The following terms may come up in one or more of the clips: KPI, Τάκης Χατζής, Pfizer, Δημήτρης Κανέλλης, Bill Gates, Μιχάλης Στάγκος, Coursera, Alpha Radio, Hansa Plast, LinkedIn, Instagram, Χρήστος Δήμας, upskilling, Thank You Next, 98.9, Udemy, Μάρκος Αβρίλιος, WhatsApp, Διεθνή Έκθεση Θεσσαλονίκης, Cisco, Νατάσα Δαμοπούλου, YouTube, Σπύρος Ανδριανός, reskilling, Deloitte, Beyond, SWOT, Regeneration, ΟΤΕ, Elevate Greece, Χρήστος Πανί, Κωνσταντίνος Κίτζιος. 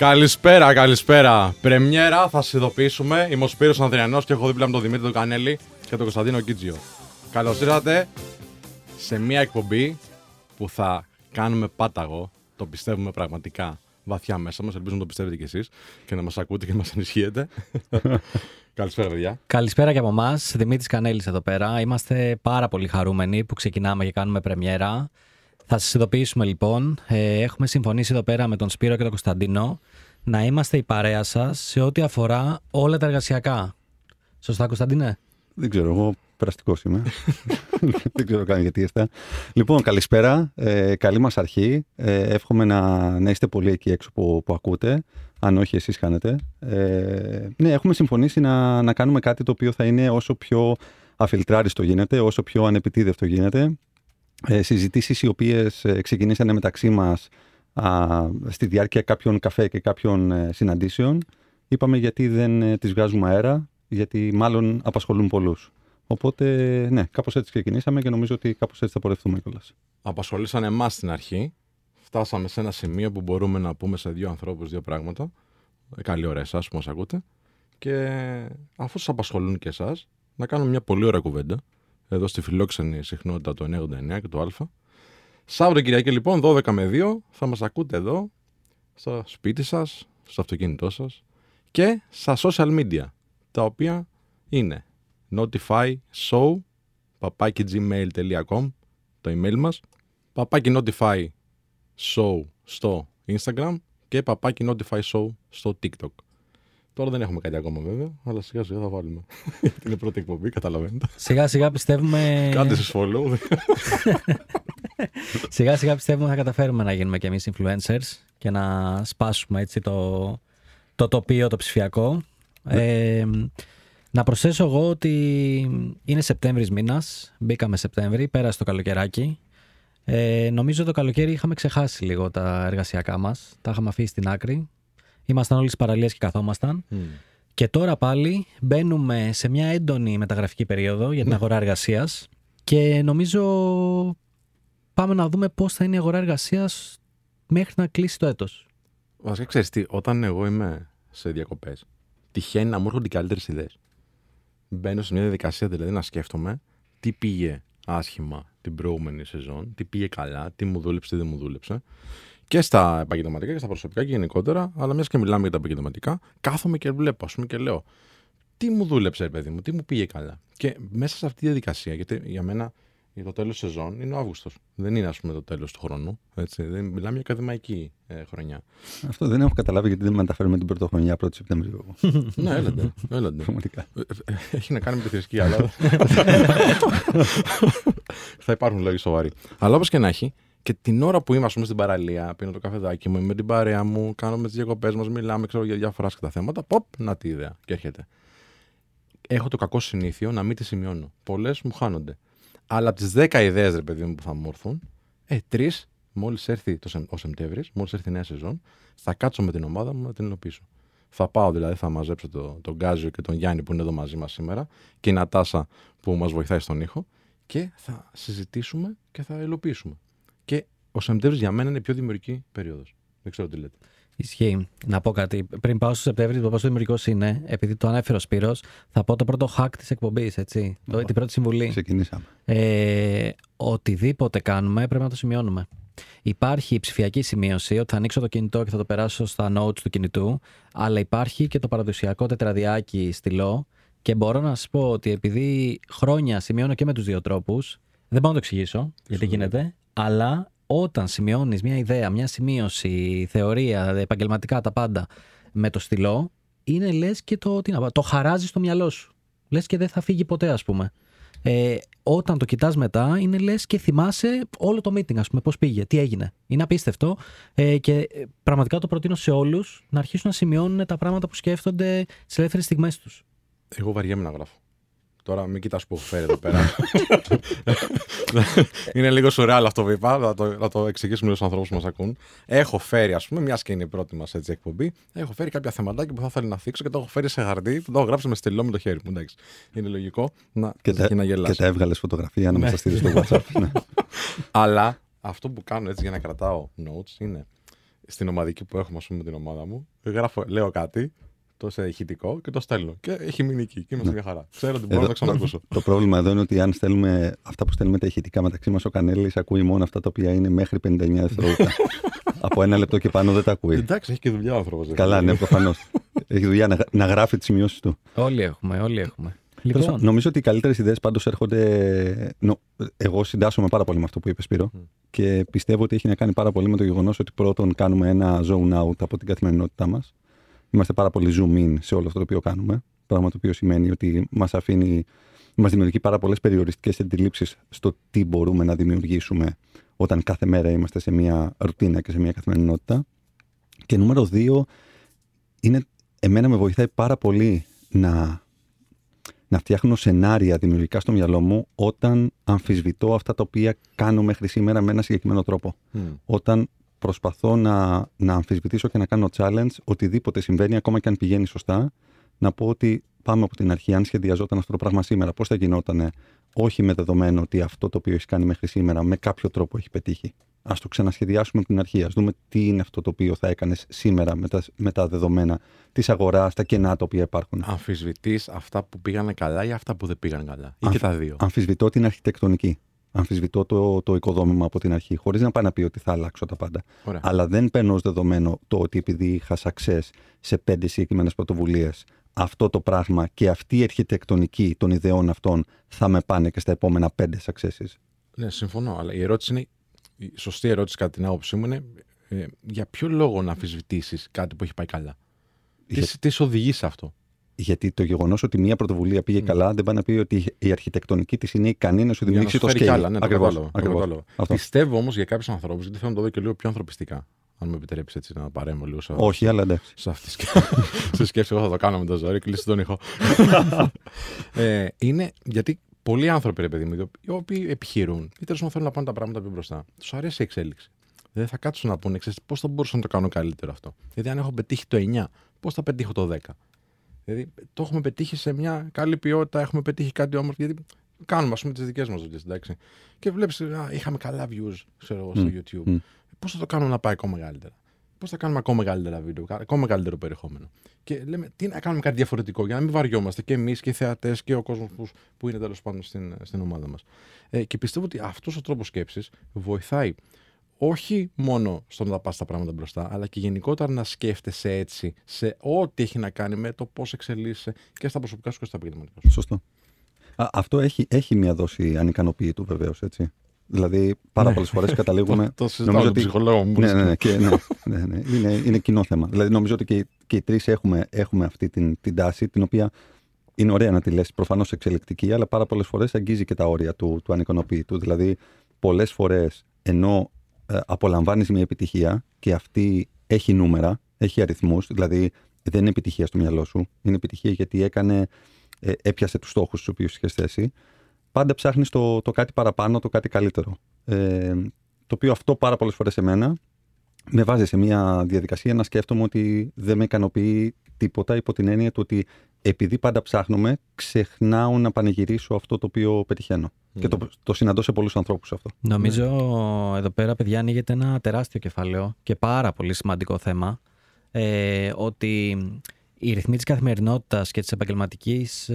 Καλησπέρα, καλησπέρα. Πρεμιέρα, θα σας ειδοποιήσουμε. Είμαι ο Σπύρος Ανδριανός και έχω δίπλα με τον Δημήτρη τον Κανέλλη και τον Κωνσταντίνο Κίτζιο. Καλώς ήρθατε σε μια εκπομπή που θα κάνουμε πάταγο. Το πιστεύουμε πραγματικά βαθιά μέσα μας. Ελπίζω να το πιστεύετε κι εσείς και να μας ακούτε και να μας ενισχύετε. Καλησπέρα, παιδιά. Καλησπέρα και από εμάς. Δημήτρης Κανέλλης εδώ πέρα. Είμαστε πάρα πολύ χαρούμενοι που ξεκινάμε και κάνουμε πρεμιέρα. Θα σας ειδοποιήσουμε λοιπόν. Έχουμε συμφωνήσει εδώ πέρα με τον Σπύρο και τον Κωνσταντίνο να είμαστε η παρέα σας σε ό,τι αφορά όλα τα εργασιακά. Σωστά, Κωνσταντίνε? Δεν ξέρω, εγώ περαστικός είμαι. Δεν ξέρω καν γιατί ήρθα. Λοιπόν, καλησπέρα. Καλή μας αρχή. Εύχομαι να είστε πολύ εκεί έξω που ακούτε. Αν όχι, εσείς κάνετε. Ναι, έχουμε συμφωνήσει να κάνουμε κάτι το οποίο θα είναι όσο πιο αφιλτράριστο γίνεται, όσο πιο ανεπιτίδευτο γίνεται. Συζητήσεις οι οποίες ξεκινήσανε μεταξύ μας στη διάρκεια κάποιων καφέ και κάποιων συναντήσεων. Είπαμε γιατί δεν τις βγάζουμε αέρα, γιατί μάλλον απασχολούν πολλούς. Οπότε, ναι, κάπως έτσι ξεκινήσαμε και νομίζω ότι κάπως έτσι θα πορευτούμε κιόλας. Απασχολήσανε εμάς στην αρχή. Φτάσαμε σε ένα σημείο που μπορούμε να πούμε σε δύο ανθρώπους δύο πράγματα. Καλή ώρα εσάς που μας ακούτε. Και αφού σας απασχολούν και εσάς, να κάνουμε μια πολύ ωραία κουβέντα. Εδώ στη φιλόξενη συχνότητα το 99 και το Α. Σάββατο Κυριακή λοιπόν, 12 με 2, θα μας ακούτε εδώ, στο σπίτι σας, στο αυτοκίνητό σας και στα social media, τα οποία είναι notifyshow@gmail.com, το email μας, @notifyshow στο Instagram και @notifyshow στο TikTok. Τώρα δεν έχουμε κάτι ακόμα βέβαια, αλλά σιγά σιγά θα βάλουμε. Γιατί είναι πρώτη εκπομπή, καταλαβαίνετε. Σιγά σιγά πιστεύουμε. Κάντε σας follow. Σιγά σιγά πιστεύουμε θα καταφέρουμε να γίνουμε κι εμείς influencers και να σπάσουμε έτσι το τοπίο, το ψηφιακό. Να προσθέσω εγώ ότι είναι Σεπτέμβρης μήνας. Μπήκαμε Σεπτέμβρη, πέρασε το καλοκαιράκι. Νομίζω το καλοκαίρι είχαμε ξεχάσει λίγο τα εργασιακά μας. Τα είχαμε αφήσει στην άκρη. Ήμασταν όλοι στις παραλίες και καθόμασταν. Και τώρα πάλι μπαίνουμε σε μια έντονη μεταγραφική περίοδο για την αγορά εργασίας και νομίζω πάμε να δούμε πώς θα είναι η αγορά εργασίας μέχρι να κλείσει το έτος. Βασικά, ξέρεις τι, όταν εγώ είμαι σε διακοπές, τυχαίνει να μου έρχονται οι καλύτερες ιδέες. Μπαίνω σε μια διαδικασία δηλαδή να σκέφτομαι τι πήγε άσχημα την προηγούμενη σεζόν, τι πήγε καλά, τι μου δούλεψε, τι δεν μου δούλεψε. Και στα επαγγελματικά και στα προσωπικά και γενικότερα, αλλά μιας και μιλάμε για τα επαγγελματικά, κάθομαι και βλέπω, ας πούμε, και λέω τι μου δούλεψε, παιδί μου, τι μου πήγε καλά. Και μέσα σε αυτή τη διαδικασία, γιατί για μένα το τέλος σεζόν είναι ο Αύγουστος. Δεν είναι, ας πούμε, το τέλος του χρόνου. Έτσι. Δεν μιλάμε για ακαδημαϊκή χρονιά. Αυτό δεν έχω καταλάβει γιατί δεν μεταφέρουμε την πρωτοχρονιά 1η Σεπτεμβρίου. Ναι, έλατε. Πραγματικά. Έχει να κάνει με τη θρησκεία, αλλά. Θα υπάρχουν λόγοι σοβαροί. Αλλά όπως και να έχει. Και την ώρα που είμαι, ας πούμε, στην παραλία, πίνω το καφεδάκι μου, είμαι με την παρέα μου, κάνουμε τις διακοπές μας, μιλάμε, ξέρω, για διάφορα άσχετα θέματα. Ποπ, να τη ιδέα. Και έρχεται. Έχω το κακό συνήθειο να μην τη σημειώνω. Πολλές μου χάνονται. Αλλά από τις 10 ιδέες, ρε παιδί μου, που θα μου έρθουν, 3, μόλις έρθει ο Σεπτέμβρης, μόλις έρθει η νέα σεζόν, θα κάτσω με την ομάδα μου να την υλοποιήσω. Θα πάω δηλαδή, θα μαζέψω τον Γκάζιο και τον Γιάννη που είναι εδώ μαζί μας σήμερα και η Νατάσα που μας βοηθάει στον ήχο και θα συζητήσουμε και θα υλοποιήσουμε. Και ο Σεπτέμβρης για μένα είναι η πιο δημιουργική περίοδος. Δεν ξέρω τι λέτε. Ισχύει. Να πω κάτι. Πριν πάω στο Σεπτέμβρη, το πόσο δημιουργικός είναι, επειδή το ανέφερε ο Σπύρος, θα πω το πρώτο hack της εκπομπής, έτσι. Την πρώτη συμβουλή. Ξεκινήσαμε. Οτιδήποτε κάνουμε πρέπει να το σημειώνουμε. Υπάρχει η ψηφιακή σημείωση, ότι θα ανοίξω το κινητό και θα το περάσω στα notes του κινητού, αλλά υπάρχει και το παραδοσιακό τετραδιάκι στυλό και μπορώ να σας πω ότι επειδή χρόνια σημειώνω και με τους δύο τρόπους, δεν μπορώ να το εξηγήσω γιατί γίνεται. Αλλά όταν σημειώνεις μια ιδέα, μια σημείωση, θεωρία, επαγγελματικά τα πάντα με το στυλό, είναι λες και το χαράζεις στο μυαλό σου. Λες και δεν θα φύγει ποτέ, ας πούμε. Όταν το κοιτάς μετά, είναι λες και θυμάσαι όλο το meeting, ας πούμε, πώς πήγε, τι έγινε. Είναι απίστευτο και πραγματικά το προτείνω σε όλους να αρχίσουν να σημειώνουν τα πράγματα που σκέφτονται στις ελεύθερες στιγμές τους. Εγώ βαριέμαι να γράφω. Τώρα μην κοιτάς που φέρει εδώ πέρα. Είναι λίγο σουρεάλ αυτό που είπα, να το εξηγήσουμε στους ανθρώπους που μας ακούν. Έχω φέρει, ας πούμε, μιας και είναι η πρώτη μας έτσι εκπομπή, έχω φέρει κάποια θεματάκια που θα ήθελα να θίξω και το έχω φέρει σε χαρτί που το έχω γράψει με στυλό με το χέρι μου. Εντάξει. Είναι λογικό να γελάσει. Και τα έβγαλες φωτογραφία να μας τα στείλεις στο WhatsApp. Αλλά αυτό που κάνω έτσι για να κρατάω notes είναι στην ομαδική που έχουμε, ας πούμε, την ομάδα μου, γράφω, λέω κάτι, το σε ηχητικό και το στέλνω. Και έχει μείνει εκεί. Και είμαστε μια χαρά. Ξέρω ότι μπορώ να τα ξανακούσω. Το πρόβλημα εδώ είναι ότι αν στέλνουμε αυτά που στέλνουμε τα ηχητικά μεταξύ μας, ο Κανέλλης ακούει μόνο αυτά τα οποία είναι μέχρι 59 δευτερόλεπτα. Από ένα λεπτό και πάνω δεν τα ακούει. Εντάξει, έχει και δουλειά ο άνθρωπος. Καλά, ναι, προφανώς. Έχει δουλειά να γράφει τις σημειώσεις του. Όλοι έχουμε. Λοιπόν. Νομίζω ότι οι καλύτερες ιδέες πάντως έρχονται. Εγώ συντάσσομαι πάρα πολύ με αυτό που είπε, Σπύρο, και πιστεύω ότι έχει να κάνει πάρα πολύ με το γεγονός ότι πρώτον κάνουμε ένα zone out από την καθημερινότητά μας. Είμαστε πάρα πολύ zoom in σε όλο αυτό το οποίο κάνουμε. Πράγμα το οποίο σημαίνει ότι μας δημιουργεί πάρα πολλές περιοριστικές αντιλήψεις στο τι μπορούμε να δημιουργήσουμε όταν κάθε μέρα είμαστε σε μια ρουτίνα και σε μια καθημερινότητα. Και νούμερο δύο, εμένα με βοηθάει πάρα πολύ να φτιάχνω σενάρια δημιουργικά στο μυαλό μου όταν αμφισβητώ αυτά τα οποία κάνω μέχρι σήμερα με ένα συγκεκριμένο τρόπο. Όταν προσπαθώ να αμφισβητήσω και να κάνω challenge οτιδήποτε συμβαίνει, ακόμα και αν πηγαίνει σωστά, να πω ότι πάμε από την αρχή. Αν σχεδιαζόταν αυτό το πράγμα σήμερα, πώς θα γινότανε, όχι με δεδομένο ότι αυτό το οποίο έχει κάνει μέχρι σήμερα με κάποιο τρόπο έχει πετύχει. Ας το ξανασχεδιάσουμε από την αρχή. Ας δούμε τι είναι αυτό το οποίο θα έκανες σήμερα με τα δεδομένα της αγοράς, τα κενά τα οποία υπάρχουν. Αμφισβητείς αυτά που πήγαν καλά ή αυτά που δεν πήγαν καλά, ή και τα δύο. Αμφισβητώ την αρχιτεκτονική. Αμφισβητώ το οικοδόμημα από την αρχή, χωρίς να πάω να πει ότι θα αλλάξω τα πάντα. Ωραία. Αλλά δεν παίρνω ως δεδομένο το ότι επειδή είχα success σε 5 συγκεκριμένες πρωτοβουλίες, αυτό το πράγμα και αυτή η αρχιτεκτονική των ιδεών αυτών θα με πάνε και στα επόμενα 5 successes. Ναι, συμφωνώ. Αλλά η ερώτηση είναι, η σωστή ερώτηση κατά την άποψή μου είναι, για ποιο λόγο να αμφισβητήσεις κάτι που έχει πάει καλά. Τι σε οδηγεί σε αυτό. Γιατί το γεγονός ότι μια πρωτοβουλία πήγε καλά δεν πάει να πει ότι η αρχιτεκτονική της είναι ικανή να σου δημιουργήσει το scale. Ακριβώς. Πιστεύω όμως για κάποιους ανθρώπους, γιατί θέλω να το δω και λίγο πιο ανθρωπιστικά. Αν με επιτρέψει έτσι να παρέμβω λίγο σε αυτό. Όχι, αλλά εντάξει. Σε αυτή τη σκέψη, εγώ θα το κάνω με το ζόρι, κλείσει τον ήχο. Είναι γιατί πολλοί άνθρωποι, ρε παιδί μου, οι οποίοι επιχειρούν ή τέλος θέλουν να πάνε τα πράγματα πιο μπροστά, τους αρέσει η εξέλιξη. Δεν θα κάτσουν να πούνε, πώς θα μπορούσα να το κάνω καλύτερο αυτό. Δηλαδή, αν έχω πετύχει το 9, πώς θα πετύχω το 10. Δηλαδή, το έχουμε πετύχει σε μια καλή ποιότητα, έχουμε πετύχει κάτι όμορφο. Γιατί κάνουμε, ας πούμε, τις δικές μας δουλειές, εντάξει. Και βλέπεις, είχαμε καλά views, ξέρω εγώ, στο YouTube. Πώς θα το κάνουμε να πάει ακόμα μεγαλύτερα. Πώς θα κάνουμε ακόμα μεγαλύτερα βίντεο, ακόμα μεγαλύτερο περιεχόμενο. Και λέμε, τι να κάνουμε κάτι διαφορετικό, για να μην βαριόμαστε και εμείς και οι θεατές και ο κόσμος που είναι τέλος πάντων στην ομάδα μας. Και πιστεύω ότι αυτός ο τρόπος σκέψης βοηθάει όχι μόνο στο να τα πας τα πράγματα μπροστά, αλλά και γενικότερα να σκέφτεσαι έτσι σε ό,τι έχει να κάνει με το πώς εξελίσσεσαι και στα προσωπικά σου και στα επαγγελματικά σου. Σωστό. Αυτό έχει μια δόση ανικανοποίητου βεβαίως, έτσι. Δηλαδή, πάρα πολλές φορές καταλήγουμε. Το συζητάω με ψυχολόγο μου. Ναι. Είναι κοινό θέμα. Δηλαδή, νομίζω ότι και οι τρεις έχουμε αυτή την τάση, την οποία είναι ωραία να τη λες, προφανώς εξελικτική, αλλά πάρα πολλές φορές αγγίζει και τα όρια του ανικανοποίητου. Δηλαδή, πολλές φορές ενώ απολαμβάνεις μια επιτυχία και αυτή έχει νούμερα, έχει αριθμούς, δηλαδή δεν είναι επιτυχία στο μυαλό σου. Είναι επιτυχία γιατί έπιασε τους στόχους τους οποίους είχες θέσει. Πάντα ψάχνεις το κάτι παραπάνω, το κάτι καλύτερο. Το οποίο αυτό πάρα πολλές φορές εμένα με βάζει σε μια διαδικασία να σκέφτομαι ότι δεν με ικανοποιεί τίποτα, υπό την έννοια του ότι επειδή πάντα ψάχνουμε, ξεχνάω να πανηγυρίσω αυτό το οποίο πετυχαίνω. Και το συναντώ σε πολλούς ανθρώπους αυτό. Νομίζω εδώ πέρα, παιδιά, ανοίγεται ένα τεράστιο κεφάλαιο και πάρα πολύ σημαντικό θέμα, ότι οι ρυθμοί της καθημερινότητας και της επαγγελματικής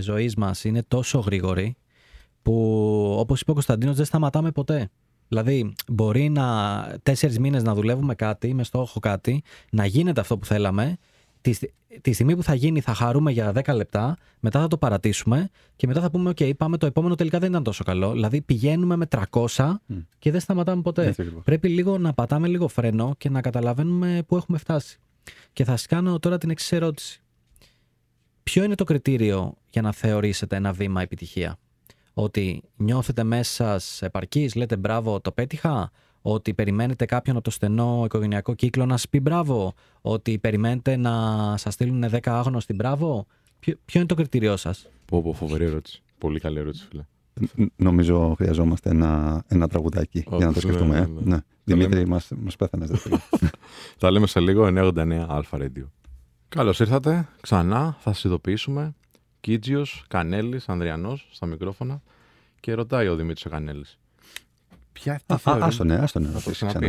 ζωής μας είναι τόσο γρήγοροι που, όπως είπε ο Κωνσταντίνος, δεν σταματάμε ποτέ. Δηλαδή, μπορεί 4 μήνες να δουλεύουμε κάτι, με στόχο κάτι, να γίνεται αυτό που θέλαμε. Τη στιγμή που θα γίνει, θα χαρούμε για 10 λεπτά, μετά θα το παρατήσουμε και μετά θα πούμε: OK, πάμε το επόμενο. Τελικά δεν ήταν τόσο καλό. Δηλαδή, πηγαίνουμε με 300 και δεν σταματάμε ποτέ. Πρέπει λίγο να πατάμε λίγο φρένο και να καταλαβαίνουμε πού έχουμε φτάσει. Και θα σας κάνω τώρα την εξής ερώτηση. Ποιο είναι το κριτήριο για να θεωρήσετε ένα βήμα επιτυχία? Ότι νιώθετε μέσα σας επαρκής, λέτε μπράβο, το πέτυχα. Ότι περιμένετε κάποιον από το στενό οικογενειακό κύκλο να σας πει μπράβο. Ότι περιμένετε να σας στείλουν 10 άγνωστοι μπράβο. Ποιο είναι το κριτήριό σας? Φοβερή ερώτηση. Πολύ καλή ερώτηση, φίλε. Νομίζω χρειαζόμαστε ένα τραγουδάκι για να το σκεφτούμε. Ναι. Δημήτρη, μας πέθανες. Τα λέμε σε λίγο, 989 Alpha Radio. Καλώς ήρθατε ξανά, θα σας ειδοποιήσουμε. Κίτζιος, Κανέλλης, Ανδριανός στα μικρόφωνα. Και ρωτάει ο Δημήτρης ο Κανέλλης, Ποια αυτή η θεωρία.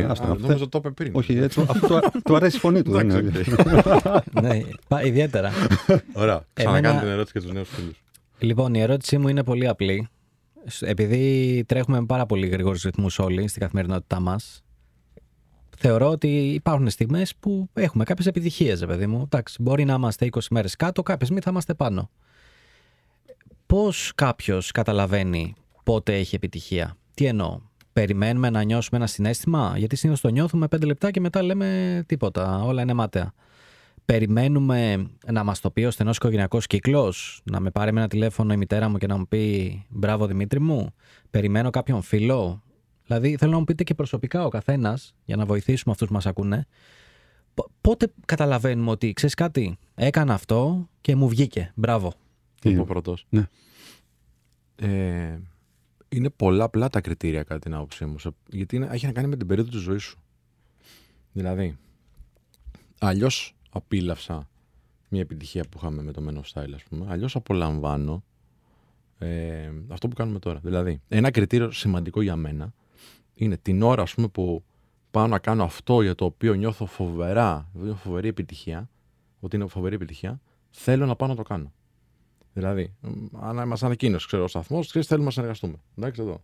Άστον, νομίζω το είπε πριν. Όχι, του αρέσει η φωνή του. Ναι, ιδιαίτερα. Ωραία. Ξανακάνει την ερώτηση για τους νέους φίλους. Λοιπόν, η ερώτησή μου είναι πολύ απλή. Επειδή τρέχουμε με πάρα πολύ γρήγορους ρυθμούς όλοι στην καθημερινότητά μας, θεωρώ ότι υπάρχουν στιγμές που έχουμε κάποιες επιτυχίες, παιδί μου. Εντάξει, μπορεί να είμαστε 20 μέρες κάτω, κάποια στιγμή θα είμαστε πάνω. Πώς κάποιος καταλαβαίνει πότε έχει επιτυχία? Τι εννοώ? Περιμένουμε να νιώσουμε ένα συναίσθημα? Γιατί συνήθως το νιώθουμε 5 λεπτά και μετά λέμε τίποτα, όλα είναι μάταια. Περιμένουμε να μας το πει ο στενός οικογενειακός κύκλος, να με πάρει με ένα τηλέφωνο η μητέρα μου και να μου πει μπράβο Δημήτρη μου, περιμένω κάποιον φίλο? Δηλαδή θέλω να μου πείτε και προσωπικά ο καθένας, για να βοηθήσουμε αυτούς που μας ακούνε, πότε καταλαβαίνουμε ότι ξέρεις κάτι, έκανα αυτό και μου βγήκε, μπράβο? Ο πρώτος. Ναι. Είναι πολλά απλά τα κριτήρια κατά την άποψή μου, γιατί έχει να κάνει με την περίοδο της ζωής σου. Δηλαδή, αλλιώς απίλαυσα μια επιτυχία που είχαμε με το Man of Style, ας πούμε. Αλλιώς απολαμβάνω αυτό που κάνουμε τώρα. Δηλαδή, ένα κριτήριο σημαντικό για μένα είναι την ώρα, ας πούμε, που πάω να κάνω αυτό για το οποίο νιώθω φοβερή επιτυχία, ότι είναι φοβερή επιτυχία, θέλω να πάω να το κάνω. Δηλαδή, αν μας ανακοίνωσε, ξέρω, ο σταθμός, ξέρεις, θέλουμε να συνεργαστούμε. Εντάξει, εδώ.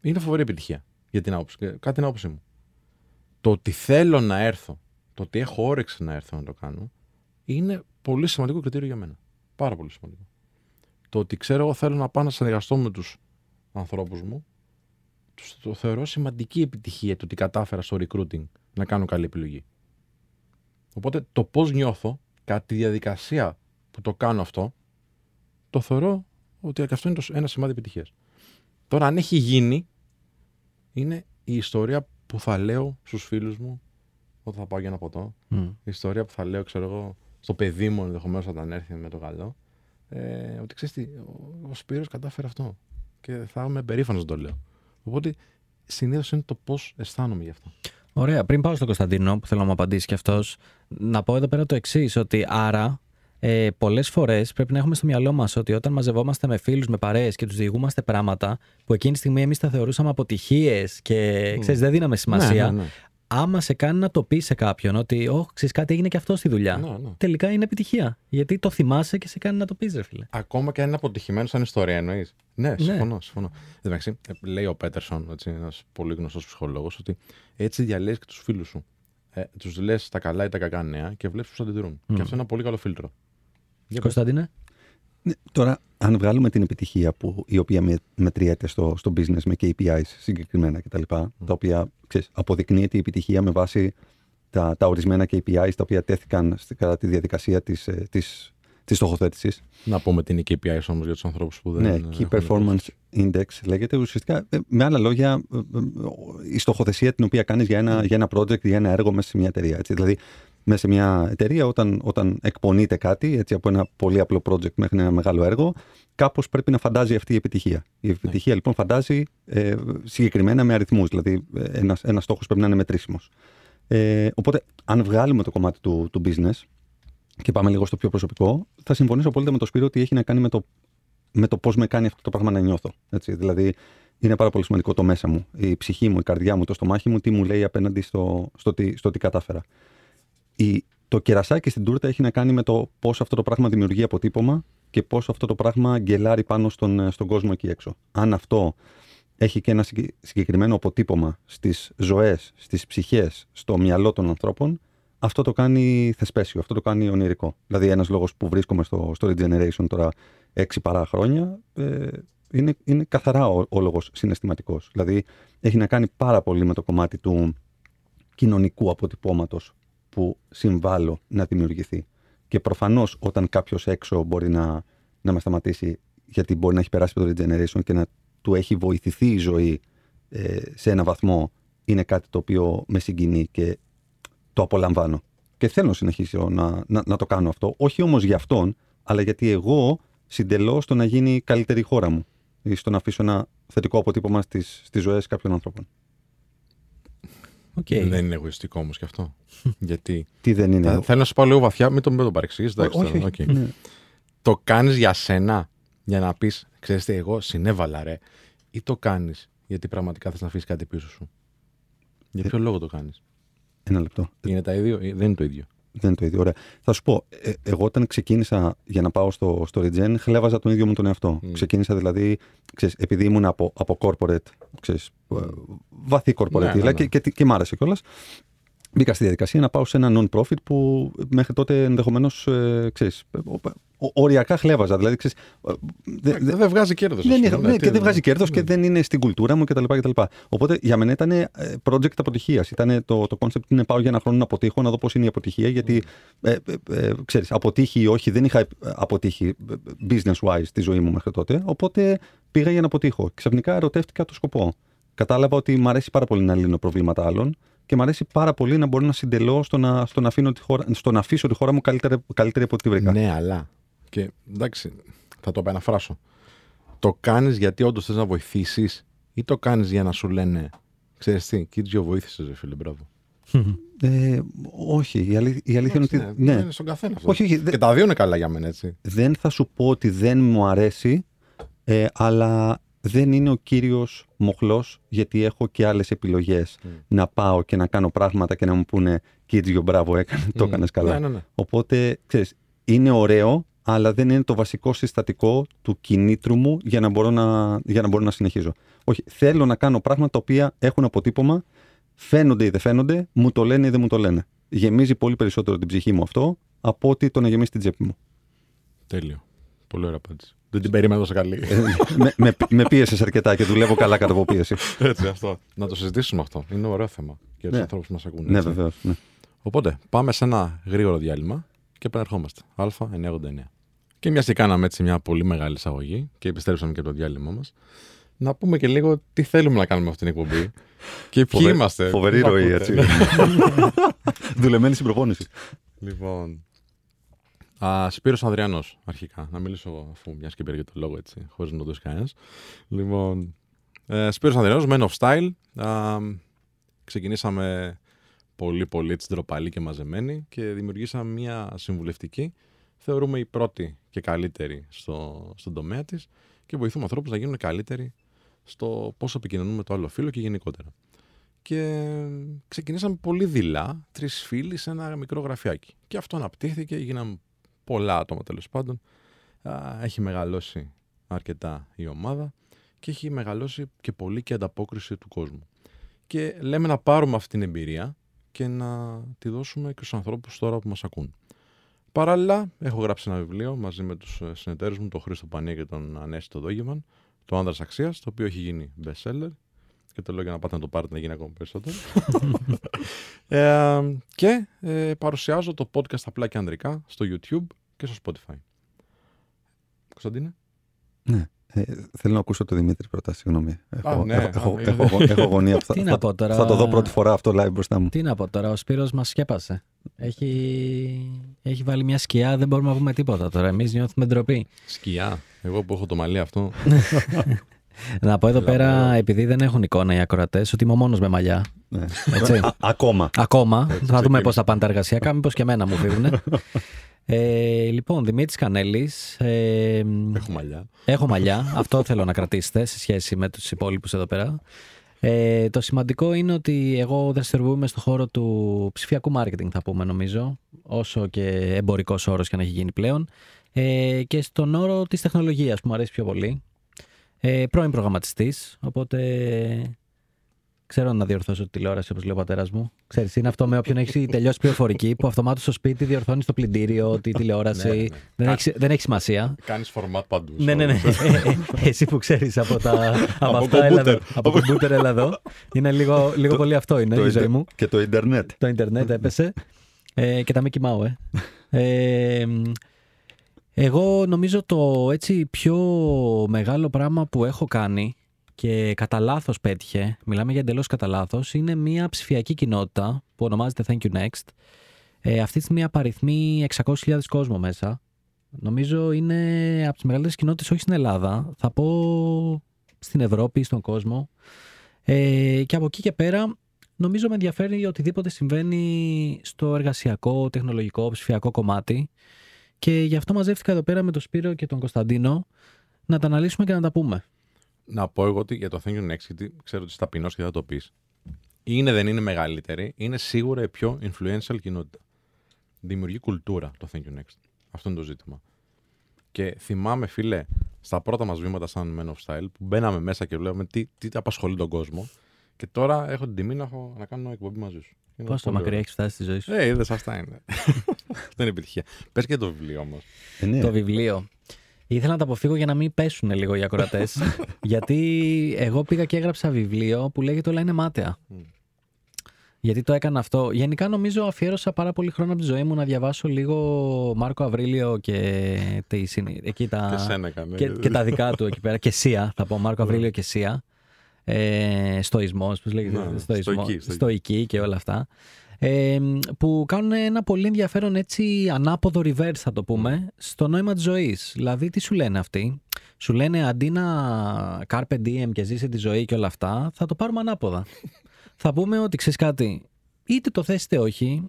Είναι φοβερή επιτυχία για την άποψη. Κάτι την άποψή μου. Το ότι θέλω να έρθω, το ότι έχω όρεξη να έρθω να το κάνω, είναι πολύ σημαντικό κριτήριο για μένα. Πάρα πολύ σημαντικό. Το ότι ξέρω, εγώ θέλω να πάω να συνεργαστώ με τους ανθρώπους μου, το θεωρώ σημαντική επιτυχία, το ότι κατάφερα στο recruiting να κάνω καλή επιλογή. Οπότε το πώς νιώθω κατά τη διαδικασία που το κάνω αυτό, το θεωρώ ότι αυτό είναι ένα σημάδι επιτυχίας. Τώρα, αν έχει γίνει, είναι η ιστορία που θα λέω στους φίλους μου όταν θα πάω για ένα ποτό. Η ιστορία που θα λέω, ξέρω εγώ, στο παιδί μου ενδεχομένως όταν έρθει με το καλό. Ότι ξέρεις τι, ο Σπύρος κατάφερε αυτό. Και θα είμαι περήφανος να το λέω. Οπότε συνήθως είναι το πώς αισθάνομαι γι' αυτό. Ωραία. Πριν πάω στον Κωνσταντίνο, που θέλω να μου απαντήσει κι αυτός, να πω εδώ πέρα το εξής, ότι άρα. Πολλές φορές πρέπει να έχουμε στο μυαλό μας ότι όταν μαζευόμαστε με φίλους, με παρέες και τους διηγούμαστε πράγματα που εκείνη τη στιγμή εμείς τα θεωρούσαμε αποτυχίες και ξέρεις, δεν δίναμε σημασία. Ναι. Άμα σε κάνει να το πει σε κάποιον ότι, ξέρεις κάτι, έγινε και αυτό στη δουλειά. Ναι. Τελικά είναι επιτυχία. Γιατί το θυμάσαι και σε κάνει να το πεις, ρε φίλε. Ακόμα και αν είναι αποτυχημένο, σαν ιστορία εννοείς. Ναι, συμφωνώ. Εντάξει, λέει ο Πέτερσον, ένας πολύ γνωστός ψυχολόγος, ότι έτσι διαλέγεις και τους φίλους σου. Τους λες τα καλά ή τα κακά νέα και βλέπεις πώς αντιδρούν. Και αυτό είναι ένα πολύ καλό φίλτρο. Κωνσταντίνε. Ναι, τώρα, αν βγάλουμε την επιτυχία η οποία μετριέται στο business με KPIs συγκεκριμένα κτλ., τα οποία αποδεικνύεται η επιτυχία με βάση τα ορισμένα KPIs τα οποία τέθηκαν κατά τη διαδικασία της στοχοθέτησης. Να πούμε την KPIs όμως για τους ανθρώπους που δεν. Ναι, Key Performance Index λέγεται. Ουσιαστικά, με άλλα λόγια, η στοχοθεσία την οποία κάνεις για ένα project, για ένα έργο μέσα σε μια εταιρεία. Έτσι. Δηλαδή, μέσα σε μια εταιρεία, όταν εκπονείται κάτι, έτσι, από ένα πολύ απλό project μέχρι ένα μεγάλο έργο, κάπως πρέπει να φαντάζει αυτή η επιτυχία. Η επιτυχία λοιπόν φαντάζει συγκεκριμένα με αριθμούς, δηλαδή ένας στόχος πρέπει να είναι μετρήσιμος. Οπότε, αν βγάλουμε το κομμάτι του business και πάμε λίγο στο πιο προσωπικό, θα συμφωνήσω απόλυτα με τον Σπύρο ότι έχει να κάνει με το πώς με κάνει αυτό το πράγμα να νιώθω. Έτσι. Δηλαδή, είναι πάρα πολύ σημαντικό το μέσα μου, η ψυχή μου, η καρδιά μου, το στομάχι μου, τι μου λέει απέναντι στο τι κατάφερα. Το κερασάκι στην τούρτα έχει να κάνει με το πώς αυτό το πράγμα δημιουργεί αποτύπωμα και πώς αυτό το πράγμα γκελάρει πάνω στον κόσμο εκεί έξω. Αν αυτό έχει και ένα συγκεκριμένο αποτύπωμα στις ζωές, στις ψυχές, στο μυαλό των ανθρώπων, αυτό το κάνει θεσπέσιο, αυτό το κάνει ονειρικό. Δηλαδή, ένας λόγος που βρίσκομαι στο Regeneration τώρα 6 παρά χρόνια είναι καθαρά ο λόγος συναισθηματικός. Δηλαδή, έχει να κάνει πάρα πολύ με το κομμάτι του κοινωνικού αποτυπώματος που συμβάλλω να δημιουργηθεί. Και προφανώς όταν κάποιος έξω μπορεί να με σταματήσει, γιατί μπορεί να έχει περάσει από το Regeneration και να του έχει βοηθηθεί η ζωή σε ένα βαθμό, είναι κάτι το οποίο με συγκινεί και το απολαμβάνω. Και θέλω να συνεχίσω να το κάνω αυτό, όχι όμως για αυτόν, αλλά γιατί εγώ συντελώ στο να γίνει καλύτερη η χώρα μου ή στο να αφήσω ένα θετικό αποτύπωμα στις ζωές κάποιων ανθρώπων. Okay. Δεν είναι εγωιστικό όμως και αυτό. Γιατί. Τι δεν είναι. Θέλω να σου πάω λίγο βαθιά, μην το παρεξηγείς. Ναι. Το κάνεις για σένα, για να πεις, ξέρεις τι, εγώ συνέβαλα, ρε. Ή το κάνεις γιατί πραγματικά θες να αφήσεις κάτι πίσω σου. Για ποιο λόγο το κάνεις? Ένα λεπτό. Είναι τα ίδια, δεν είναι το ίδιο. Δεν είναι το ίδιο, ωραία. Θα σου πω, εγώ όταν ξεκίνησα για να πάω στο Regen, χλέβαζα τον ίδιο μου τον εαυτό. Ξεκίνησα δηλαδή, ξέρεις, επειδή ήμουν από corporate, ξέρεις, βαθύ corporate, και μ' άρεσε κιόλας. Μπήκα στη διαδικασία να πάω σε ένα non-profit που μέχρι τότε ενδεχομένως, ξέρεις, οριακά χλέβαζα. Δηλαδή, ξέρεις, δεν βγάζει κέρδος. Δεν βγάζει κέρδος και δεν είναι στην κουλτούρα μου κτλ. Οπότε για μένα ήταν project αποτυχίας. Ήταν το concept είναι πάω για ένα χρόνο να αποτύχω, να δω πώς είναι η αποτυχία. Γιατί, ξέρεις, αποτύχει ή όχι, δεν είχα αποτύχει business-wise τη ζωή μου μέχρι τότε. Οπότε πήγα για να αποτύχω. Ξαφνικά ερωτεύτηκα το σκοπό. Κατάλαβα ότι μου αρέσει πάρα πολύ να λύνω προβλήματα άλλων. Και μου αρέσει πάρα πολύ να μπορώ να συντελώ στο να αφήσω τη χώρα μου καλύτερη από ό,τι βρήκα. Ναι, αλλά. Και εντάξει, θα το επαναφράσω. Το κάνεις γιατί όντως θες να βοηθήσεις, ή το κάνεις για να σου λένε, ξέρεις τι, Κίτζιο, βοήθησες, ρε φίλε, μπράβο. Όχι. Η αλήθεια είναι ότι. Ναι, είναι στον καθένα αυτό. Όχι, και τα δύο είναι καλά για μένα, έτσι. Δεν θα σου πω ότι δεν μου αρέσει, αλλά. Δεν είναι ο κύριος μοχλός, γιατί έχω και άλλες επιλογές να πάω και να κάνω πράγματα και να μου πούνε Κίτζιο, μπράβο, το έκανες καλά. Ναι. Οπότε, ξέρεις, είναι ωραίο, αλλά δεν είναι το βασικό συστατικό του κινήτρου μου για να μπορώ να συνεχίζω. Όχι, θέλω να κάνω πράγματα τα οποία έχουν αποτύπωμα, φαίνονται ή δεν φαίνονται, μου το λένε ή δεν μου το λένε. Γεμίζει πολύ περισσότερο την ψυχή μου αυτό από ότι το να γεμίσει την τσέπη μου. Τέλειο. Πολύ ωραία απάντηση. Δεν την περίμενα τόσο καλή. Με πίεσες αρκετά και δουλεύω καλά κατά αποπίεση. Έτσι, αυτό. Να το συζητήσουμε αυτό. Είναι ωραίο θέμα για τους ανθρώπους που μας ακούνε. Ναι, βεβαίως. Ναι. Οπότε, πάμε σε ένα γρήγορο διάλειμμα και επανερχόμαστε. Α989. Και μιας και κάναμε έτσι μια πολύ μεγάλη εισαγωγή και επιστρέψαμε και το διάλειμμα μας, να πούμε και λίγο τι θέλουμε να κάνουμε αυτήν την εκπομπή και ποιοι είμαστε. Φοβερή ροή, έτσι. Δουλεμένη στην προπόνηση. Λοιπόν. Σπύρος Ανδριανός, αρχικά. Να μιλήσω εγώ, αφού μιας και πήρε και το λόγο, έτσι, χωρίς να το δώσει κανένας. Λοιπόν, Σπύρος Ανδριανός, Man of Style. Ξεκινήσαμε πολύ ντροπαλή και μαζεμένη και δημιουργήσαμε μια συμβουλευτική. Θεωρούμε η πρώτη και καλύτερη στον τομέα της και βοηθούμε ανθρώπους να γίνουν καλύτεροι στο πώς επικοινωνούν με το άλλο φύλο και γενικότερα. Και ξεκινήσαμε πολύ δειλά, 3 φίλοι σε ένα μικρό γραφιάκι. Και αυτό αναπτύχθηκε, γίναμε πολλά άτομα τέλος πάντων. Έχει μεγαλώσει αρκετά η ομάδα και έχει μεγαλώσει και πολύ και ανταπόκριση του κόσμου. Και λέμε να πάρουμε αυτή την εμπειρία και να τη δώσουμε και στους ανθρώπους τώρα που μας ακούν. Παράλληλα, έχω γράψει ένα βιβλίο μαζί με τους συνεταίρους μου, τον Χρήστο Πανί και τον Ανέστη Δόγημαν, τον Άνδρα Αξίας, το οποίο έχει γίνει bestseller. Και το λέω για να πάτε να το πάρετε να γίνει ακόμα περισσότερο. Και παρουσιάζω το podcast απλά και ανδρικά στο YouTube και στο Spotify. Κωνσταντίνε. Ναι. Θέλω να ακούσω το Δημήτρη πρώτα, συγγνώμη. Έχω αγωνία. Θα το δω πρώτη φορά αυτό live μπροστά μου. Τι να πω τώρα, ο Σπύρος μας σκέπασε. Έχει βάλει μια σκιά, δεν μπορούμε να πούμε τίποτα τώρα. Εμείς νιώθουμε ντροπή. Σκιά. Εγώ που έχω το μαλλί αυτό. Να πω εδώ πέρα, επειδή δεν έχουν εικόνα οι ακροατές, ότι είμαι ο μόνος με μαλλιά. Ακόμα. Θα δούμε πώς θα πάνε τα εργασιακά, μήπως και εμένα μου φύγουν. Λοιπόν, Δημήτρης Κανέλλης. Έχω μαλλιά. Αυτό θέλω να κρατήσετε σε σχέση με τους υπόλοιπους εδώ πέρα. Το σημαντικό είναι ότι εγώ δραστηριοποιούμαι στον χώρο του ψηφιακού marketing, θα πούμε, νομίζω. Όσο και εμπορικός όρος και να έχει γίνει πλέον. Και στον όρο της τεχνολογίας που μου αρέσει πιο πολύ. Πρώην προγραμματιστής, οπότε ξέρω να διορθώσω τη τηλεόραση, όπως λέει ο πατέρας μου. Ξέρεις, είναι αυτό με όποιον έχει τελειώσει πληροφορική, που αυτομάτως στο σπίτι διορθώνει το πλυντήριο, τη τηλεόραση. Δεν έχει σημασία. Κάνεις φορμάτ παντού. Ναι. Εσύ που ξέρεις από αυτά, από κομπούτερα, έλα εδώ. Είναι λίγο πολύ αυτό είναι η ζωή μου. Και το Ιντερνετ. Το Ιντερνετ έπεσε. Και τα μη κοιμάω, Εγώ νομίζω το έτσι πιο μεγάλο πράγμα που έχω κάνει και κατά λάθος πέτυχε, μιλάμε για εντελώς κατά λάθος, είναι μια ψηφιακή κοινότητα που ονομάζεται Thank You Next. Αυτή τη στιγμή απαριθμεί 600.000 κόσμο μέσα. Νομίζω είναι από τις μεγαλύτερες κοινότητες, όχι στην Ελλάδα, θα πω στην Ευρώπη, στον κόσμο. Και από εκεί και πέρα νομίζω με ενδιαφέρει οτιδήποτε συμβαίνει στο εργασιακό, τεχνολογικό, ψηφιακό κομμάτι. Και γι' αυτό μαζεύτηκα εδώ πέρα με τον Σπύρο και τον Κωνσταντίνο να τα αναλύσουμε και να τα πούμε. να πω εγώ ότι για το Thank You Next, γιατί ξέρω ότι είσαι ταπεινός και θα το πεις, είναι δεν είναι μεγαλύτερη, είναι σίγουρα η πιο influential κοινότητα. Δημιουργεί κουλτούρα το Thank You Next. Αυτό είναι το ζήτημα. Και θυμάμαι, φίλε, στα πρώτα μας βήματα σαν Man of Style, που μπαίναμε μέσα και βλέπαμε τι απασχολεί τον κόσμο. Και τώρα έχω την τιμή να κάνω εκπομπή μαζί σου. Πόσο μακριά έχεις φτάσει στη ζωή σου. Είδες, αυτά είναι. Αυτό είναι επιτυχία. Πες και το βιβλίο όμως. Το βιβλίο. Ήθελα να τα αποφύγω για να μην πέσουν λίγο οι ακροατές. Γιατί εγώ πήγα και έγραψα βιβλίο που λέγεται Όλα είναι μάταια. Γιατί το έκανα αυτό. Γενικά νομίζω αφιέρωσα πάρα πολύ χρόνο από τη ζωή μου να διαβάσω λίγο Μάρκο Αβρίλιο και τα δικά του εκεί πέρα. Και Σία, θα πω Μάρκο Αβρίλιο και Σία. Στοισμός, πώς λέγεται, στοική και όλα αυτά. Που κάνουν ένα πολύ ενδιαφέρον έτσι ανάποδο reverse, θα το πούμε, στο νόημα της ζωής. Δηλαδή τι σου λένε αυτοί. Σου λένε αντί να carpe diem και ζήσε τη ζωή και όλα αυτά, θα το πάρουμε ανάποδα. Θα πούμε ότι ξέρεις κάτι, είτε το θες είτε όχι,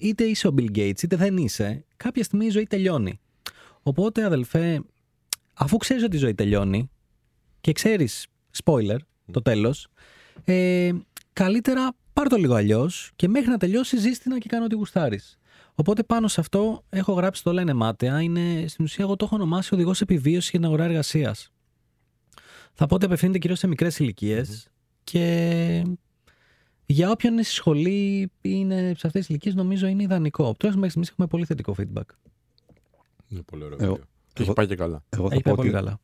είτε είσαι ο Bill Gates είτε δεν είσαι, κάποια στιγμή η ζωή τελειώνει. Οπότε αδελφέ, αφού ξέρεις ότι η ζωή τελειώνει και ξέρεις, spoiler, το τέλος, καλύτερα πάρ' το λίγο αλλιώς και μέχρι να τελειώσει ζήστηνα και κάνω ό,τι γουστάρεις. Οπότε πάνω σε αυτό έχω γράψει το Όλα είναι μάταια. Είναι, στην ουσία εγώ το έχω ονομάσει οδηγός επιβίωσης για την αγορά εργασίας. Θα πω ότι απευθύνεται κυρίως σε μικρές ηλικίες και για όποιον είναι στη σχολή είναι σε αυτές τις ηλικίες νομίζω είναι ιδανικό. Τώρα μέχρι στιγμής έχουμε πολύ θετικό feedback. Είναι πολύ ωραίο βίντεο. Και έχει πάει και καλά.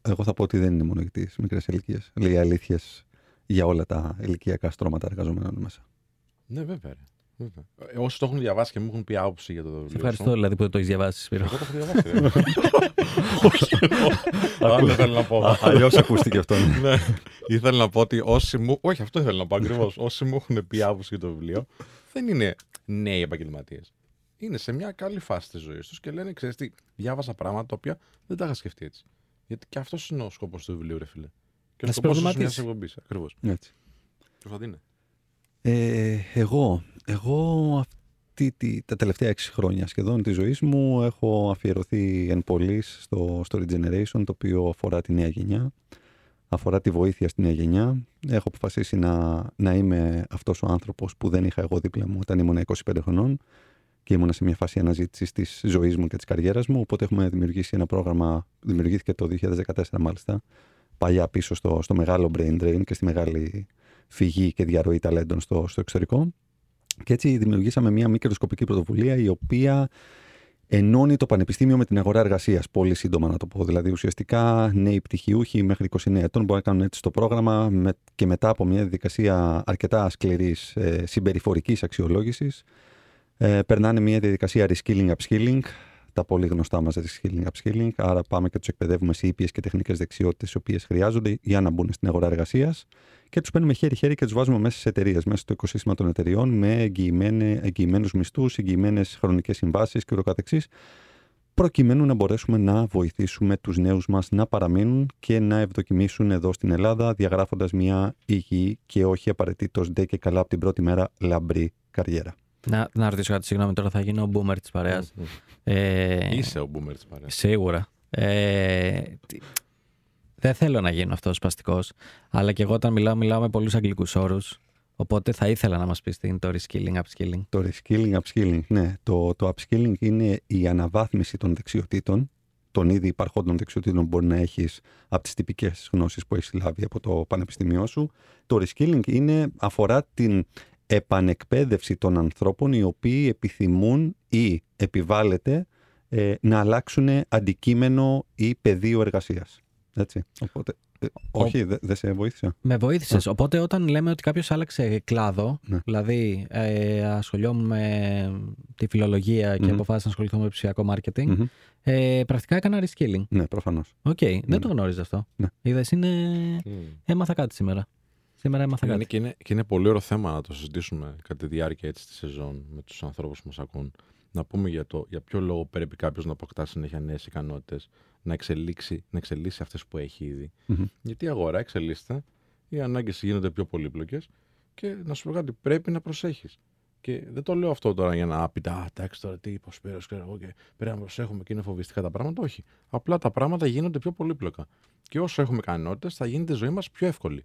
Εγώ θα πω ότι δεν είναι μόνο για τις μικρές ηλικίες. Λέει αλήθειες για όλα τα ηλικιακά στρώματα εργαζομένων μέσα. Ναι, βέβαια. Όσοι το έχουν διαβάσει και μου έχουν πει άποψη για το βιβλίο. Ευχαριστώ δηλαδή που το έχεις διαβάσει, Σπύρο. Εγώ το έχω διαβάσει. Όχι. Άλλο θέλω να πω. Αλλιώς ακούστηκε αυτό. Ναι. Ήθελα να πω ότι όσοι μου. Όχι, αυτό ήθελα να πω ακριβώς. Όσοι μου έχουν πει άποψη για το βιβλίο, δεν είναι νέοι επαγγελματίες. Είναι σε μια καλή φάση της ζωής τους και λένε: ξέρεις τι, διάβασα πράγματα τα οποία δεν τα είχα σκεφτεί έτσι. Γιατί και αυτός είναι ο σκοπός του βιβλίου, ρε φίλε. Και ο σκοπός της μιας εκπομπής. Ακριβώς. Έτσι. Κωνσταντίνε. Εγώ τα τελευταία 6 χρόνια σχεδόν της ζωής μου έχω αφιερωθεί εν πολλοίς στο Regeneration, το οποίο αφορά τη νέα γενιά. Αφορά τη βοήθεια στη νέα γενιά. Έχω αποφασίσει να είμαι αυτός ο άνθρωπος που δεν είχα εγώ δίπλα μου όταν ήμουν 25 χρονών. Και ήμουν σε μια φάση αναζήτησης της ζωής μου και της καριέρας μου. Οπότε έχουμε δημιουργήσει ένα πρόγραμμα, δημιουργήθηκε το 2014 μάλιστα, παλιά πίσω στο μεγάλο brain drain και στη μεγάλη φυγή και διαρροή ταλέντων στο εξωτερικό. Και έτσι δημιουργήσαμε μια μικροσκοπική πρωτοβουλία η οποία ενώνει το πανεπιστήμιο με την αγορά εργασίας. Πολύ σύντομα να το πω. Δηλαδή, ουσιαστικά νέοι πτυχιούχοι μέχρι 29 ετών μπορούν να κάνουν έτσι το πρόγραμμα και μετά από μια διαδικασία αρκετά σκληρής συμπεριφορικής αξιολόγησης. Περνάνε μια διαδικασία reskilling-upskilling, τα πολύ γνωστά μας reskilling-upskilling, άρα πάμε και τους εκπαιδεύουμε σε ήπιες και τεχνικές δεξιότητες οι οποίες χρειάζονται για να μπουν στην αγορά εργασίας και τους παίρνουμε χέρι-χέρι και τους βάζουμε μέσα στις εταιρείες, μέσα στο οικοσύστημα των εταιρεών με εγγυημένους μισθούς, εγγυημένες χρονικές συμβάσεις κ.ο.κ. προκειμένου να μπορέσουμε να βοηθήσουμε τους νέους μας να παραμείνουν και να ευδοκιμήσουν εδώ στην Ελλάδα διαγράφοντας μια υγιή και όχι απαραίτητος ντε και καλά από την πρώτη μέρα λαμπρή καριέρα. Να ρωτήσω κάτι, συγγνώμη, τώρα θα γίνω ο boomer της παρέας. Είσαι ο boomer της παρέας. Σίγουρα. Δεν θέλω να γίνω αυτός σπαστικός, αλλά και εγώ όταν μιλάω με πολλούς αγγλικούς όρους, οπότε θα ήθελα να μας πεις τι είναι το reskilling, upskilling. Το reskilling, upskilling, ναι. Το upskilling είναι η αναβάθμιση των δεξιοτήτων, των ήδη υπαρχόντων δεξιοτήτων που μπορεί να έχεις από τις τυπικές γνώσεις που έχεις λάβει από το πανεπιστήμιό σου. Το reskilling αφορά την επανεκπαίδευση των ανθρώπων οι οποίοι επιθυμούν ή επιβάλλεται να αλλάξουν αντικείμενο ή πεδίο εργασίας. Έτσι. Οπότε, όχι, δεν σε βοήθησα. Με βοήθησες. Οπότε όταν λέμε ότι κάποιος άλλαξε κλάδο, δηλαδή ασχολιόμουν με τη φιλολογία και αποφάσισα να ασχοληθώ με ψηφιακό μάρκετινγκ, πρακτικά έκανα reskilling. Ναι, προφανώς. Okay. Δεν το γνώριζα αυτό. Ναι. Είδες, έμαθα κάτι σήμερα. Και είναι πολύ ωραίο θέμα να το συζητήσουμε κατά τη διάρκεια έτσι τη σεζόν με τους ανθρώπους που μας ακούν. Να πούμε για ποιο λόγο πρέπει κάποιος να αποκτά συνέχεια νέες ικανότητες, να εξελίσσει αυτές που έχει ήδη. Γιατί η αγορά εξελίσσεται, οι ανάγκες γίνονται πιο πολύπλοκες και να σου πω κάτι, πρέπει να προσέχεις. Και δεν το λέω αυτό τώρα για να πείτε, εντάξει τώρα τι είπε ο Σπύρος, ξέρω εγώ, και πρέπει να προσέχουμε και είναι φοβιστικά τα πράγματα. Όχι. Απλά τα πράγματα γίνονται πιο πολύπλοκα. Και όσο έχουμε ικανότητες, θα γίνεται η ζωή μας πιο εύκολη.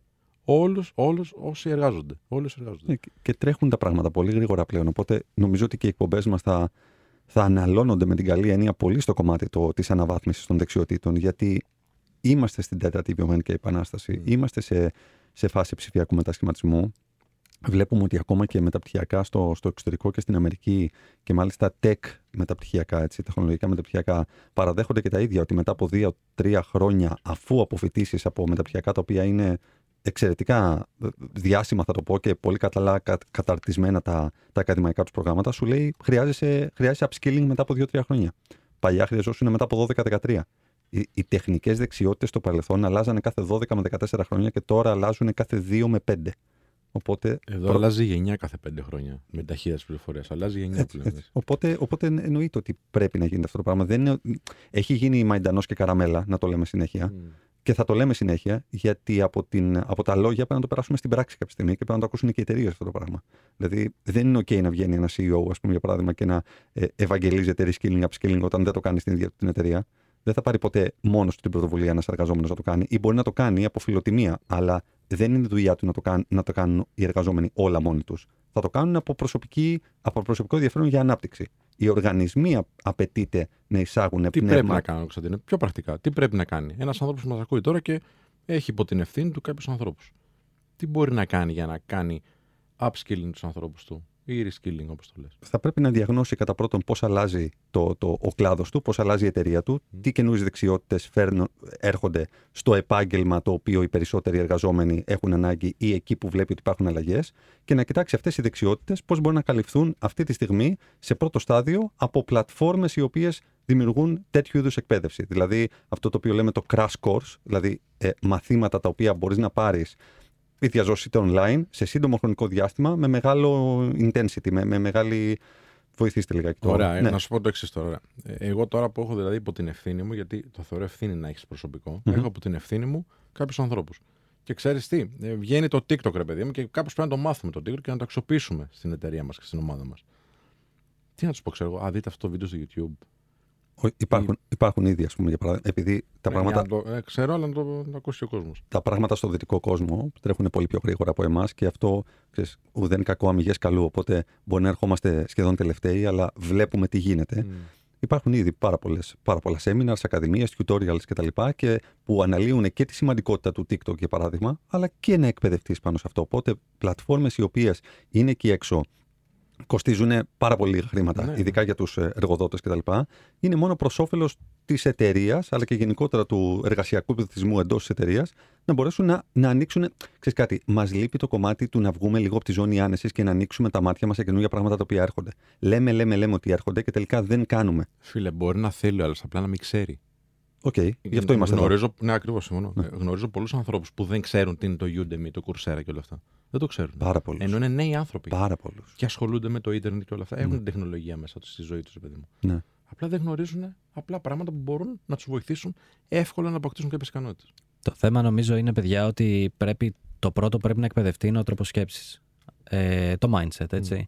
Όλους όσοι εργάζονται. Και τρέχουν τα πράγματα πολύ γρήγορα πλέον. Οπότε νομίζω ότι και οι εκπομπές μας θα αναλώνονται με την καλή έννοια πολύ στο κομμάτι της αναβάθμισης των δεξιοτήτων. Γιατί είμαστε στην τέταρτη βιομηχανική επανάσταση, είμαστε σε φάση ψηφιακού μετασχηματισμού. Βλέπουμε ότι ακόμα και μεταπτυχιακά στο εξωτερικό και στην Αμερική, και μάλιστα tech μεταπτυχιακά, έτσι, τεχνολογικά μεταπτυχιακά, παραδέχονται και τα ίδια ότι μετά από 2-3 χρόνια, αφού αποφοιτήσεις από μεταπτυχιακά τα οποία είναι εξαιρετικά διάσημα, θα το πω, και πολύ καλά καταρτισμένα τα ακαδημαϊκά τους προγράμματα, σου λέει χρειάζεσαι upskilling μετά από 2-3 χρόνια. Παλιά χρειαζόσουν μετά από 12-13. Οι τεχνικές δεξιότητες στο παρελθόν αλλάζανε κάθε 12 με 14 χρόνια και τώρα αλλάζουν κάθε 2 με 5. Οπότε, εδώ αλλάζει γενιά κάθε 5 χρόνια με ταχύτητα της πληροφορίας. Αλλάζει γενιά που λέμε. Οπότε εννοείται ότι πρέπει να γίνεται αυτό το πράγμα. Δεν είναι, έχει γίνει μαϊντανός και καραμέλα, να το λέμε συνέχεια. Και θα το λέμε συνέχεια, γιατί από τα λόγια πρέπει να το περάσουμε στην πράξη κάποια στιγμή και πρέπει να το ακούσουν και οι εταιρείες αυτό το πράγμα. Δηλαδή, δεν είναι OK να βγαίνει ένα CEO, ας πούμε, για παράδειγμα, και να ευαγγελίζεται reskilling, upskilling όταν δεν το κάνει στην ίδια την εταιρεία. Δεν θα πάρει ποτέ μόνος του την πρωτοβουλία ένας εργαζόμενος να το κάνει, ή μπορεί να το κάνει από φιλοτιμία, αλλά δεν είναι δουλειά του να το κάνουν οι εργαζόμενοι όλα μόνοι τους. Θα το κάνουν από προσωπικό ενδιαφέρον για ανάπτυξη. Οι οργανισμοί απαιτείται να εισάγουν πνεύμα. Τι πρέπει να κάνουν, Κωνσταντίνε, πιο πρακτικά. Τι πρέπει να κάνει ένας άνθρωπος που μας ακούει τώρα και έχει υπό την ευθύνη του κάποιους ανθρώπους. Τι μπορεί να κάνει για να κάνει upskilling τους ανθρώπους του ή reskilling, όπως το λες. Θα πρέπει να διαγνώσει κατά πρώτον πώς αλλάζει ο κλάδος του, πώς αλλάζει η εταιρεία του, τι καινούριες δεξιότητες έρχονται στο επάγγελμα το οποίο οι περισσότεροι εργαζόμενοι έχουν ανάγκη ή εκεί που βλέπει ότι υπάρχουν αλλαγές, και να κοιτάξει αυτές οι δεξιότητες πώς μπορούν να καλυφθούν αυτή τη στιγμή σε πρώτο στάδιο από πλατφόρμες οι οποίες δημιουργούν τέτοιου είδους εκπαίδευση. Δηλαδή αυτό το οποίο λέμε το crash course, δηλαδή μαθήματα τα οποία μπορείς να πάρεις. Διαζώσετε online σε σύντομο χρονικό διάστημα με μεγάλο intensity, με μεγάλη. Βοηθήστε λιγάκι τώρα. Ωραία, ναι. Να σου πω το εξής τώρα. Εγώ τώρα που έχω δηλαδή υπό την ευθύνη μου, γιατί το θεωρώ ευθύνη να έχεις προσωπικό, έχω υπό την ευθύνη μου κάποιους ανθρώπους. Και ξέρεις τι, βγαίνει το TikTok, ρε παιδί μου, και κάπως πρέπει να το μάθουμε το TikTok και να το αξιοποιήσουμε στην εταιρεία μας και στην ομάδα μας. Τι να τους πω, ξέρω εγώ, δείτε αυτό το βίντεο στο YouTube. Υπάρχουν ήδη, ας πούμε, για παράδειγμα, επειδή τα πράγματα. Ξέρω, αλλά να το ακούσει ο κόσμος. Τα πράγματα στο δυτικό κόσμο τρέχουν πολύ πιο γρήγορα από εμάς και αυτό, ξέρεις, ουδέν κακό αμυγές καλού. Οπότε μπορεί να ερχόμαστε σχεδόν τελευταίοι, αλλά βλέπουμε τι γίνεται. Υπάρχουν ήδη πάρα πολλά seminars, ακαδημίες, tutorials κτλ. Και που αναλύουν και τη σημαντικότητα του TikTok, για παράδειγμα, αλλά και να εκπαιδευτείς πάνω σε αυτό. Οπότε πλατφόρμες οι οποίες είναι εκεί έξω. Κοστίζουν πάρα πολύ χρήματα, ειδικά για τους εργοδότες κτλ. Είναι μόνο προς όφελος της εταιρείας, αλλά και γενικότερα του εργασιακού πληθυσμού εντός της εταιρείας, να μπορέσουν να ανοίξουν. Ξέρεις κάτι, μας λείπει το κομμάτι του να βγούμε λίγο από τη ζώνη άνεσης και να ανοίξουμε τα μάτια μας σε καινούργια πράγματα τα οποία έρχονται. Λέμε ότι έρχονται και τελικά δεν κάνουμε. Φίλε, μπορεί να θέλει ο άλλος, απλά να μην ξέρει. Okay, γι' αυτό είμαστε. Ναι, ακριβώς, συμφωνώ. Γνωρίζω πολλούς ανθρώπους που δεν ξέρουν τι είναι το Udemy, το Coursera και όλα αυτά. Δεν το ξέρουν. Πάρα πολλούς. Ενώ είναι νέοι άνθρωποι. Πάρα πολλούς. Και ασχολούνται με το ίντερνετ και όλα αυτά. Έχουν την τεχνολογία μέσα στη ζωή τους, παιδί μου. Ναι. Απλά δεν γνωρίζουν απλά πράγματα που μπορούν να τους βοηθήσουν εύκολα να αποκτήσουν κάποιες ικανότητες. Το θέμα νομίζω είναι, παιδιά, ότι το πρώτο πρέπει να εκπαιδευτεί είναι ο τρόπος σκέψης. Το mindset, έτσι.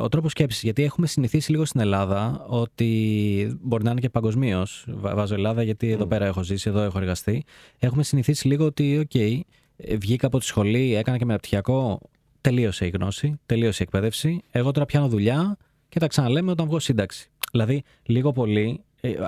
Ο τρόπος σκέψης, γιατί έχουμε συνηθίσει λίγο στην Ελλάδα ότι μπορεί να είναι και παγκοσμίως. Βάζω Ελλάδα γιατί εδώ πέρα έχω ζήσει, εδώ έχω εργαστεί. Έχουμε συνηθίσει λίγο ότι, OK, βγήκα από τη σχολή, έκανα και μεταπτυχιακό, τελείωσε η γνώση, τελείωσε η εκπαίδευση. Εγώ τώρα πιάνω δουλειά και τα ξαναλέμε όταν βγω σύνταξη. Δηλαδή, λίγο πολύ,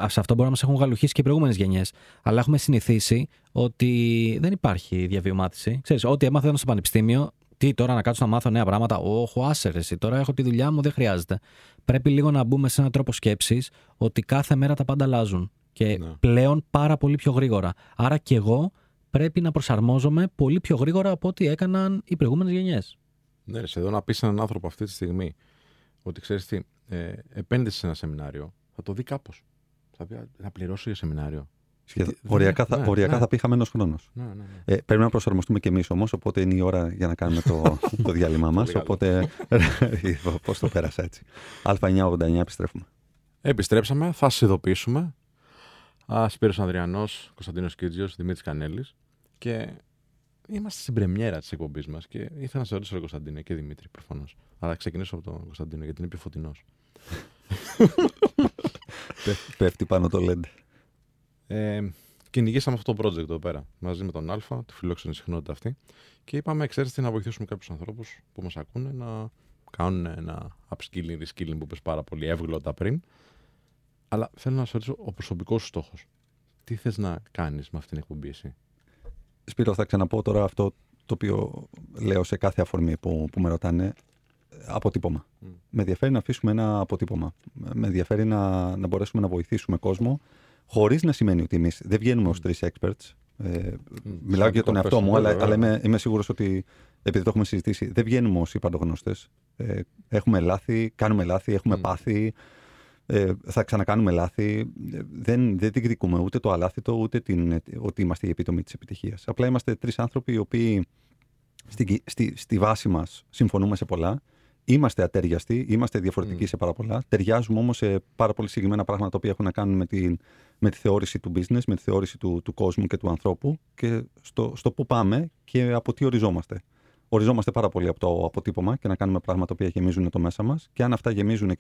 σε αυτό μπορεί να μας έχουν γαλουχίσει και οι προηγούμενες γενιές. Αλλά έχουμε συνηθίσει ότι δεν υπάρχει διαβιωμάτιση. Ξέρεις, ό,τι έμαθα ήταν στο πανεπιστήμιο. Τι τώρα να κάτσω να μάθω νέα πράγματα, όχο, άσε ρε εσύ, τώρα έχω τη δουλειά μου, δεν χρειάζεται. Πρέπει λίγο να μπούμε σε έναν τρόπο σκέψης ότι κάθε μέρα τα πάντα αλλάζουν και πλέον πάρα πολύ πιο γρήγορα. Άρα και εγώ πρέπει να προσαρμόζομαι πολύ πιο γρήγορα από ό,τι έκαναν οι προηγούμενες γενιές. Ναι, εδώ να πεις έναν άνθρωπο αυτή τη στιγμή ότι ξέρεις τι, επένδυσε σε ένα σεμινάριο, θα το δει κάπως. Θα πει, να πληρώσω για σεμινάριο. Οριακά θα πήγαμε ενός χρόνος. Πρέπει να προσαρμοστούμε κι εμείς όμως, οπότε είναι η ώρα για να κάνουμε το διάλειμμα μας. Οπότε, πώς το πέρασα έτσι. Α989, επιστρέφουμε. Επιστρέψαμε, θα σας ειδοποιήσουμε. Σπύρος Ανδριανός, Κωνσταντίνος Κίτζιος, Δημήτρης Κανέλλης. Και Είμαστε στην πρεμιέρα της εκπομπής μας και ήθελα να σε ρωτήσω τον Κωνσταντίνο και Δημήτρη προφανώς. Αλλά ξεκινήσω από τον Κωνσταντίνο γιατί είναι πιο φωτεινός. Πέφτει πάνω το LED. Κυνηγήσαμε αυτό το project εδώ πέρα μαζί με τον Alpha, τη φιλόξενη συχνότητα αυτή. Και είπαμε, ξέρετε, να βοηθήσουμε κάποιους ανθρώπους που μας ακούνε να κάνουν ένα upskilling, reskilling που πες πάρα πολύ εύγλωτα πριν. Αλλά θέλω να σου ρωτήσω ο προσωπικός σου στόχος. Τι θες να κάνεις με αυτήν την εκπομπή εσύ? Σπύρο, θα ξαναπώ τώρα αυτό το οποίο λέω σε κάθε αφορμή που με ρωτάνε. Αποτύπωμα. Mm. Με ενδιαφέρει να αφήσουμε ένα αποτύπωμα. Με ενδιαφέρει να μπορέσουμε να βοηθήσουμε κόσμο, χωρίς να σημαίνει ότι εμείς δεν βγαίνουμε ως τρεις experts. Μιλάω και για τον εαυτό μου, αλλά είμαι σίγουρος ότι, επειδή το έχουμε συζητήσει, δεν βγαίνουμε ως υπαντογνώστες. Έχουμε λάθη, κάνουμε λάθη, έχουμε πάθει. Θα ξανακάνουμε λάθη. Δεν διεκδικούμε ούτε το αλάθητο, ούτε ότι είμαστε η επίτομη της επιτυχίας. Απλά είμαστε τρεις άνθρωποι οι οποίοι στη βάση μας συμφωνούμε σε πολλά. Είμαστε ατέριαστοι, είμαστε διαφορετικοί σε πάρα πολλά. Ταιριάζουμε όμως σε πάρα πολύ συγκεκριμένα πράγματα τα οποία έχουν να κάνουν με τη θεώρηση του business, με τη θεώρηση του κόσμου και του ανθρώπου και στο πού πάμε και από τι οριζόμαστε. Οριζόμαστε πάρα πολύ από το αποτύπωμα και να κάνουμε πράγματα που γεμίζουν το μέσα μας. Και αν αυτά γεμίζουν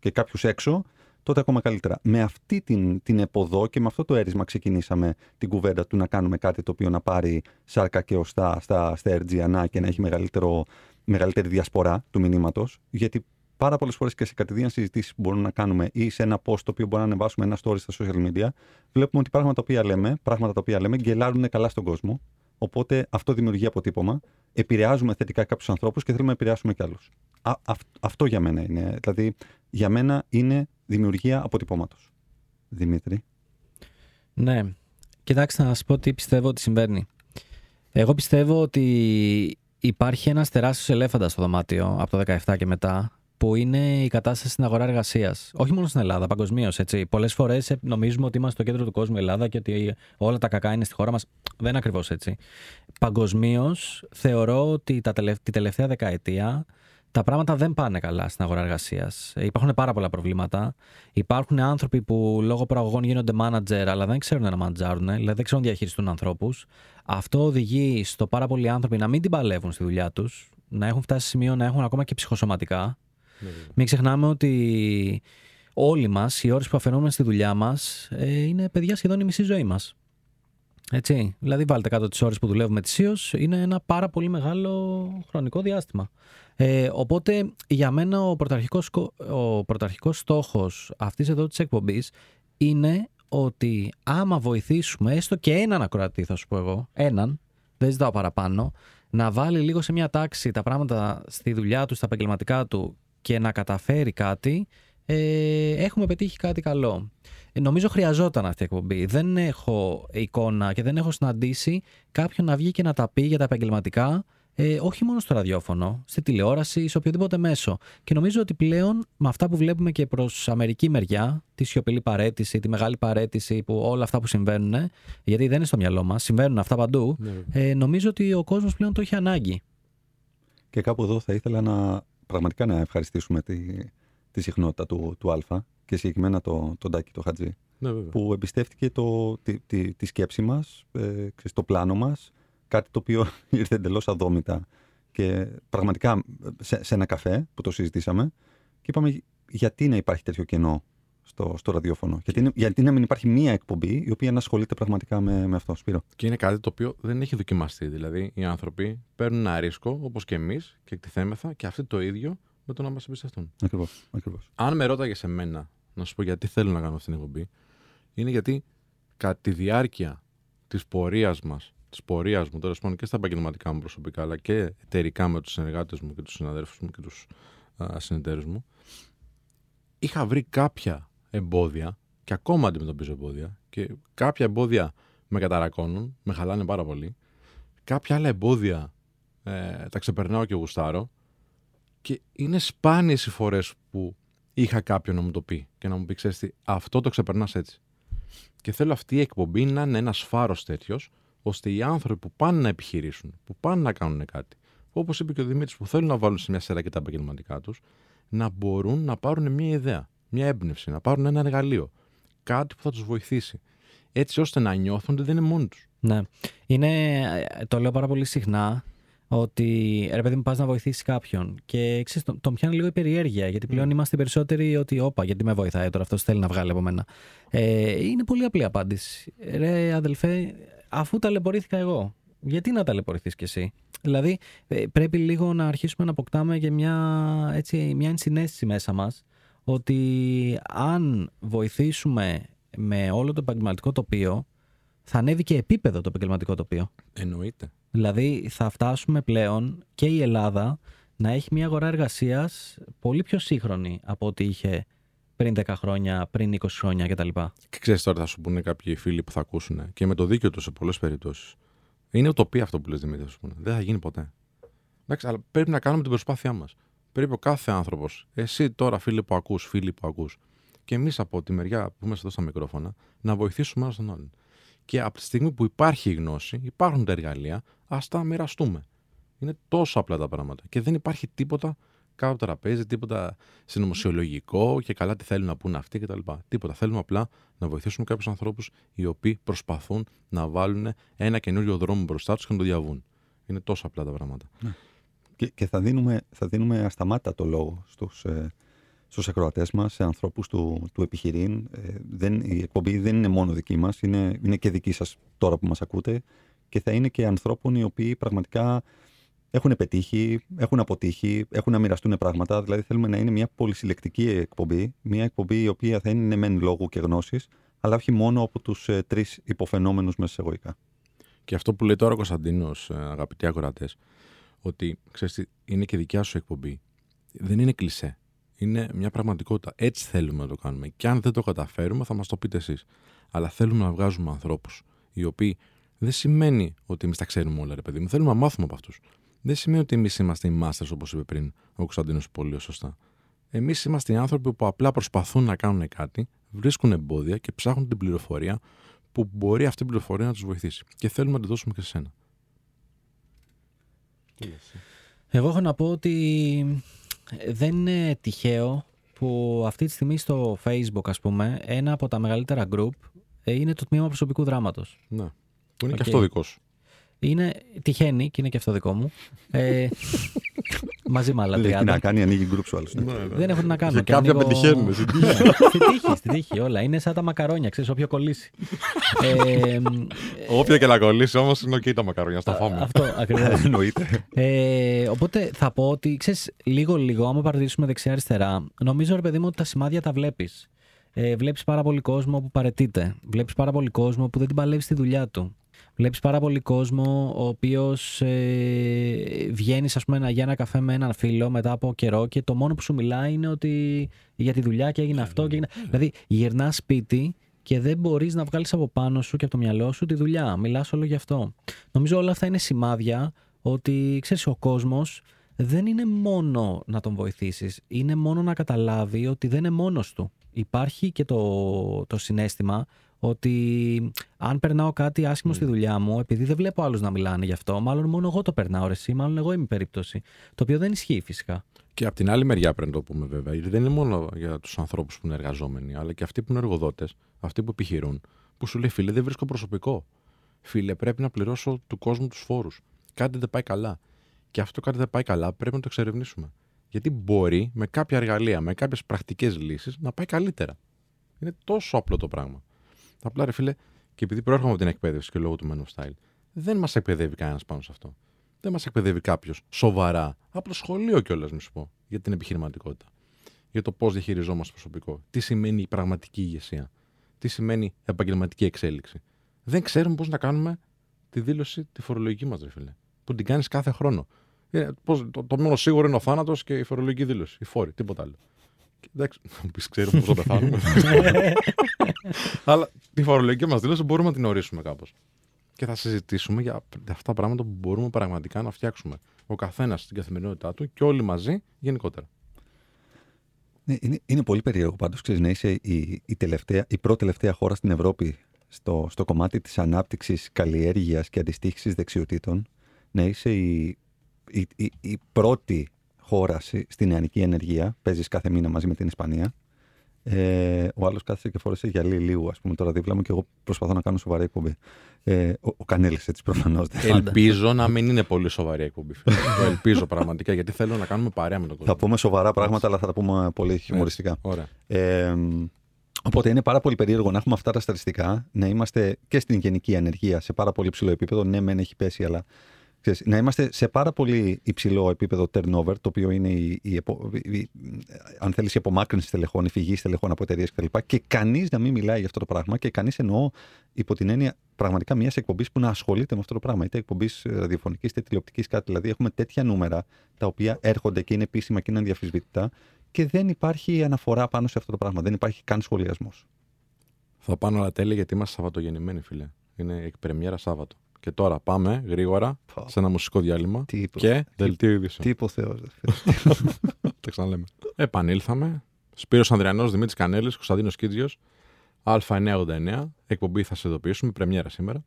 και κάποιους έξω, τότε ακόμα καλύτερα. Με αυτή την εποδό και με αυτό το έρισμα ξεκινήσαμε την κουβέντα του να κάνουμε κάτι το οποίο να πάρει σάρκα και οστά στα Αιτζιανά και να έχει μεγαλύτερη διασπορά του μηνύματος. Γιατί πάρα πολλές φορές και σε κατηδίαν συζητήσεις που μπορούμε να κάνουμε ή σε ένα post το οποίο μπορούμε να ανεβάσουμε ένα story στα social media, βλέπουμε ότι πράγματα τα οποία λέμε γκελάρουν καλά στον κόσμο. Οπότε αυτό δημιουργεί αποτύπωμα. Επηρεάζουμε θετικά κάποιους ανθρώπους και θέλουμε να επηρεάσουμε κι άλλους. Αυτό για μένα είναι. Δηλαδή, για μένα είναι δημιουργία αποτυπώματος. Δημήτρη. Ναι. Κοιτάξτε, να σας πω τι πιστεύω ότι συμβαίνει. Εγώ πιστεύω ότι υπάρχει ένας τεράστιος ελέφαντας στο δωμάτιο από το 2017 και μετά, που είναι η κατάσταση στην αγορά εργασίας. Όχι μόνο στην Ελλάδα, παγκοσμίως. Πολλές φορές νομίζουμε ότι είμαστε στο κέντρο του κόσμου, η Ελλάδα, και ότι όλα τα κακά είναι στη χώρα μας. Δεν είναι ακριβώς έτσι. Παγκοσμίως, θεωρώ ότι τη τελευταία δεκαετία τα πράγματα δεν πάνε καλά στην αγορά εργασίας. Υπάρχουν πάρα πολλά προβλήματα. Υπάρχουν άνθρωποι που λόγω προαγωγών γίνονται manager, αλλά δεν ξέρουν να μαντζάρουν, δηλαδή δεν ξέρουν να διαχειριστούν ανθρώπους. Αυτό οδηγεί στο πάρα πολλοί άνθρωποι να μην την παλεύουν στη δουλειά τους, να έχουν φτάσει σε σημείο να έχουν ακόμα και ψυχοσωματικά. Μην ξεχνάμε ότι όλοι μας, οι ώρες που αφαιρούμε στη δουλειά μας, είναι, παιδιά, σχεδόν η μισή ζωή μας. Έτσι, δηλαδή βάλτε κάτω τις ώρες που δουλεύουμε ετησίως, είναι ένα πάρα πολύ μεγάλο χρονικό διάστημα. Οπότε για μένα ο πρωταρχικός στόχος αυτής εδώ της εκπομπής είναι ότι άμα βοηθήσουμε έστω και έναν ακροατή, θα σου πω εγώ, έναν, δεν ζητάω παραπάνω, να βάλει λίγο σε μια τάξη τα πράγματα στη δουλειά του, στα επαγγελματικά του, και να καταφέρει κάτι, έχουμε πετύχει κάτι καλό. Νομίζω χρειαζόταν αυτή η εκπομπή. Δεν έχω εικόνα και δεν έχω συναντήσει κάποιον να βγει και να τα πει για τα επαγγελματικά, όχι μόνο στο ραδιόφωνο, στη τηλεόραση, σε οποιοδήποτε μέσο. Και νομίζω ότι πλέον με αυτά που βλέπουμε και προς αμερική μεριά, τη σιωπηλή παραίτηση, τη μεγάλη παραίτηση, που όλα αυτά που συμβαίνουν, γιατί δεν είναι στο μυαλό μας, συμβαίνουν αυτά παντού, νομίζω ότι ο κόσμος πλέον το έχει ανάγκη. Και κάπου εδώ θα ήθελα πραγματικά να ευχαριστήσουμε τη συχνότητα του Αλφα και συγκεκριμένα τον Τάκη, τον Χατζή, που εμπιστεύτηκε τη σκέψη μας, στο πλάνο μας, κάτι το οποίο ήρθε εντελώς αδόμητα και πραγματικά σε ένα καφέ που το συζητήσαμε και είπαμε γιατί να υπάρχει τέτοιο κενό στο ραδιόφωνο, γιατί να μην υπάρχει μία εκπομπή η οποία να ασχολείται πραγματικά με αυτό, Σπύρο. Και είναι κάτι το οποίο δεν έχει δοκιμαστεί. Δηλαδή, οι άνθρωποι παίρνουν ένα ρίσκο, όπως και εμείς, και εκτιθέμεθα, και αυτοί το ίδιο με το να μας εμπιστευτούν. Ακριβώς. Αν με ρώταγες εμένα να σου πω γιατί θέλω να κάνω αυτή την εκπομπή, είναι γιατί κατά τη διάρκεια της πορείας μας, της πορείας μου, τέλος πάντων, και στα επαγγελματικά μου προσωπικά, αλλά και εταιρικά με τους συνεργάτες μου και τους συναδέλφους μου και τους συνεταίρους μου, είχα βρει κάποια εμπόδια και ακόμα αντιμετωπίζω εμπόδια και κάποια εμπόδια με καταρακώνουν, με χαλάνε πάρα πολύ, κάποια άλλα εμπόδια τα ξεπερνάω και γουστάρω και είναι σπάνιες οι φορές που είχα κάποιον να μου το πει και να μου πει, ξέρεις τι, αυτό το ξεπερνάς έτσι. Και θέλω αυτή η εκπομπή να είναι ένας φάρος τέτοιος, ώστε οι άνθρωποι που πάνε να επιχειρήσουν, που πάνε να κάνουν κάτι, όπως είπε και ο Δημήτρης, που θέλουν να βάλουν σε μια σειρά και τα επαγγελματικά τους, να μπορούν να πάρουν μια ιδέα, μια έμπνευση, να πάρουν ένα εργαλείο, κάτι που θα τους βοηθήσει, έτσι ώστε να νιώθουν ότι δεν είναι μόνοι τους. Ναι. Είναι, το λέω πάρα πολύ συχνά, ότι ρε παιδί μου, πας να βοηθήσεις κάποιον. Και ξέρεις, τον πιάνει λίγο η περιέργεια, γιατί πλέον είμαστε περισσότεροι ότι όπα, γιατί με βοηθάει τώρα, αυτός θέλει να βγάλει από μένα. Είναι πολύ απλή απάντηση. Ρε αδελφέ, αφού ταλαιπωρήθηκα εγώ, γιατί να ταλαιπωρηθείς κι εσύ? Δηλαδή, πρέπει λίγο να αρχίσουμε να αποκτάμε και μια ενσυναίσθηση μέσα μας ότι αν βοηθήσουμε με όλο το επαγγελματικό τοπίο, θα ανέβει και επίπεδο το επαγγελματικό τοπίο. Εννοείται. Δηλαδή, θα φτάσουμε πλέον και η Ελλάδα να έχει μια αγορά εργασίας πολύ πιο σύγχρονη από ό,τι είχε πριν 10 χρόνια, πριν 20 χρόνια κτλ. Και ξέρεις, τώρα θα σου πούνε κάποιοι φίλοι που θα ακούσουν, και με το δίκιο τους σε πολλές περιπτώσεις. Είναι ουτοπία αυτό που λες, Δημήτρη, ας πούμε. Δεν θα γίνει ποτέ. Εντάξει, αλλά πρέπει να κάνουμε την προσπάθειά μας. Πρέπει ο κάθε άνθρωπος, εσύ τώρα φίλοι που ακούς, και εμείς από τη μεριά που είμαστε εδώ στα μικρόφωνα, να βοηθήσουμε ένας τον άλλον. Και από τη στιγμή που υπάρχει η γνώση, υπάρχουν τα εργαλεία, ας τα μοιραστούμε. Είναι τόσο απλά τα πράγματα. Και δεν υπάρχει τίποτα κάτω από το τραπέζι, τίποτα συνωμοσιολογικό και καλά τι θέλουν να πούν αυτοί κτλ. Τίποτα. Θέλουμε απλά να βοηθήσουμε κάποιους ανθρώπους οι οποίοι προσπαθούν να βάλουν ένα καινούριο δρόμο μπροστά τους και να το διαβούν. Είναι τόσο απλά τα πράγματα. Ναι. Και θα δίνουμε ασταμάτητα το λόγο στους ακροατές μας, σε ανθρώπους του επιχειρήν. Η εκπομπή δεν είναι μόνο δική μας, είναι και δική σας τώρα που μας ακούτε, και θα είναι και ανθρώπων οι οποίοι πραγματικά έχουν πετύχει, έχουν αποτύχει, έχουν να μοιραστούν πράγματα. Δηλαδή, θέλουμε να είναι μια πολυσυλλεκτική εκπομπή. Μια εκπομπή η οποία θα είναι μεν λόγου και γνώσης, αλλά όχι μόνο από τους τρεις υποφαινόμενους μέσα εγωικά. Και αυτό που λέει τώρα ο Κωνσταντίνος, αγαπητοί ακροατές, ότι ξέρεις, είναι και δικιά σου εκπομπή, δεν είναι κλισέ. Είναι μια πραγματικότητα. Έτσι θέλουμε να το κάνουμε. Και αν δεν το καταφέρουμε, θα μας το πείτε εσείς. Αλλά θέλουμε να βγάζουμε ανθρώπους οι οποίοι δεν σημαίνει ότι εμείς τα ξέρουμε όλα, ρε παιδί μου. Θέλουμε να μάθουμε από αυτούς. Δεν σημαίνει ότι εμείς είμαστε οι masters, όπως είπε πριν ο Κωνσταντίνος πολύ σωστά. Εμείς είμαστε οι άνθρωποι που απλά προσπαθούν να κάνουν κάτι, βρίσκουν εμπόδια και ψάχνουν την πληροφορία που μπορεί αυτή η πληροφορία να τους βοηθήσει. Και θέλουμε να τη δώσουμε και σε σένα. Εγώ έχω να πω ότι δεν είναι τυχαίο που αυτή τη στιγμή στο Facebook, ας πούμε, ένα από τα μεγαλύτερα group είναι το τμήμα προσωπικού δράματος. Ναι, που είναι και αυτό δικό σου. Είναι τυχαίνει και είναι και αυτό δικό μου. Μαζί με άλλα 30. Έχει να κάνει, ανοίγει group σου άλλωστε. Δεν έχω να κάνω. Για κάποια ανοίγω... πετυχαίνουμε. Στην τύχη όλα. Είναι σαν τα μακαρόνια, ξέρεις, όποιο κολλήσει. Όποιο και να κολλήσει όμως είναι οκ τα μακαρόνια, στα φάμε. Αυτό ακριβώς. Εννοείται. Οπότε θα πω ότι, ξέρεις, λίγο-λίγο, άμα παρατηρήσουμε δεξιά-αριστερά, νομίζω, ρε παιδί μου, ότι τα σημάδια τα βλέπεις. Βλέπεις πάρα πολύ κόσμο που παρετείται. Βλέπεις πάρα πολύ κόσμο που δεν την παλεύει στη δουλειά του. Βλέπεις πάρα πολύ κόσμο ο οποίος βγαίνεις, ας πούμε, για ένα καφέ με έναν φίλο μετά από καιρό και το μόνο που σου μιλάει είναι ότι για τη δουλειά και έγινε αυτό. Και έγινε... Δηλαδή γυρνάς σπίτι και δεν μπορείς να βγάλεις από πάνω σου και από το μυαλό σου τη δουλειά. Μιλάς όλο γι' αυτό. Νομίζω όλα αυτά είναι σημάδια ότι, ξέρεις, ο κόσμος δεν είναι μόνο να τον βοηθήσεις. Είναι μόνο να καταλάβει ότι δεν είναι μόνος του. Υπάρχει και το συναίσθημα ότι αν περνάω κάτι άσχημο στη δουλειά μου, επειδή δεν βλέπω άλλους να μιλάνε γι' αυτό, μάλλον μόνο εγώ το περνάω, μάλλον εγώ είμαι η περίπτωση. Το οποίο δεν ισχύει φυσικά. Και από την άλλη μεριά πρέπει να το πούμε βέβαια, γιατί δεν είναι μόνο για τους ανθρώπους που είναι εργαζόμενοι, αλλά και αυτοί που είναι εργοδότες, αυτοί που επιχειρούν, που σου λέει φίλε, δεν βρίσκω προσωπικό. Φίλε, πρέπει να πληρώσω του κόσμου τους φόρους. Κάτι δεν πάει καλά. Και αυτό κάτι δεν πάει καλά πρέπει να το εξερευνήσουμε. Γιατί μπορεί με κάποια εργαλεία, με κάποιες πρακτικές λύσεις να πάει καλύτερα. Είναι τόσο απλό το πράγμα. Απλά ρε φίλε, και επειδή προέρχομαι από την εκπαίδευση και λόγω του Man of Style, δεν μας εκπαιδεύει κανένας πάνω σε αυτό. Δεν μας εκπαιδεύει κάποιος σοβαρά, από το σχολείο κιόλας, μη σου πω, για την επιχειρηματικότητα. Για το πώς διαχειριζόμαστε προσωπικό. Τι σημαίνει η πραγματική ηγεσία. Τι σημαίνει επαγγελματική εξέλιξη. Δεν ξέρουμε πώς να κάνουμε τη δήλωση τη φορολογική μας, ρε φίλε. Που την κάνεις κάθε χρόνο. Το μόνο σίγουρο είναι ο θάνατος και η φορολογική δήλωση. Οι φόροι, τίποτα άλλο. Εντάξει, μου πεις, ξέρω πώς θα πεθάνουμε. Αλλά τη φορολογική μας δήλωση μπορούμε να την ορίσουμε κάπως. Και θα συζητήσουμε για αυτά τα πράγματα που μπορούμε πραγματικά να φτιάξουμε ο καθένας στην καθημερινότητά του και όλοι μαζί γενικότερα. Είναι πολύ περίεργο πάντως, ξέρεις, να είσαι η προτελευταία χώρα στην Ευρώπη στο κομμάτι της ανάπτυξης, καλλιέργειας και αντιστοίχησης δεξιοτήτων. Να είσαι η πρώτη χώρα στην νεανική ενεργεία, παίζεις κάθε μήνα μαζί με την Ισπανία. Ο άλλος κάθισε και φόρεσε γυαλί λίγο, ας πούμε, τώρα δίπλα μου και εγώ προσπαθώ να κάνω σοβαρή εκπομπή. Ο Κανέλλης, έτσι προφανώς. Ελπίζω να μην είναι πολύ σοβαρή εκπομπή. Το ελπίζω πραγματικά, γιατί θέλω να κάνουμε παρέα με τον κόσμο. Θα πούμε σοβαρά πράγματα, αλλά θα τα πούμε πολύ χιουμοριστικά. Οπότε είναι πάρα πολύ περίεργο να έχουμε αυτά τα στατιστικά, να είμαστε και στην γενική ανεργία σε πάρα πολύ υψηλό επίπεδο. Ναι, μεν έχει πέσει, αλλά ξέρεις, να είμαστε σε πάρα πολύ υψηλό επίπεδο turnover, το οποίο είναι αν θέλεις, η απομάκρυνση στελεχών, η φυγή στελεχών από εταιρείες κτλ. Και κανείς να μην μιλάει για αυτό το πράγμα, και κανείς εννοώ υπό την έννοια πραγματικά μιας εκπομπής που να ασχολείται με αυτό το πράγμα. Είτε εκπομπής ραδιοφωνικής είτε τηλεοπτικής, κάτι. Δηλαδή, έχουμε τέτοια νούμερα τα οποία έρχονται και είναι επίσημα και είναι αδιαφυσβήτητα. Και δεν υπάρχει αναφορά πάνω σε αυτό το πράγμα. Δεν υπάρχει καν σχολιασμός. Θα πάνε όλα τέλεια, γιατί είμαστε σαββατογεννημένοι, φίλε. Είναι εκπρεμιέρα Σάββατο. Και τώρα πάμε γρήγορα σε ένα μουσικό διάλειμμα και δελτίο ειδήσεων. Τύπο Θεός. Τα ξαναλέμε. Επανήλθαμε. Σπύρος Ανδριανός, Δημήτρης Κανέλλης, Κωνσταντίνος Κίτζιος. Α989. Εκπομπή θα σε ειδοποιήσουμε. Πρεμιέρα σήμερα.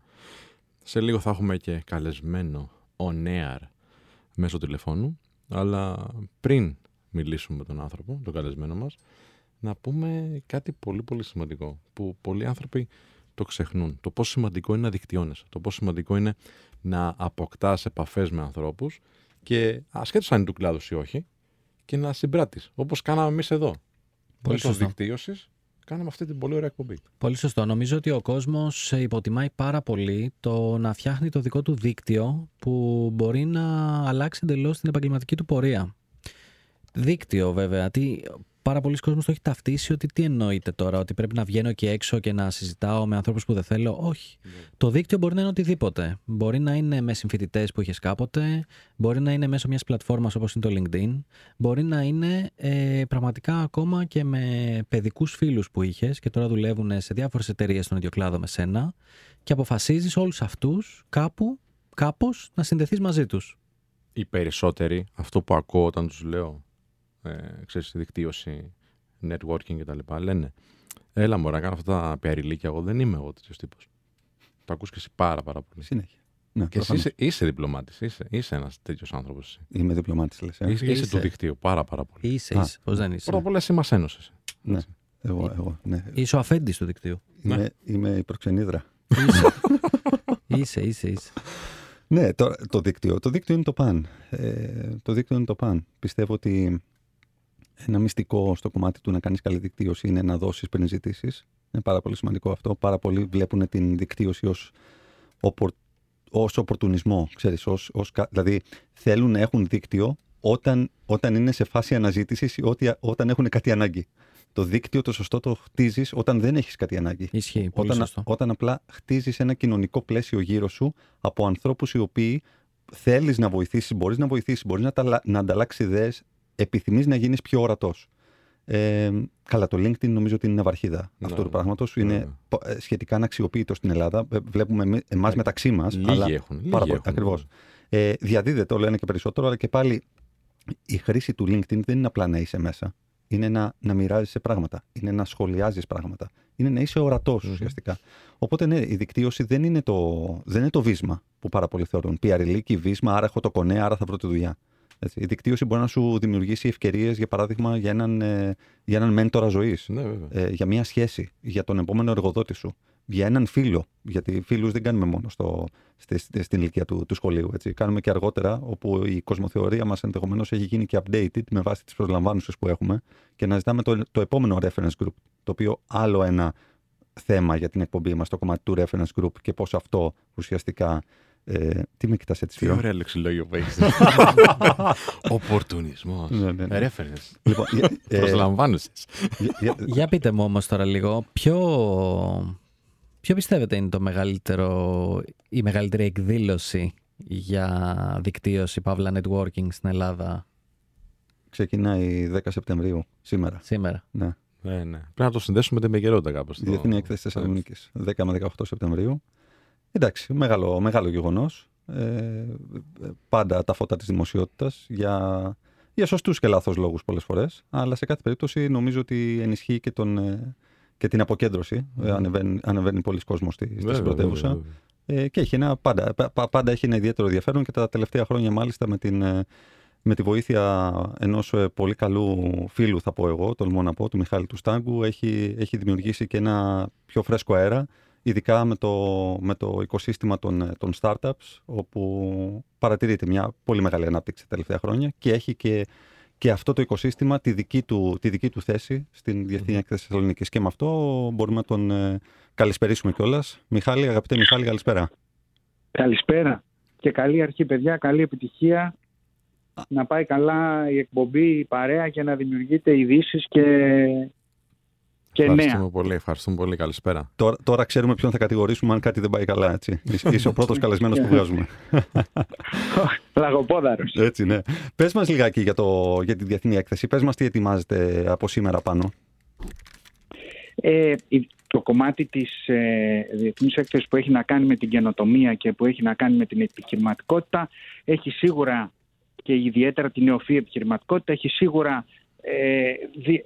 Σε λίγο θα έχουμε και καλεσμένο on air μέσω τηλεφώνου. Αλλά πριν μιλήσουμε με τον άνθρωπο, τον καλεσμένο μας, να πούμε κάτι πολύ πολύ σημαντικό που πολλοί άνθρωποι το ξεχνούν. Το πόσο σημαντικό είναι να δικτυώνεσαι, το πόσο σημαντικό είναι να αποκτάς επαφές με ανθρώπους, και ασχέτως αν είναι του κλάδου ή όχι, και να συμπράττεις, όπως κάναμε εμείς εδώ. Μέσω δικτύωσης κάναμε αυτή την πολύ ωραία εκπομπή. Πολύ σωστό. Νομίζω ότι ο κόσμος υποτιμάει πάρα πολύ το να φτιάχνει το δικό του δίκτυο που μπορεί να αλλάξει εντελώς την επαγγελματική του πορεία. Δίκτυο, βέβαια. Πάρα πολλοί κόσμοι το έχει ταυτίσει ότι τι εννοείται τώρα, ότι πρέπει να βγαίνω και έξω και να συζητάω με ανθρώπους που δεν θέλω. Όχι. Yeah. Το δίκτυο μπορεί να είναι οτιδήποτε. Μπορεί να είναι με συμφοιτητές που είχες κάποτε, μπορεί να είναι μέσω μιας πλατφόρμας όπως είναι το LinkedIn, μπορεί να είναι πραγματικά ακόμα και με παιδικούς φίλους που είχες και τώρα δουλεύουν σε διάφορες εταιρείες στον ίδιο κλάδο με σένα, και αποφασίζεις όλους αυτούς κάπου, κάπως να συνδεθείς μαζί τους. Οι περισσότεροι, αυτό που ακούω όταν τους λέω, ξέρεις, δικτύωση, networking κτλ., λένε έλα μωρά, κάνω αυτά τα πιαριλίκια, εγώ δεν είμαι εγώ τέτοιος τύπος. Το ακούς και εσύ πάρα πολύ. Συνέχεια. Ναι, και εσύ είσαι διπλωμάτης, είσαι ένας τέτοιος άνθρωπος. Εσύ. Είμαι διπλωμάτης, λες. Είσαι του δικτύου, πάρα πολύ. Είσαι, πώς δεν είσαι. Πρώτα απ' όλα εσύ μας ένωσες. Ναι, εγώ, ναι. Είσαι ο αφέντης του δικτύου. Είμαι η προξενίδρα. Είσαι. Ναι, το δίκτυο είναι το παν. Πιστεύω ότι ένα μυστικό στο κομμάτι του να κάνεις καλή δικτύωση είναι να δώσεις πριν ζητήσεις. Είναι πάρα πολύ σημαντικό αυτό. Πάρα πολλοί βλέπουν την δικτύωση ως οπορτουνισμό. Ξέρεις, δηλαδή θέλουν να έχουν δίκτυο όταν είναι σε φάση αναζήτησης ή όταν έχουν κάτι ανάγκη. Το δίκτυο το σωστό το χτίζεις όταν δεν έχεις κάτι ανάγκη. Ισχύει, πολύ σωστό. Όταν απλά χτίζεις ένα κοινωνικό πλαίσιο γύρω σου από ανθρώπους οι οποίοι θέλεις να βοηθήσεις, μπορείς να βοηθήσεις, μπορείς να ανταλλάξεις ιδέες, επιθυμείς να γίνεις πιο ορατός. Καλά, το LinkedIn νομίζω ότι είναι ναυαρχίδα αυτού του πράγματος. Είναι σχετικά αναξιοποιητό στην Ελλάδα. Βλέπουμε εμάς μεταξύ μας. Λίγοι έχουν. Ακριβώς. Διαδίδεται όλο ένα και περισσότερο, αλλά και πάλι η χρήση του LinkedIn δεν είναι απλά να είσαι μέσα. Είναι να μοιράζεσαι πράγματα, είναι να σχολιάζεις πράγματα, είναι να είσαι ορατός ουσιαστικά. Οπότε ναι, η δικτύωση δεν είναι το βίσμα που πάρα πολλοί θεωρούν. Πιαριλίκι, βίσμα, άρα έχω το κονέ, άρα θα βρω τη δουλειά. Έτσι. Η δικτύωση μπορεί να σου δημιουργήσει ευκαιρίες, για παράδειγμα, για έναν μέντορα ζωής, για μια σχέση, για τον επόμενο εργοδότη σου, για έναν φίλο. Γιατί φίλους δεν κάνουμε μόνο στην ηλικία του σχολείου. Έτσι. Κάνουμε και αργότερα, όπου η κοσμοθεωρία μας ενδεχομένως έχει γίνει και updated με βάση τις προσλαμβάνουσες που έχουμε, και να ζητάμε το επόμενο reference group, το οποίο άλλο ένα θέμα για την εκπομπή μας, το κομμάτι του reference group και πώς αυτό ουσιαστικά. Τι με κοιτάς έτσι, Φύρο. Τι ωραία λεξιλόγιο που έχεις. Οπορτουνισμός. Ρέφερες. Προσλαμβάνουσες. Για πείτε μου όμως τώρα λίγο, ποιο πιστεύετε είναι η μεγαλύτερη εκδήλωση για δικτύωση, παύλα networking στην Ελλάδα? Ξεκινάει 10 Σεπτεμβρίου, σήμερα. Ναι. Πρέπει να το συνδέσουμε με καιρότητα κάπως. Διεθνή Έκθεση Θεσσαλονίκης, 10 με 18 Σεπτεμβρίου. Εντάξει, μεγάλο γεγονός, πάντα τα φώτα της δημοσιότητας για σωστούς και λάθος λόγους πολλές φορές, αλλά σε κάθε περίπτωση νομίζω ότι ενισχύει και την αποκέντρωση, ανεβαίνει πολλής κόσμος στην πρωτεύουσα. Και έχει πάντα έχει ένα ιδιαίτερο ενδιαφέρον, και τα τελευταία χρόνια μάλιστα με τη βοήθεια ενός πολύ καλού φίλου, θα πω εγώ, τολμώ να πω, του Μιχάλη του Στάγκου, έχει δημιουργήσει και ένα πιο φρέσκο αέρα, ειδικά με το οικοσύστημα των startups, όπου παρατηρείται μια πολύ μεγάλη ανάπτυξη τα τελευταία χρόνια και έχει και αυτό το οικοσύστημα τη δική του θέση στην Διεθνή Έκθεση Θεσσαλονίκης. Και με αυτό μπορούμε να τον καλησπερίσουμε κιόλας. Μιχάλη, αγαπητέ Μιχάλη, καλησπέρα. Καλησπέρα και καλή αρχή, παιδιά, καλή επιτυχία. Να πάει καλά η εκπομπή, η παρέα και να δημιουργείται ειδήσεις και νέα. Ευχαριστούμε πολύ. Καλησπέρα. Τώρα ξέρουμε ποιον θα κατηγορήσουμε αν κάτι δεν πάει καλά, έτσι. Είσαι ο πρώτος καλεσμένος που βγάζουμε. Λαγοπόδαρος. Έτσι, ναι. Πες μας λιγάκι για τη Διεθνή Έκθεση. Πες μας τι ετοιμάζετε από σήμερα πάνω. Το κομμάτι της Διεθνής Έκθεσης που έχει να κάνει με την καινοτομία και που έχει να κάνει με την επιχειρηματικότητα έχει σίγουρα, και ιδιαίτερα την νεοφυή επιχειρηματικότητα, έχει σίγουρα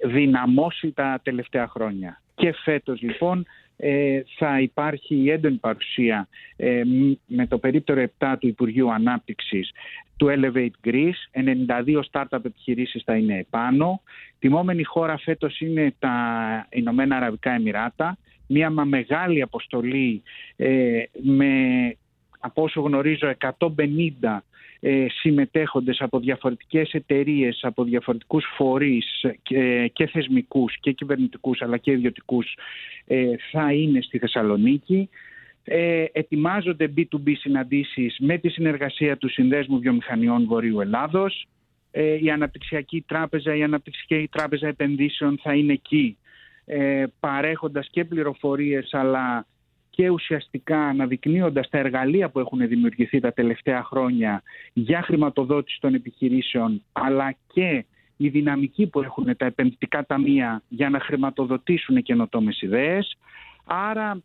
δυναμώσει τα τελευταία χρόνια. Και φέτος λοιπόν θα υπάρχει έντονη παρουσία με το περίπτερο 7 του Υπουργείου Ανάπτυξης του Elevate Greece. 92 startup επιχειρήσεις θα είναι επάνω. Τιμόμενη χώρα φέτος είναι τα Ηνωμένα Αραβικά Εμιράτα. Μια μεγάλη αποστολή από όσο γνωρίζω 150 συμμετέχοντες από διαφορετικές εταιρείες, από διαφορετικούς φορείς και θεσμικούς και κυβερνητικούς αλλά και ιδιωτικούς θα είναι στη Θεσσαλονίκη. Ετοιμάζονται B2B συναντήσεις με τη συνεργασία του Συνδέσμου Βιομηχανιών Βορείου Ελλάδος. Η Αναπτυξιακή Τράπεζα Επενδύσεων θα είναι εκεί παρέχοντας και πληροφορίες αλλά και ουσιαστικά αναδεικνύοντας τα εργαλεία που έχουν δημιουργηθεί τα τελευταία χρόνια για χρηματοδότηση των επιχειρήσεων, αλλά και η δυναμική που έχουν τα επενδυτικά ταμεία για να χρηματοδοτήσουν καινοτόμες ιδέες. Άρα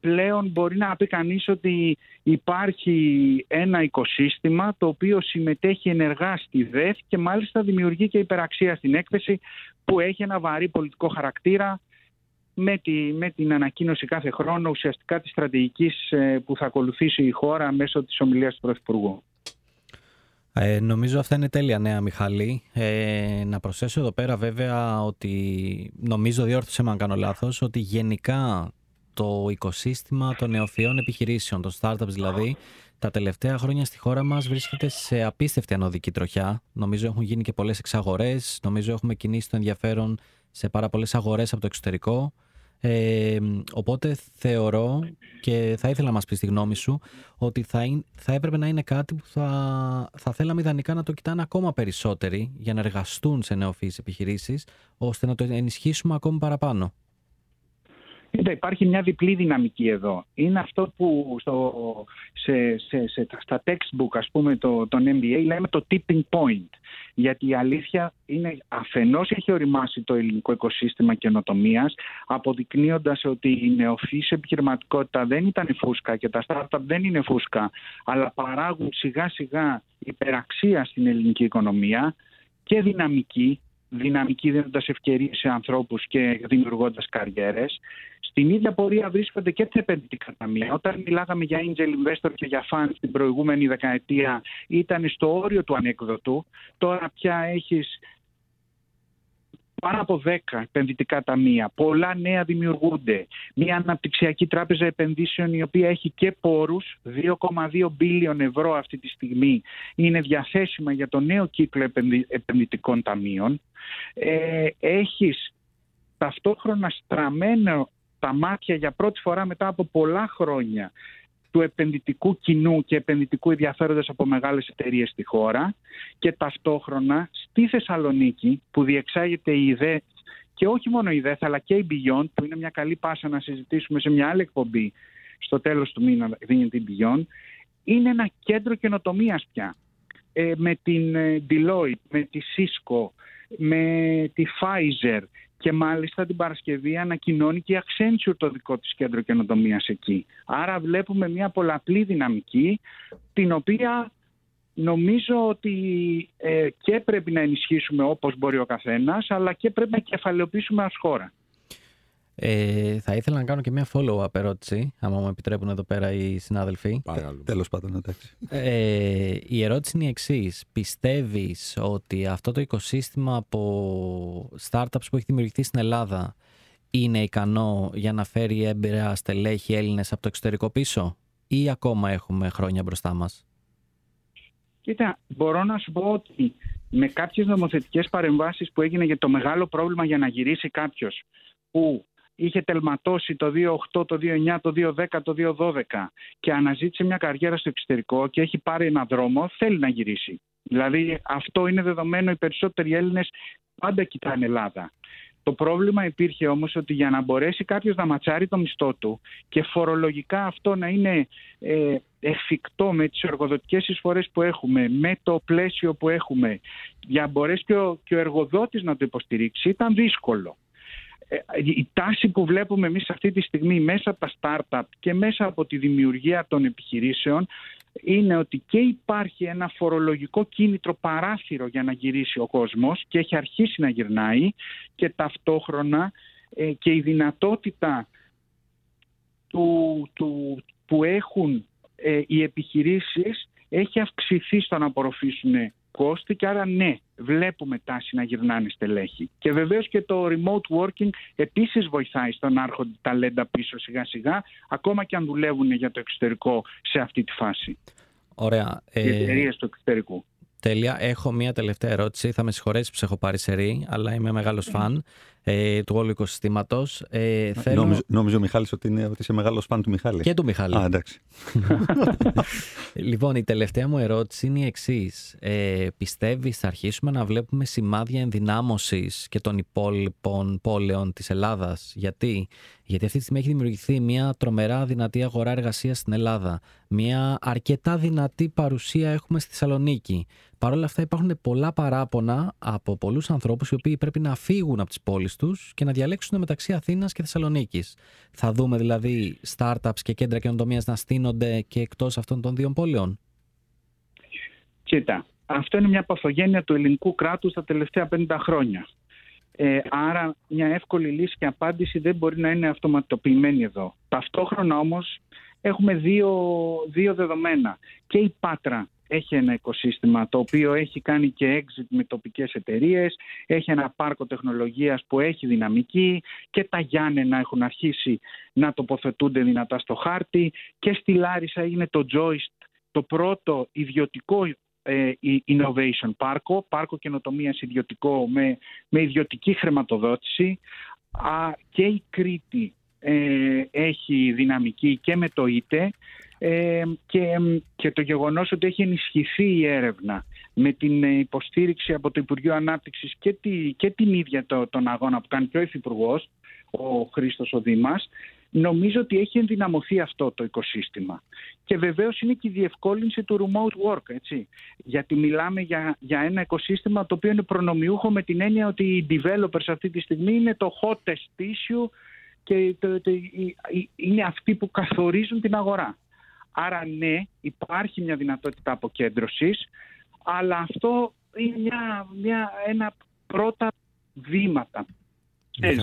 πλέον μπορεί να πει κανείς ότι υπάρχει ένα οικοσύστημα το οποίο συμμετέχει ενεργά στη ΔΕΘ και μάλιστα δημιουργεί και υπεραξία στην έκθεση που έχει ένα βαρύ πολιτικό χαρακτήρα, με την ανακοίνωση κάθε χρόνο ουσιαστικά της στρατηγικής που θα ακολουθήσει η χώρα μέσω της ομιλίας του Πρωθυπουργού. Νομίζω αυτά είναι τέλεια νέα, Μιχάλη. Να προσθέσω εδώ πέρα βέβαια ότι νομίζω, διόρθωσε με αν κάνω λάθος, ότι γενικά το οικοσύστημα των νεοφυών επιχειρήσεων, των startups δηλαδή, τα τελευταία χρόνια στη χώρα μας βρίσκεται σε απίστευτη ανωδική τροχιά. Νομίζω έχουν γίνει και πολλές εξαγορές, νομίζω έχουμε κινήσει το ενδιαφέρον σε πάρα πολλές αγορές από το εξωτερικό. Οπότε θεωρώ, και θα ήθελα να μας πεις τη γνώμη σου, ότι θα έπρεπε να είναι κάτι που θα θέλαμε ιδανικά να το κοιτάνε ακόμα περισσότεροι για να εργαστούν σε νεοφυείς επιχειρήσεις, ώστε να το ενισχύσουμε ακόμη παραπάνω. Υπάρχει μια διπλή δυναμική εδώ. Είναι αυτό που στα textbook, ας πούμε, τον MBA λέμε το tipping point. Γιατί η αλήθεια είναι, αφενός έχει οριμάσει το ελληνικό οικοσύστημα καινοτομίας, αποδεικνύοντας ότι η νεοφυής επιχειρηματικότητα δεν ήταν φούσκα και τα startup δεν είναι φούσκα, αλλά παράγουν σιγά σιγά υπεραξία στην ελληνική οικονομία και δυναμική δίνοντας ευκαιρίες σε ανθρώπους και δημιουργώντας καριέρες. Στην ίδια πορεία βρίσκονται και τα επενδυτικά ταμεία. Όταν μιλάγαμε για angel investor και για fund την προηγούμενη δεκαετία, ήταν στο όριο του ανέκδοτου. Τώρα πια έχεις πάνω από 10 επενδυτικά ταμεία. Πολλά νέα δημιουργούνται. Μια Αναπτυξιακή Τράπεζα Επενδύσεων, η οποία έχει και πόρους, 2,2 μπίλιον ευρώ αυτή τη στιγμή είναι διαθέσιμα για το νέο κύκλο επενδυτικών ταμείων. Έχεις ταυτόχρονα στραμμένο τα μάτια για πρώτη φορά μετά από πολλά χρόνια του επενδυτικού κοινού και επενδυτικού ενδιαφέροντος από μεγάλες εταιρείες στη χώρα, και ταυτόχρονα στη Θεσσαλονίκη που διεξάγεται η ΔΕΘ, και όχι μόνο η ΔΕΘ αλλά και η Beyond, που είναι μια καλή πάσα να συζητήσουμε σε μια άλλη εκπομπή στο τέλος του μήνα, δίνεται η Beyond, είναι ένα κέντρο καινοτομίας πια. Με την Deloitte, με τη Cisco, με τη Pfizer, και μάλιστα την Παρασκευή ανακοινώνει και η Accenture το δικό της κέντρο καινοτομίας εκεί. Άρα βλέπουμε μια πολλαπλή δυναμική, την οποία νομίζω ότι και πρέπει να ενισχύσουμε όπως μπορεί ο καθένας, αλλά και πρέπει να κεφαλαιοποιήσουμε ως χώρα. Θα ήθελα να κάνω και μια follow-up ερώτηση, άμα μου επιτρέπουν εδώ πέρα οι συνάδελφοι. Τέλος πάντων, εντάξει. Η ερώτηση είναι η εξής. Πιστεύεις ότι αυτό το οικοσύστημα από startups που έχει δημιουργηθεί στην Ελλάδα είναι ικανό για να φέρει έμπειρα στελέχη Έλληνες από το εξωτερικό πίσω, ή ακόμα έχουμε χρόνια μπροστά μας? Κοίτα, μπορώ να σου πω ότι με κάποιες νομοθετικές παρεμβάσεις που έγινε για το μεγάλο πρόβλημα για να γυρίσει κάποιος που είχε τελματώσει το 2008, το 2009, το 2010, το 2012 και αναζήτησε μια καριέρα στο εξωτερικό και έχει πάρει ένα δρόμο, θέλει να γυρίσει. Δηλαδή αυτό είναι δεδομένο, οι περισσότεροι Έλληνες πάντα κοιτάνε Ελλάδα. Το πρόβλημα υπήρχε όμως ότι για να μπορέσει κάποιος να ματσάρει το μισθό του και φορολογικά αυτό να είναι εφικτό με τις εργοδοτικές εισφορές που έχουμε, με το πλαίσιο που έχουμε, για να μπορέσει και ο εργοδότης να το υποστηρίξει, ήταν δύσκολο. Η τάση που βλέπουμε εμείς αυτή τη στιγμή μέσα από τα startup και μέσα από τη δημιουργία των επιχειρήσεων είναι ότι και υπάρχει ένα φορολογικό κίνητρο παράθυρο για να γυρίσει ο κόσμος και έχει αρχίσει να γυρνάει, και ταυτόχρονα και η δυνατότητα που έχουν οι επιχειρήσεις έχει αυξηθεί στο να απορροφήσουν κόστη, και άρα ναι, βλέπουμε τάση να γυρνάνε στελέχη. Και βεβαίως και το remote working επίσης βοηθάει στο να έρχονται ταλέντα πίσω σιγά σιγά, ακόμα και αν δουλεύουν για το εξωτερικό σε αυτή τη φάση. Ωραία. Οι εταιρείες του εξωτερικού. Τέλεια. Έχω μία τελευταία ερώτηση. Θα με συγχωρέσεις που σε έχω πάρει σε ρί, αλλά είμαι μεγάλος φαν του όλου οικοσυστήματος. Θέλω... Νόμιζε ο Μιχάλης ότι είσαι μεγάλος φαν του Μιχάλη. Και του Μιχάλη. Α, εντάξει. Λοιπόν, η τελευταία μου ερώτηση είναι η εξής. Πιστεύεις θα αρχίσουμε να βλέπουμε σημάδια ενδυνάμωσης και των υπόλοιπων πόλεων της Ελλάδας? Γιατί αυτή τη στιγμή έχει δημιουργηθεί μια τρομερά δυνατή αγορά εργασίας στην Ελλάδα. Μια αρκετά δυνατή παρουσία έχουμε στη Θεσσαλονίκη. Παρ' όλα αυτά υπάρχουν πολλά παράπονα από πολλούς ανθρώπους οι οποίοι πρέπει να φύγουν από τις πόλεις τους και να διαλέξουν μεταξύ Αθήνας και Θεσσαλονίκης. Θα δούμε δηλαδή startups και κέντρα καινοτομίας να στείνονται και εκτός αυτών των δύο πόλεων? Κοίτα, αυτό είναι μια παθογένεια του ελληνικού κράτους τα τελευταία 50 χρόνια. Άρα μια εύκολη λύση και απάντηση δεν μπορεί να είναι αυτοματοποιημένη εδώ. Ταυτόχρονα όμως έχουμε δύο δεδομένα. Και η Πάτρα έχει ένα οικοσύστημα το οποίο έχει κάνει και exit με τοπικές εταιρείες, έχει ένα πάρκο τεχνολογίας που έχει δυναμική, και τα Γιάννενα έχουν αρχίσει να τοποθετούνται δυνατά στο χάρτη, και στη Λάρισα είναι το Joist, το πρώτο ιδιωτικό innovation πάρκο καινοτομίας ιδιωτικό με ιδιωτική χρηματοδότηση, και η Κρήτη έχει δυναμική και με το ΙΤΕ, και το γεγονός ότι έχει ενισχυθεί η έρευνα με την υποστήριξη από το Υπουργείο Ανάπτυξης και την ίδια τον αγώνα που κάνει και ο Υφυπουργός, ο Χρήστος ο Δήμας, νομίζω ότι έχει ενδυναμωθεί αυτό το οικοσύστημα. Και βεβαίως είναι και η διευκόλυνση του remote work, έτσι. Γιατί μιλάμε για ένα οικοσύστημα το οποίο είναι προνομιούχο, με την έννοια ότι οι developers αυτή τη στιγμή είναι το hottest issue και είναι αυτοί που καθορίζουν την αγορά. Άρα ναι, υπάρχει μια δυνατότητα αποκέντρωσης, αλλά αυτό είναι ένα πρώτα βήματα,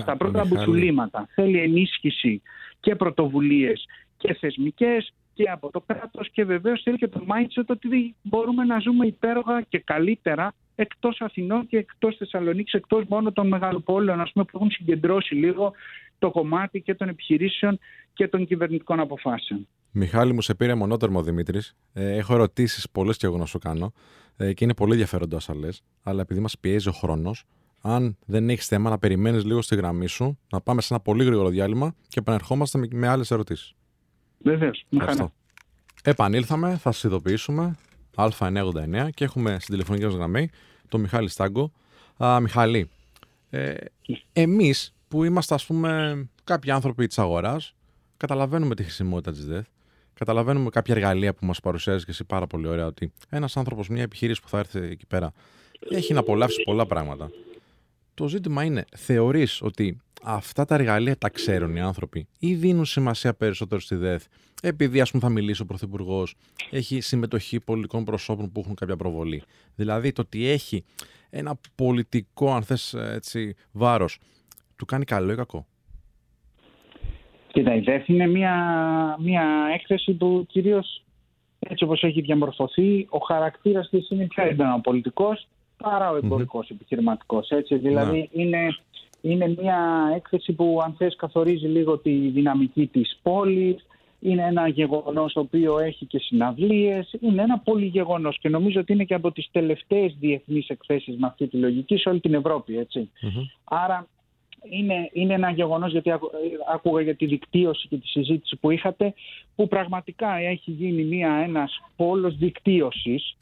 τα πρώτα μπουτσουλήματα. Θέλει ενίσχυση και πρωτοβουλίες και θεσμικές και από το κράτος, και βεβαίως θέλει και το mindset ότι μπορούμε να ζούμε υπέροχα και καλύτερα εκτός Αθηνών και εκτός Θεσσαλονίκης, εκτός μόνο των μεγαλοπόλεων, ας πούμε, που έχουν συγκεντρώσει λίγο το κομμάτι και των επιχειρήσεων και των κυβερνητικών αποφάσεων. Μιχάλη, μου σε πήρε μονότερμο ο Δημήτρης. Έχω ερωτήσεις πολλές και εγώ να σου κάνω, και είναι πολύ ενδιαφέροντα όσα λες, αλλά επειδή μας πιέζει ο χρόνος, αν δεν έχεις θέμα να περιμένεις λίγο στη γραμμή σου, να πάμε σε ένα πολύ γρήγορο διάλειμμα και επανερχόμαστε με άλλες ερωτήσεις. Βεβαίως. Επανήλθαμε, θα σας ειδοποιήσουμε. Α989, και έχουμε στην τηλεφωνική μας γραμμή τον Μιχάλη Στάγκο. Μιχάλη, εμείς που είμαστε, ας πούμε, κάποιοι άνθρωποι της αγοράς, καταλαβαίνουμε τη χρησιμότητα της ΔΕΘ, καταλαβαίνουμε κάποια εργαλεία που μας παρουσιάζεις και εσύ πάρα πολύ ωραία, ότι ένας άνθρωπος, μια επιχείρηση που θα έρθει εκεί πέρα, έχει να απολαύσει πολλά πράγματα. Το ζήτημα είναι, θεωρείς ότι αυτά τα εργαλεία τα ξέρουν οι άνθρωποι ή δίνουν σημασία περισσότερο στη ΔΕΘ, επειδή, ας πούμε, θα μιλήσει ο Πρωθυπουργός, έχει συμμετοχή πολιτικών προσώπων που έχουν κάποια προβολή? Δηλαδή το ότι έχει ένα πολιτικό, αν θες έτσι, βάρος, του κάνει καλό ή κακό? Κοίτα, η ΔΕΘ είναι μια έκθεση που κυρίως έτσι όπως έχει διαμορφωθεί, ο χαρακτήρας της είναι πιο έντονα ο πολιτικός παρά ο εμπορικός επιχειρηματικός. Έτσι, δηλαδή είναι μια έκθεση που αν θες καθορίζει λίγο τη δυναμική της πόλης, είναι ένα γεγονός το οποίο έχει και συναυλίες, είναι ένα πολυγεγονός και νομίζω ότι είναι και από τις τελευταίες διεθνείς εκθέσεις με αυτή τη λογική σε όλη την Ευρώπη. Έτσι. Άρα είναι ένα γεγονός, γιατί άκουγα για τη δικτύωση και τη συζήτηση που είχατε, που πραγματικά έχει γίνει ένας πόλος δικτύωσης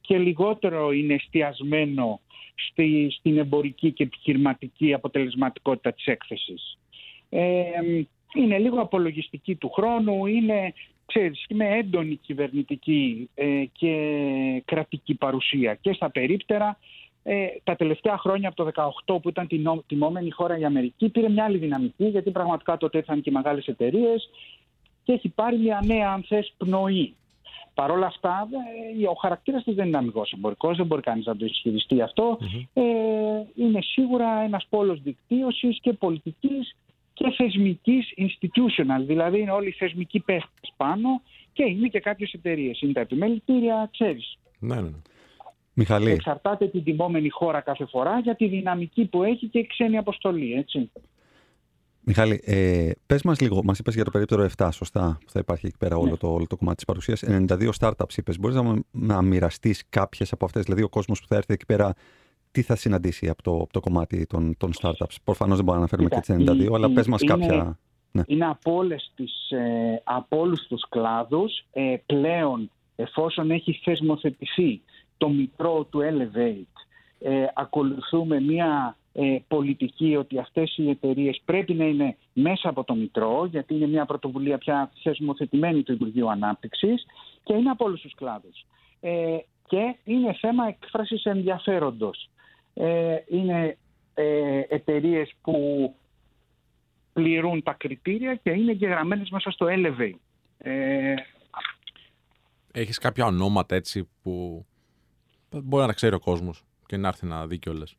και λιγότερο είναι εστιασμένο στην εμπορική και επιχειρηματική αποτελεσματικότητα της έκθεσης. Είναι λίγο απολογιστική του χρόνου, είναι, ξέρεις, με έντονη κυβερνητική και κρατική παρουσία και στα περίπτερα. Τα τελευταία χρόνια από το 2018 που ήταν τιμόμενη χώρα η Αμερική πήρε μια άλλη δυναμική, γιατί πραγματικά τότε ήρθαν και μεγάλες εταιρείες και έχει πάρει μια νέα, αν θες, πνοή. Παρ' όλα αυτά, ο χαρακτήρας της δεν είναι αμυγός εμπορικός, δεν μπορεί κανείς να το ισχυριστεί αυτό. Είναι σίγουρα ένας πόλος δικτύωσης και πολιτικής και θεσμικής, institutional, δηλαδή είναι όλοι οι θεσμικοί παίχτες πάνω και είναι και κάποιες εταιρείες, είναι τα επιμελητήρια, ξέρεις. Ναι. Μιχαλή. Εξαρτάται την τιμόμενη χώρα κάθε φορά για τη δυναμική που έχει και η ξένη αποστολή, έτσι. Μιχάλη, πες μας λίγο, μας είπες για το περίπτερο 7, σωστά, που θα υπάρχει εκεί πέρα όλο το κομμάτι της παρουσίας. 92 startups είπες, μπορείς να μοιραστείς κάποιες από αυτές, δηλαδή ο κόσμος που θα έρθει εκεί πέρα, τι θα συναντήσει από το κομμάτι των startups. Προφανώς δεν μπορούμε να αναφέρουμε και τις 92, αλλά πες μας κάποια. Ναι. Είναι από όλους τους κλάδους, πλέον εφόσον έχει θεσμοθετηθεί το μητρό του Elevate, ακολουθούμε μια πολιτική ότι αυτές οι εταιρείες πρέπει να είναι μέσα από το μητρό, γιατί είναι μια πρωτοβουλία πια θεσμοθετημένη του Υπουργείου Ανάπτυξης και είναι από όλους τους κλάδους. Και είναι θέμα έκφρασης ενδιαφέροντος. Είναι εταιρείες που πληρούν τα κριτήρια και είναι εγγεγραμμένες μέσα στο Elevate. Έχεις κάποια ονόματα έτσι που μπορεί να ξέρει ο κόσμος και να έρθει να δει κιόλας?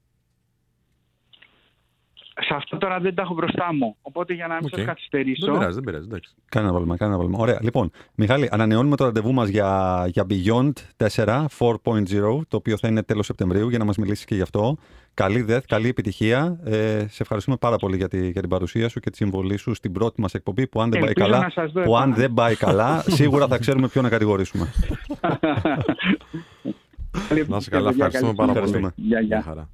Σε αυτό τώρα δεν τα έχω μπροστά μου, οπότε για να μην σας καθυστερήσω. Δεν πειράζει, εντάξει. Κανένα πρόβλημα. Ωραία, λοιπόν, Μιχάλη, ανανεώνουμε το ραντεβού μας για Beyond 4, 4.0, το οποίο θα είναι τέλος Σεπτεμβρίου, για να μας μιλήσεις και γι' αυτό. Καλή ΔΕΘ, καλή επιτυχία. Σε ευχαριστούμε πάρα πολύ για την παρουσία σου και τη συμβολή σου στην πρώτη μας εκπομπή, που αν δεν πάει καλά, σίγουρα θα ξέρουμε ποιον να κατηγορήσουμε. Να σε καλά, ευχαριστούμε πάρα πολύ. Γεια.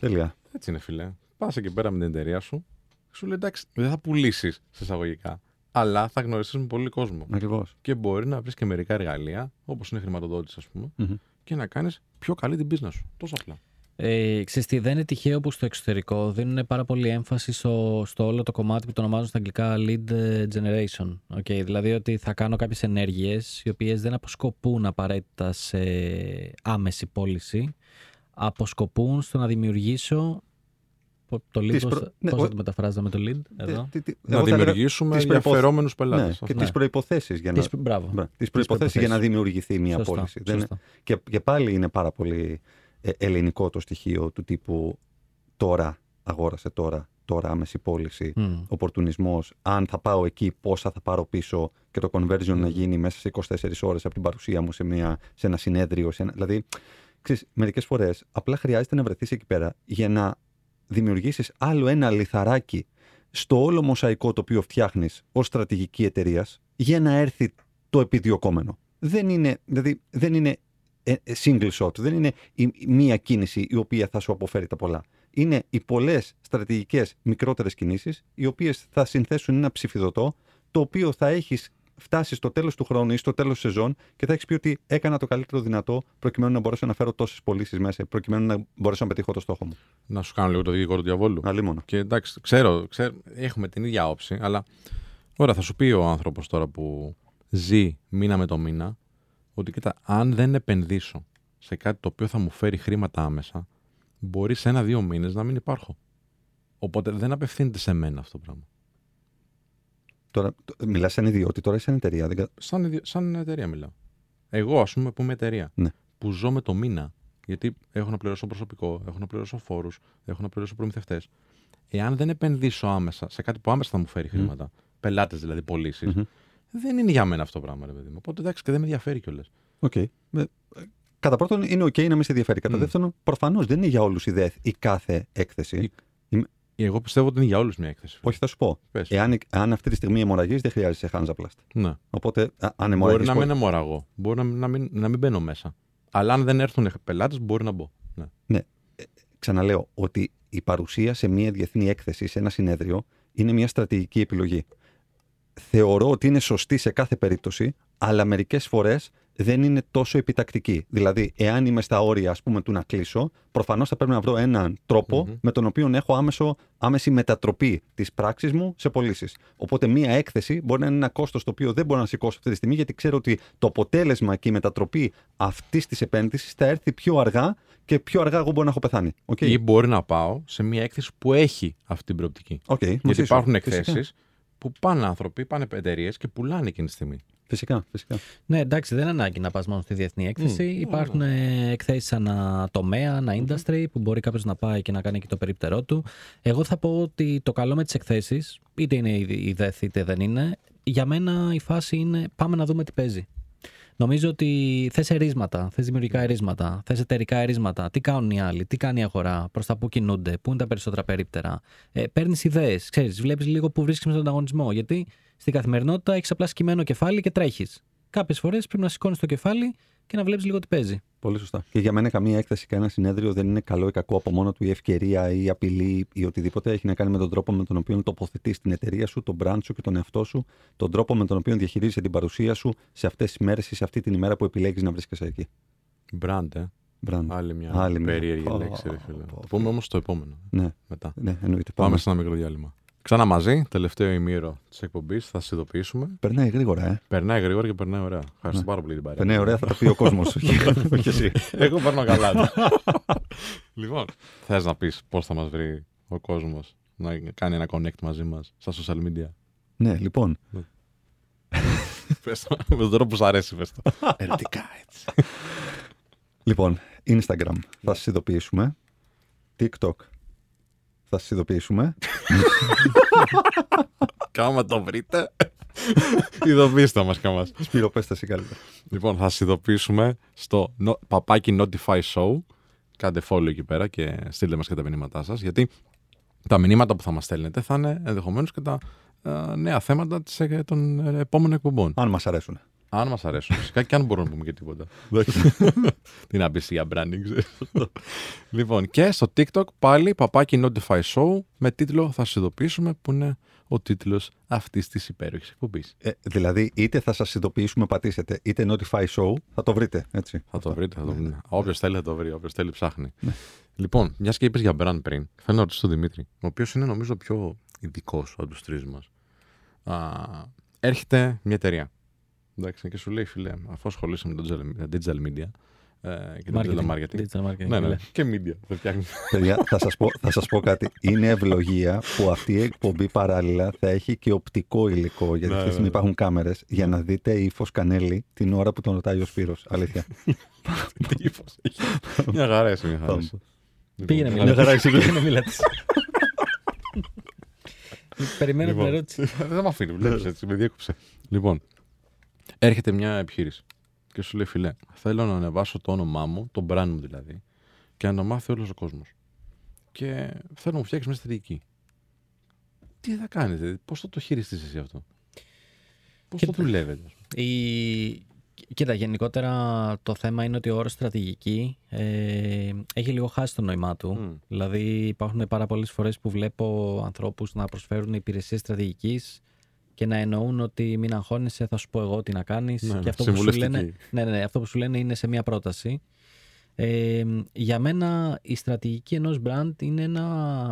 Τέλεια. Έτσι είναι, φίλε. Πας εκεί πέρα με την εταιρεία σου. Σου λέει εντάξει, δεν θα πουλήσεις σε εισαγωγικά, αλλά θα γνωριστείς με πολύ κόσμο. Ακριβώς. Και μπορεί να βρεις και μερικά εργαλεία, όπως είναι η χρηματοδότηση, ας πούμε, και να κάνεις πιο καλή την business σου. Τόσο απλά. Ξέρεις τι, δεν είναι τυχαίο που στο εξωτερικό δίνουν πάρα πολύ έμφαση στο όλο το κομμάτι που το ονομάζουν στα αγγλικά lead generation. Δηλαδή ότι θα κάνω κάποιες ενέργειες οι οποίες δεν αποσκοπούν απαραίτητα σε άμεση πώληση, αποσκοπούν στο να δημιουργήσω το lead. Πώς θα το μεταφράζω με το lead εδώ? Να δημιουργήσουμε ενδιαφερόμενους πελάτες. Και τις προϋποθέσεις για να δημιουργηθεί μια πώληση. Και πάλι είναι πάρα πολύ ελληνικό το στοιχείο του τύπου τώρα, αγόρασε τώρα άμεση πώληση, οπορτουνισμός, αν θα πάω εκεί πόσα θα πάρω πίσω και το conversion να γίνει μέσα σε 24 ώρες από την παρουσία μου σε ένα συνέδριο. Δηλαδή, ξέρεις, μερικές φορές απλά χρειάζεται να βρεθείς εκεί πέρα για να δημιουργήσεις άλλο ένα λιθαράκι στο όλο μοσαϊκό το οποίο φτιάχνεις ως στρατηγική εταιρείας για να έρθει το επιδιωκόμενο. Δεν είναι single shot, δεν είναι μία κίνηση η οποία θα σου αποφέρει τα πολλά. Είναι οι πολλές στρατηγικές μικρότερες κινήσεις οι οποίες θα συνθέσουν ένα ψηφιδωτό το οποίο θα έχεις φτάσει στο τέλος του χρόνου ή στο τέλος της σεζόν και θα έχεις πει ότι έκανα το καλύτερο δυνατό προκειμένου να μπορέσω να φέρω τόσες πωλήσεις μέσα, προκειμένου να μπορέσω να πετύχω το στόχο μου. Να σου κάνω λίγο το δικηγόρο του διαβόλου. Αλίμονο. Και εντάξει, ξέρω, έχουμε την ίδια όψη, αλλά ωραία, θα σου πει ο άνθρωπος τώρα που ζει μήνα με το μήνα ότι κοίτα, αν δεν επενδύσω σε κάτι το οποίο θα μου φέρει χρήματα άμεσα, μπορεί σε 1-2 μήνες να μην υπάρχω. Οπότε δεν απευθύνεται σε μένα αυτό το πράγμα. Τώρα μιλάς σαν ιδιότητα, τώρα είσαι σαν εταιρεία. Σαν εταιρεία μιλάω. Εγώ, ας πούμε, που είμαι εταιρεία, που ζω με το μήνα, γιατί έχω να πληρώσω προσωπικό, έχω να πληρώσω φόρους, έχω να πληρώσω προμηθευτές. εάν δεν επενδύσω άμεσα σε κάτι που άμεσα θα μου φέρει χρήματα, πελάτες δηλαδή, πωλήσεις, δεν είναι για μένα αυτό το πράγμα, ρε παιδί μου. Οπότε εντάξει, και δεν με ενδιαφέρει κιόλας. Okay. Κατά πρώτον, είναι OK να μην σε ενδιαφέρει. Κατά δεύτερον, προφανώς δεν είναι για όλους η ΔΕΘ η κάθε έκθεση. Εγώ πιστεύω ότι είναι για όλους μια έκθεση. Όχι, θα σου πω. Εάν αυτή τη στιγμή αιμορραγείς, δεν χρειάζεσαι Hansa Plast. Ναι. Οπότε, αν αιμορραγείς. Μπορεί να μην αιμορραγώ. Μπορεί να μην μπαίνω μέσα. Αλλά αν δεν έρθουν πελάτες, μπορεί να μπω. Ναι. Ναι. Ξαναλέω ότι η παρουσία σε μια διεθνή έκθεση, σε ένα συνέδριο, είναι μια στρατηγική επιλογή. Θεωρώ ότι είναι σωστή σε κάθε περίπτωση, αλλά μερικές φορές δεν είναι τόσο επιτακτική. Δηλαδή, εάν είμαι στα όρια, ας πούμε, του να κλείσω, προφανώς θα πρέπει να βρω έναν τρόπο με τον οποίο έχω άμεση μετατροπή της πράξης μου σε πωλήσεις. Οπότε, μία έκθεση μπορεί να είναι ένα κόστος το οποίο δεν μπορώ να σηκώσω αυτή τη στιγμή, γιατί ξέρω ότι το αποτέλεσμα και η μετατροπή αυτής της επένδυσης θα έρθει πιο αργά και πιο αργά εγώ μπορώ να έχω πεθάνει. Okay. Ή μπορεί να πάω σε μία έκθεση που έχει αυτή την προοπτική. Okay, γιατί υπάρχουν εκθέσεις που πάνε άνθρωποι, πάνε εταιρείες και πουλάνε εκείνη τη στιγμή. Φυσικά, φυσικά. Ναι, εντάξει, δεν είναι ανάγκη να πας μόνο στη διεθνή έκθεση. Υπάρχουν εκθέσεις ανά τομέα, ανά industry που μπορεί κάποιος να πάει και να κάνει και το περίπτερό του. Εγώ θα πω ότι το καλό με τις εκθέσεις, είτε είναι η ΔΕΘ είτε δεν είναι, για μένα η φάση είναι πάμε να δούμε τι παίζει. Νομίζω ότι θες ερίσματα, θες δημιουργικά ερίσματα, θες εταιρικά ερίσματα. Τι κάνουν οι άλλοι, τι κάνει η αγορά, προς τα που κινούνται, πού είναι τα περισσότερα περίπτερα. Παίρνεις ιδέες, ξέρεις, βλέπεις λίγο που βρίσκεσαι στον ανταγωνισμό. Γιατί στην καθημερινότητα έχεις απλά σκυμμένο κεφάλι και τρέχεις. Κάποιες φορές πρέπει να σηκώνεις το κεφάλι και να βλέπεις λίγο τι παίζει. Πολύ σωστά. Και για μένα, καμία έκθεση, κανένα συνέδριο δεν είναι καλό ή κακό από μόνο του, η ευκαιρία ή η απειλή ή οτιδήποτε. Έχει να κάνει με τον τρόπο με τον οποίο τοποθετείς την εταιρεία σου, τον brand σου και τον εαυτό σου, τον τρόπο με τον οποίο διαχειρίζεσαι την παρουσία σου σε αυτές τις μέρες ή σε αυτή την ημέρα που επιλέγεις να βρίσκεσαι εκεί. Brand, Άλλη μια περίεργη λέξη, ρε φίλε. Θα πούμε όμως το επόμενο. Ναι, μετά. Ναι, εννοείται. Πάμε σε ένα μικρό διάλειμμα. Ξανά μαζί, τελευταίο ημίρο της εκπομπής, θα σας ειδοποιήσουμε. Περνάει γρήγορα, Περνάει γρήγορα και περνάει ωραία. Ευχαριστώ πάρα πολύ την παρέα. Περνάει ωραία, θα το πει ο κόσμος. Όχι εσύ. Εγώ παίρνω καλά. Λοιπόν, θες να πεις πώς θα μας βρει ο κόσμος να κάνει ένα connect μαζί μας στα social media? Ναι, λοιπόν. Πες το, με τον τρόπο που σου αρέσει, πες το. Ερωτικά έτσι. Λοιπόν, Instagram, θα σας ειδοποιήσουμε. TikTok. Θα σας ειδοποιήσουμε. Κάμα το βρείτε, ειδοποιήστε μας καμάς. Σπύρο, πες τα εσύ καλύτερα. Λοιπόν, θα σας ειδοποιήσουμε στο παπάκι NotifyShow. Κάντε follow εκεί πέρα και στείλτε μας και τα μηνύματά σας. Γιατί τα μηνύματα που θα μας στέλνετε θα είναι ενδεχομένως και τα νέα θέματα των επόμενων εκπομπών. Αν μας αρέσουν. Αν μας αρέσουν, φυσικά, και αν μπορούμε να πούμε και τίποτα. Την αμπισία branding. Λοιπόν, και στο TikTok πάλι παπάκι Notify Show με τίτλο Θα σας ειδοποιήσουμε, που είναι ο τίτλος αυτής της υπέροχης εκπομπής. Δηλαδή, είτε θα σας ειδοποιήσουμε, πατήσετε, είτε Notify Show, θα το βρείτε. Έτσι, θα το βρείτε. Όποιος θέλει θα το βρει, όποιος θέλει ψάχνει. Λοιπόν, μιας και είπες για brand πριν, θέλω να ρωτήσω τον Δημήτρη, ο οποίος είναι νομίζω πιο ειδικός από τους τρεις μας. Έρχεται μια εταιρεία. Εντάξει, και σου λέει, φίλε, αφού ασχολείσαι με το digital media και το digital marketing. Ναι, ναι, και media. Δεν φτιάχνει. Θα σας πω κάτι. Είναι ευλογία που αυτή η εκπομπή παράλληλα θα έχει και οπτικό υλικό. Γιατί αυτή τη στιγμή υπάρχουν κάμερες για να δείτε ύφος Κανέλλη την ώρα που τον ρωτάει ο Σπύρος. Αλήθεια. Τι ύφος έχει. Μια χαρά εσύ, μια χαρά. Πήγαινε να μιλάτε. Περιμένω την ερώτηση. Δεν με αφήνει, βλέπεις έτσι, με διέκοψε. Λοιπόν. Έρχεται μια επιχείρηση και σου λέει, φιλέ, θέλω να ανεβάσω το όνομά μου, το brand μου δηλαδή, και να το μάθει όλος ο κόσμος. Και θέλω να μου φτιάξει μια στρατηγική. Τι θα κάνετε, πώς θα το χειριστείς εσύ αυτό, πώς θα δουλεύετε? Κοίτα, γενικότερα το θέμα είναι ότι ο όρος στρατηγική έχει λίγο χάσει το νόημά του. Δηλαδή υπάρχουν πάρα πολλές φορές που βλέπω ανθρώπους να προσφέρουν υπηρεσίες στρατηγικής και να εννοούν ότι μην αγχώνεσαι, θα σου πω εγώ τι να κάνεις. Ναι, και αυτό που σου λένε, αυτό που σου λένε είναι σε μια πρόταση. Για μένα η στρατηγική ενός brand είναι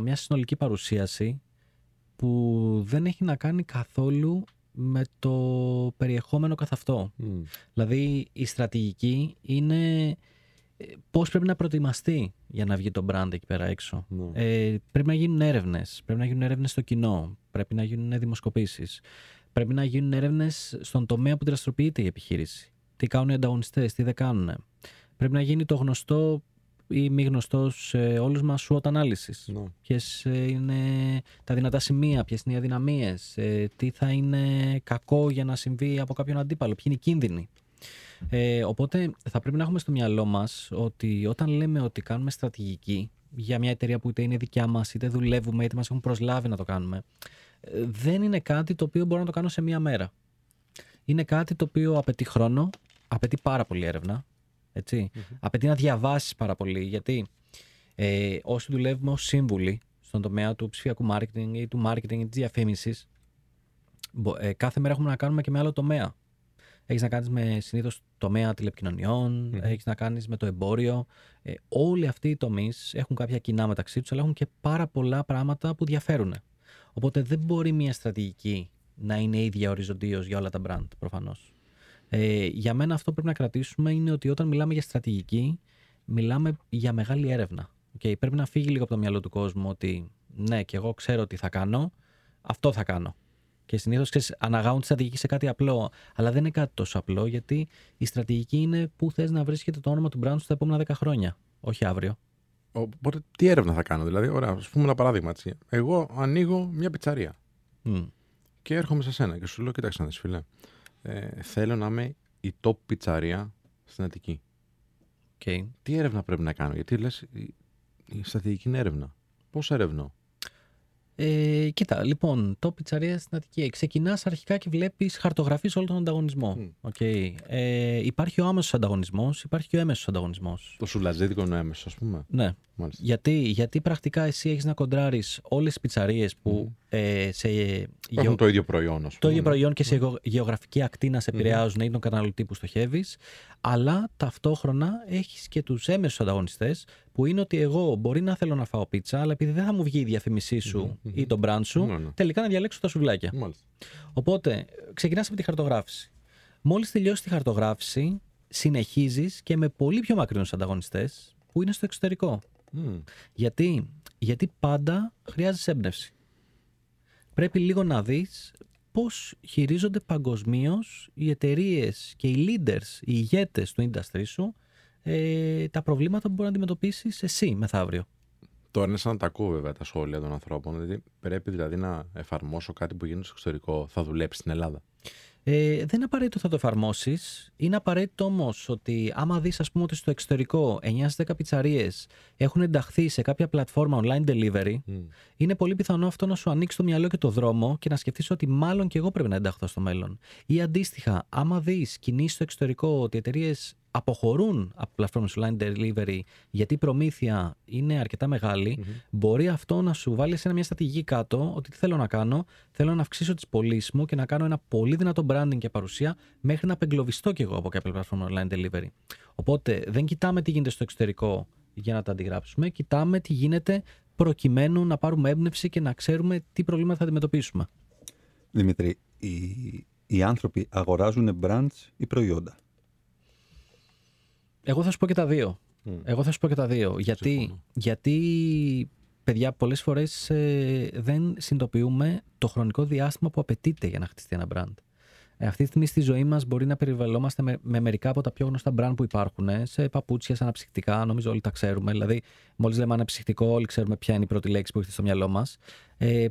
μια συνολική παρουσίαση που δεν έχει να κάνει καθόλου με το περιεχόμενο καθ' αυτό. Δηλαδή η στρατηγική είναι πώς πρέπει να προετοιμαστεί για να βγει το brand εκεί πέρα έξω. Πρέπει να γίνουν έρευνες. Πρέπει να γίνουν έρευνες στο κοινό. Πρέπει να γίνουν δημοσκοπήσεις. Πρέπει να γίνουν έρευνες στον τομέα που δραστηριοποιείται η επιχείρηση. Τι κάνουν οι ανταγωνιστές, τι δεν κάνουν. Πρέπει να γίνει το γνωστό ή μη γνωστό σε όλους μας SWOT ανάλυσης. No. Ποιες είναι τα δυνατά σημεία, ποιες είναι οι αδυναμίες, τι θα είναι κακό για να συμβεί από κάποιον αντίπαλο, ποιοι είναι οι κίνδυνοι. Οπότε θα πρέπει να έχουμε στο μυαλό μας ότι όταν λέμε ότι κάνουμε στρατηγική για μια εταιρεία που είτε είναι δικιά μας, είτε δουλεύουμε, είτε μας έχουν προσλάβει να το κάνουμε, δεν είναι κάτι το οποίο μπορώ να το κάνω σε μια μέρα. Είναι κάτι το οποίο απαιτεί χρόνο, απαιτεί πάρα πολύ έρευνα, έτσι. Mm-hmm. Απαιτεί να διαβάσεις πάρα πολύ, γιατί όσοι δουλεύουμε ως σύμβουλοι στον τομέα του ψηφιακού marketing ή του marketing ή της διαφήμισης, κάθε μέρα έχουμε να κάνουμε και με άλλο τομέα. Έχεις να κάνεις με συνήθως τομέα τηλεπικοινωνιών, έχεις να κάνεις με το εμπόριο. Όλοι αυτοί οι τομείς έχουν κάποια κοινά μεταξύ τους, αλλά έχουν και πάρα πολλά πράγματα που διαφέρουν. Οπότε δεν μπορεί μια στρατηγική να είναι ίδια οριζοντίως για όλα τα brand, προφανώς. Για μένα αυτό που πρέπει να κρατήσουμε είναι ότι όταν μιλάμε για στρατηγική, μιλάμε για μεγάλη έρευνα. Okay, πρέπει να φύγει λίγο από το μυαλό του κόσμου ότι ναι, και εγώ ξέρω τι θα κάνω, αυτό θα κάνω. Και συνήθως αναγάγουν τη στρατηγική σε κάτι απλό. Αλλά δεν είναι κάτι τόσο απλό, γιατί η στρατηγική είναι πού θες να βρίσκεται το όνομα του brand σου τα επόμενα 10 χρόνια, όχι αύριο. Οπότε τι έρευνα θα κάνω, δηλαδή. Ωραία, ας πούμε ένα παράδειγμα. Έτσι. Εγώ ανοίγω μια πιτσαρία. Και έρχομαι σε σένα και σου λέω: Κοίταξε να δεις, φίλε. Θέλω να είμαι η top πιτσαρία στην Αττική. Okay. Τι έρευνα πρέπει να κάνω, γιατί λες η στρατηγική είναι έρευνα. Πώς ερευνώ? Κοίτα, λοιπόν, το πιτσαρία στην Αττική. Ξεκινάς αρχικά και βλέπεις, χαρτογραφείς όλο τον ανταγωνισμό. Okay. Υπάρχει ο άμεσος ανταγωνισμός, υπάρχει και ο έμεσος ανταγωνισμός. Το σουλαζίδικο είναι ο έμεσος, ας πούμε. Ναι. Γιατί πρακτικά εσύ έχεις να κοντράρεις όλες τις πιτσαρίες που. Έχουν το ίδιο προϊόν, ας πούμε. Το ίδιο προϊόν και σε γεωγραφική ακτίνα σε επηρεάζουν ή τον καταναλωτή που στοχεύεις. Αλλά ταυτόχρονα έχεις και τους έμεσους ανταγωνιστές, που είναι ότι εγώ μπορεί να θέλω να φάω πίτσα, αλλά επειδή δεν θα μου βγει η διαφήμισή σου ή το brand σου, τελικά να διαλέξω τα σουβλάκια. Μάλιστα. Οπότε ξεκινάς με τη χαρτογράφηση. Μόλις τελειώσει τη χαρτογράφηση, συνεχίζεις και με πολύ πιο μακρινούς ανταγωνιστές που είναι στο εξωτερικό. Γιατί πάντα χρειάζεσαι έμπνευση. Πρέπει λίγο να δεις πώς χειρίζονται παγκοσμίως οι εταιρείες και οι leaders, οι ηγέτες του industry σου, τα προβλήματα που μπορεί να αντιμετωπίσεις εσύ μεθαύριο. Τώρα είναι σαν να τα ακούω βέβαια τα σχόλια των ανθρώπων. Δηλαδή, πρέπει δηλαδή να εφαρμόσω κάτι που γίνεται στο εξωτερικό, θα δουλέψει στην Ελλάδα. Δεν είναι απαραίτητο θα το εφαρμόσεις. Είναι απαραίτητο όμως ότι άμα δεις, ας πούμε, ότι στο εξωτερικό 9-10 πιτσαρίες έχουν ενταχθεί σε κάποια πλατφόρμα online delivery, είναι πολύ πιθανό αυτό να σου ανοίξει το μυαλό και το δρόμο και να σκεφτείς ότι μάλλον και εγώ πρέπει να ενταχθώ στο μέλλον. Ή αντίστοιχα, άμα δεις κινήσεις στο εξωτερικό ότι εταιρείες αποχωρούν από πλατφόρμες online delivery γιατί η προμήθεια είναι αρκετά μεγάλη, μπορεί αυτό να σου βάλει σε μια στρατηγική κάτω ότι τι θέλω να κάνω, θέλω να αυξήσω τις πωλήσεις μου και να κάνω ένα πολύ δυνατό branding και παρουσία μέχρι να απεγκλωβιστώ κι εγώ από κάποια πλατφόρμα online delivery. Οπότε δεν κοιτάμε τι γίνεται στο εξωτερικό για να τα αντιγράψουμε, κοιτάμε τι γίνεται προκειμένου να πάρουμε έμπνευση και να ξέρουμε τι προβλήματα θα αντιμετωπίσουμε. Δημήτρη, οι άνθρωποι αγοράζουν brands ή προϊόντα? Εγώ θα σου πω και τα δύο. Γιατί, παιδιά, πολλές φορές δεν συνειδητοποιούμε το χρονικό διάστημα που απαιτείται για να χτιστεί ένα brand. Αυτή τη στιγμή στη ζωή μας μπορεί να περιβαλλόμαστε με μερικά από τα πιο γνωστά brand που υπάρχουν, σε παπούτσια, σε αναψυκτικά, νομίζω όλοι τα ξέρουμε. Δηλαδή, μόλις λέμε αναψυκτικό, όλοι ξέρουμε ποια είναι η πρώτη λέξη που έχετε στο μυαλό μας.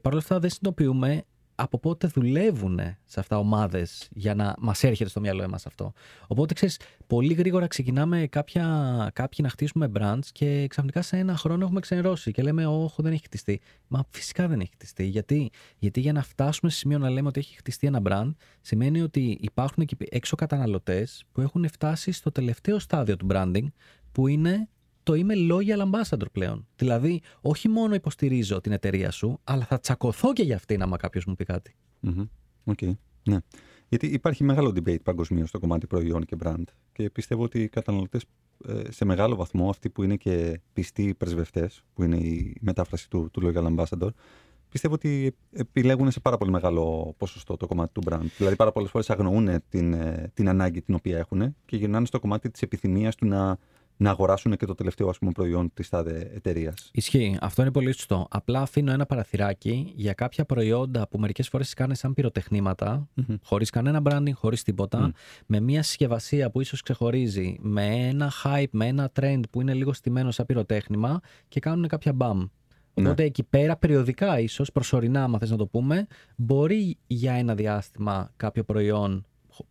Παρ' όλα αυτά, δεν συνειδητοποιούμε από πότε δουλεύουν σε αυτά ομάδες για να μας έρχεται στο μυαλό μας αυτό. Οπότε, ξέρεις, πολύ γρήγορα ξεκινάμε κάποιοι να χτίσουμε brands και ξαφνικά σε ένα χρόνο έχουμε ξενερώσει και λέμε όχι, δεν έχει χτιστεί. Μα φυσικά δεν έχει χτιστεί. Γιατί για να φτάσουμε σε σημείο να λέμε ότι έχει χτιστεί ένα brand, σημαίνει ότι υπάρχουν εκεί έξω καταναλωτές που έχουν φτάσει στο τελευταίο στάδιο του branding, που είναι το είμαι loyal ambassador πλέον. Δηλαδή, όχι μόνο υποστηρίζω την εταιρεία σου, αλλά θα τσακωθώ και για αυτήν άμα κάποιος μου πει κάτι. Okay. Ναι. Γιατί υπάρχει μεγάλο debate παγκοσμίως στο κομμάτι προϊόν και brand. Και πιστεύω ότι οι καταναλωτές σε μεγάλο βαθμό, αυτοί που είναι και πιστοί πρεσβευτές, που είναι η μετάφραση του loyal ambassador, πιστεύω ότι επιλέγουν σε πάρα πολύ μεγάλο ποσοστό το κομμάτι του brand. Δηλαδή, πάρα πολλές φορές αγνοούν την ανάγκη την οποία έχουν και γυρνάνε στο κομμάτι της επιθυμίας του να να αγοράσουν και το τελευταίο, ας πούμε, προϊόν της τάδε εταιρείας. Ισχύει. Αυτό είναι πολύ σωστό. Απλά αφήνω ένα παραθυράκι για κάποια προϊόντα που μερικές φορές κάνουν σαν πυροτεχνήματα, mm-hmm. χωρίς κανένα branding, χωρίς τίποτα, mm. με μια συσκευασία που ίσως ξεχωρίζει, με ένα hype, με ένα trend που είναι λίγο στημένο σαν πυροτέχνημα και κάνουν κάποια μπαμ. Οπότε ναι. εκεί πέρα περιοδικά ίσως, προσωρινά άμα θες να το πούμε, μπορεί για ένα διάστημα κάποιο προϊόν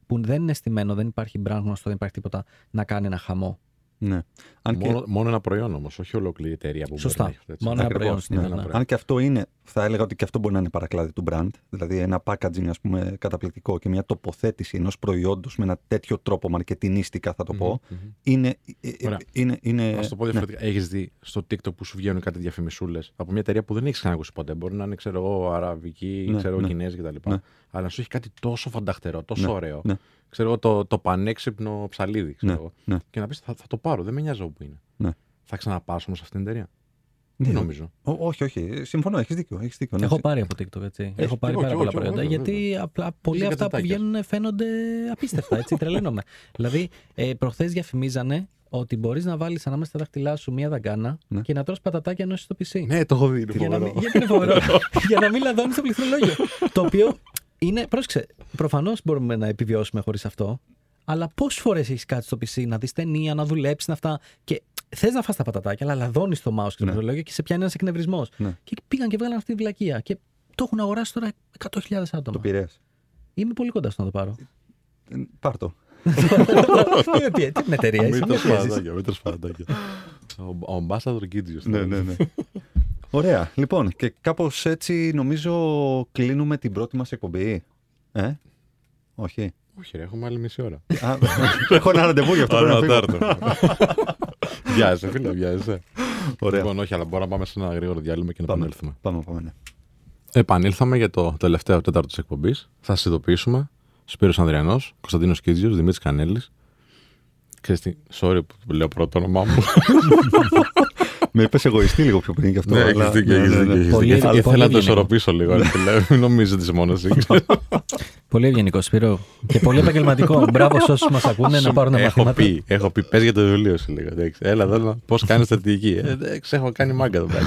που δεν είναι στημένο, δεν υπάρχει brand γνωστό, δεν υπάρχει τίποτα, να κάνει ένα χαμό. Ναι. Αν και... μόνο ένα προϊόν όμως, όχι ολόκληρη εταιρεία που σωστά. μπορεί να έχει. Μόνο ένα προϊόν στην Ελλάδα. Ναι. Αν και αυτό είναι, θα έλεγα ότι και αυτό μπορεί να είναι παρακλάδι του brand. Δηλαδή ένα packaging, ας πούμε, καταπληκτικό και μια τοποθέτηση ενός προϊόντος με ένα τέτοιο τρόπο μαρκετινίστικα, θα το πω. Mm-hmm. Είναι... Ας το πω διαφορετικά. Ναι. Έχεις δει στο TikTok που σου βγαίνουν κάτι διαφημισούλες από μια εταιρεία που δεν έχεις ξανακούσει ποτέ. Μπορεί να είναι, ξέρω εγώ, αραβική, ναι, ξέρω εγώ, ναι. κινέζικη κτλ. Ναι. Αλλά να σου έχει κάτι τόσο φανταχτερό, τόσο ωραίο. Ξέρω το πανέξυπνο ψαλίδι. Ξέρω, ναι, ναι. Και να πεις θα το πάρω, δεν με νοιάζει όπου είναι. Ναι. Θα ξαναπάσω όμως σε αυτήν την εταιρεία. Ναι. Δεν νομίζω. Όχι. Συμφωνώ, έχεις δίκιο. Έχω πάρει από TikTok. Έτσι. Έχω πάρει πάρα πολλά προϊόντα. Γιατί απλά πολλοί αυτά που βγαίνουν φαίνονται απίστευτα. Έτσι, τρελαίνομαι. Δηλαδή, προχθές διαφημίζανε ότι μπορείς να βάλεις ανάμεσα στα δάχτυλά σου μία δαγκάνα και να τρως πατατάκια ενώ είσαι στο PC. Ναι, το έχω δει. Για να μην λαδώνεις το πληθυσμολόγιο. Το οποίο. Είναι, πρόσεξε, προφανώς μπορούμε να επιβιώσουμε χωρίς αυτό, αλλά πόσες φορές έχεις κάτι στο PC, να δεις ταινία, να δουλέψεις, να αυτά. Και θες να φας τα πατατάκια, αλλά λαδώνεις το mouse και το μυαλόγιο και σε πιάνει ένας εκνευρισμός. Ναι. Και πήγαν και βγάλαν αυτή τη βλακεία. Και το έχουν αγοράσει τώρα 100.000 άτομα. Το πειρές. Είμαι πολύ κοντά στο να το πάρω. Πάρτο. Τι εταιρεία είσαι. Μήτρος πατατάκια. Ο Ambassador Κίτζιος. Ναι. Ωραία. Λοιπόν, και κάπως έτσι νομίζω κλείνουμε την πρώτη μας εκπομπή. Όχι. Όχι, έχουμε άλλη μισή ώρα. Έχω ένα ραντεβού γι' αυτό. Ωραία, τάρτο. Βιάζεσαι, φίλε, βιάζεσαι. Λοιπόν, όχι, αλλά μπορούμε να πάμε σε ένα γρήγορο διάλειμμα και να επανέλθουμε. Πάμε, ναι. Επανήλθαμε για το τελευταίο τέταρτο της εκπομπής. Θα σας ειδοποιήσουμε. Σπύρος Ανδριανός, Κωνσταντίνος Κίτζιος, Δημήτρης Κανέλλης. Ξέρεις τι, sorry που λέω πρώτο όνομά μου. Με είπες εγωιστή λίγο πιο πριν και αυτό. Ναι, έχεις δίκιο. Ήθελα να το ισορροπήσω λίγο. Μην νομίζεις ότι είσαι μόνος. Πολύ ευγενικό, Σπύρο. Και πολύ επαγγελματικό. Μπράβο σε όσους μας ακούνε να πάρουν μαθήματα. Έχω πει, πες για το βιβλίο σου λίγο. Έλα εδώ, πώς κάνεις στρατηγική. Έχω κάνει μάγκα εδώ πέρα.